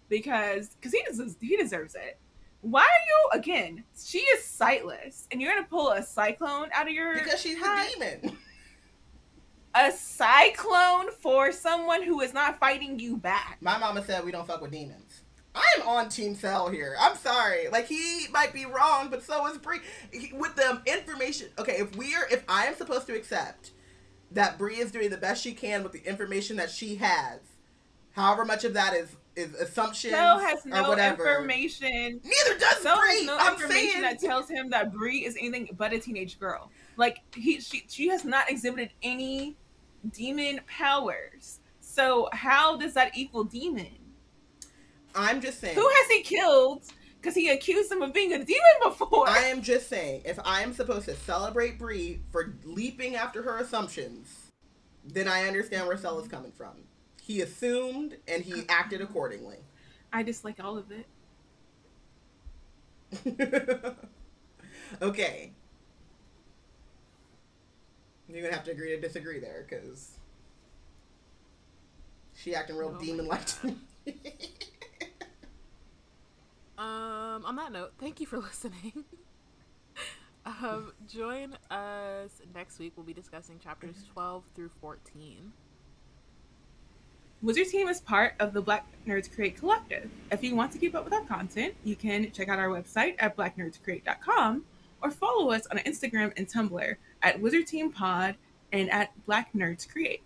because because he deserves he deserves it. Why are you again? She is sightless, and you're gonna pull a cyclone out of your because she's hat. A demon. A cyclone for someone who is not fighting you back. My mama said we don't fuck with demons. I am on Team Sel here. I'm sorry. Like, he might be wrong, but so is Bree. He, with the information... Okay, if we are... If I am supposed to accept that Bree is doing the best she can with the information that she has, however much of that is, is assumptions Sel has no or whatever... information. Neither does Sel Bree! Has no I'm information saying... that tells him that Bree is anything but a teenage girl. Like, he, she, she has not exhibited any demon powers. So, how does that equal demon? I'm just saying. Who has he killed? because he accused him of being a demon before. I am just saying, if I am supposed to celebrate Bree for leaping after her assumptions, then I understand where Sel is coming from. He assumed, and he acted accordingly. I dislike all of it. Okay. You're going to have to agree to disagree there, because she acting real oh demon-like to me. Um, on that note, thank you for listening. um, join us next week. We'll be discussing chapters twelve through fourteen. Wizard Team is part of the Black Nerds Create Collective. If you want to keep up with our content, you can check out our website at black nerds create dot com or follow us on Instagram and Tumblr at Wizard Team Pod and at Black Nerds Create.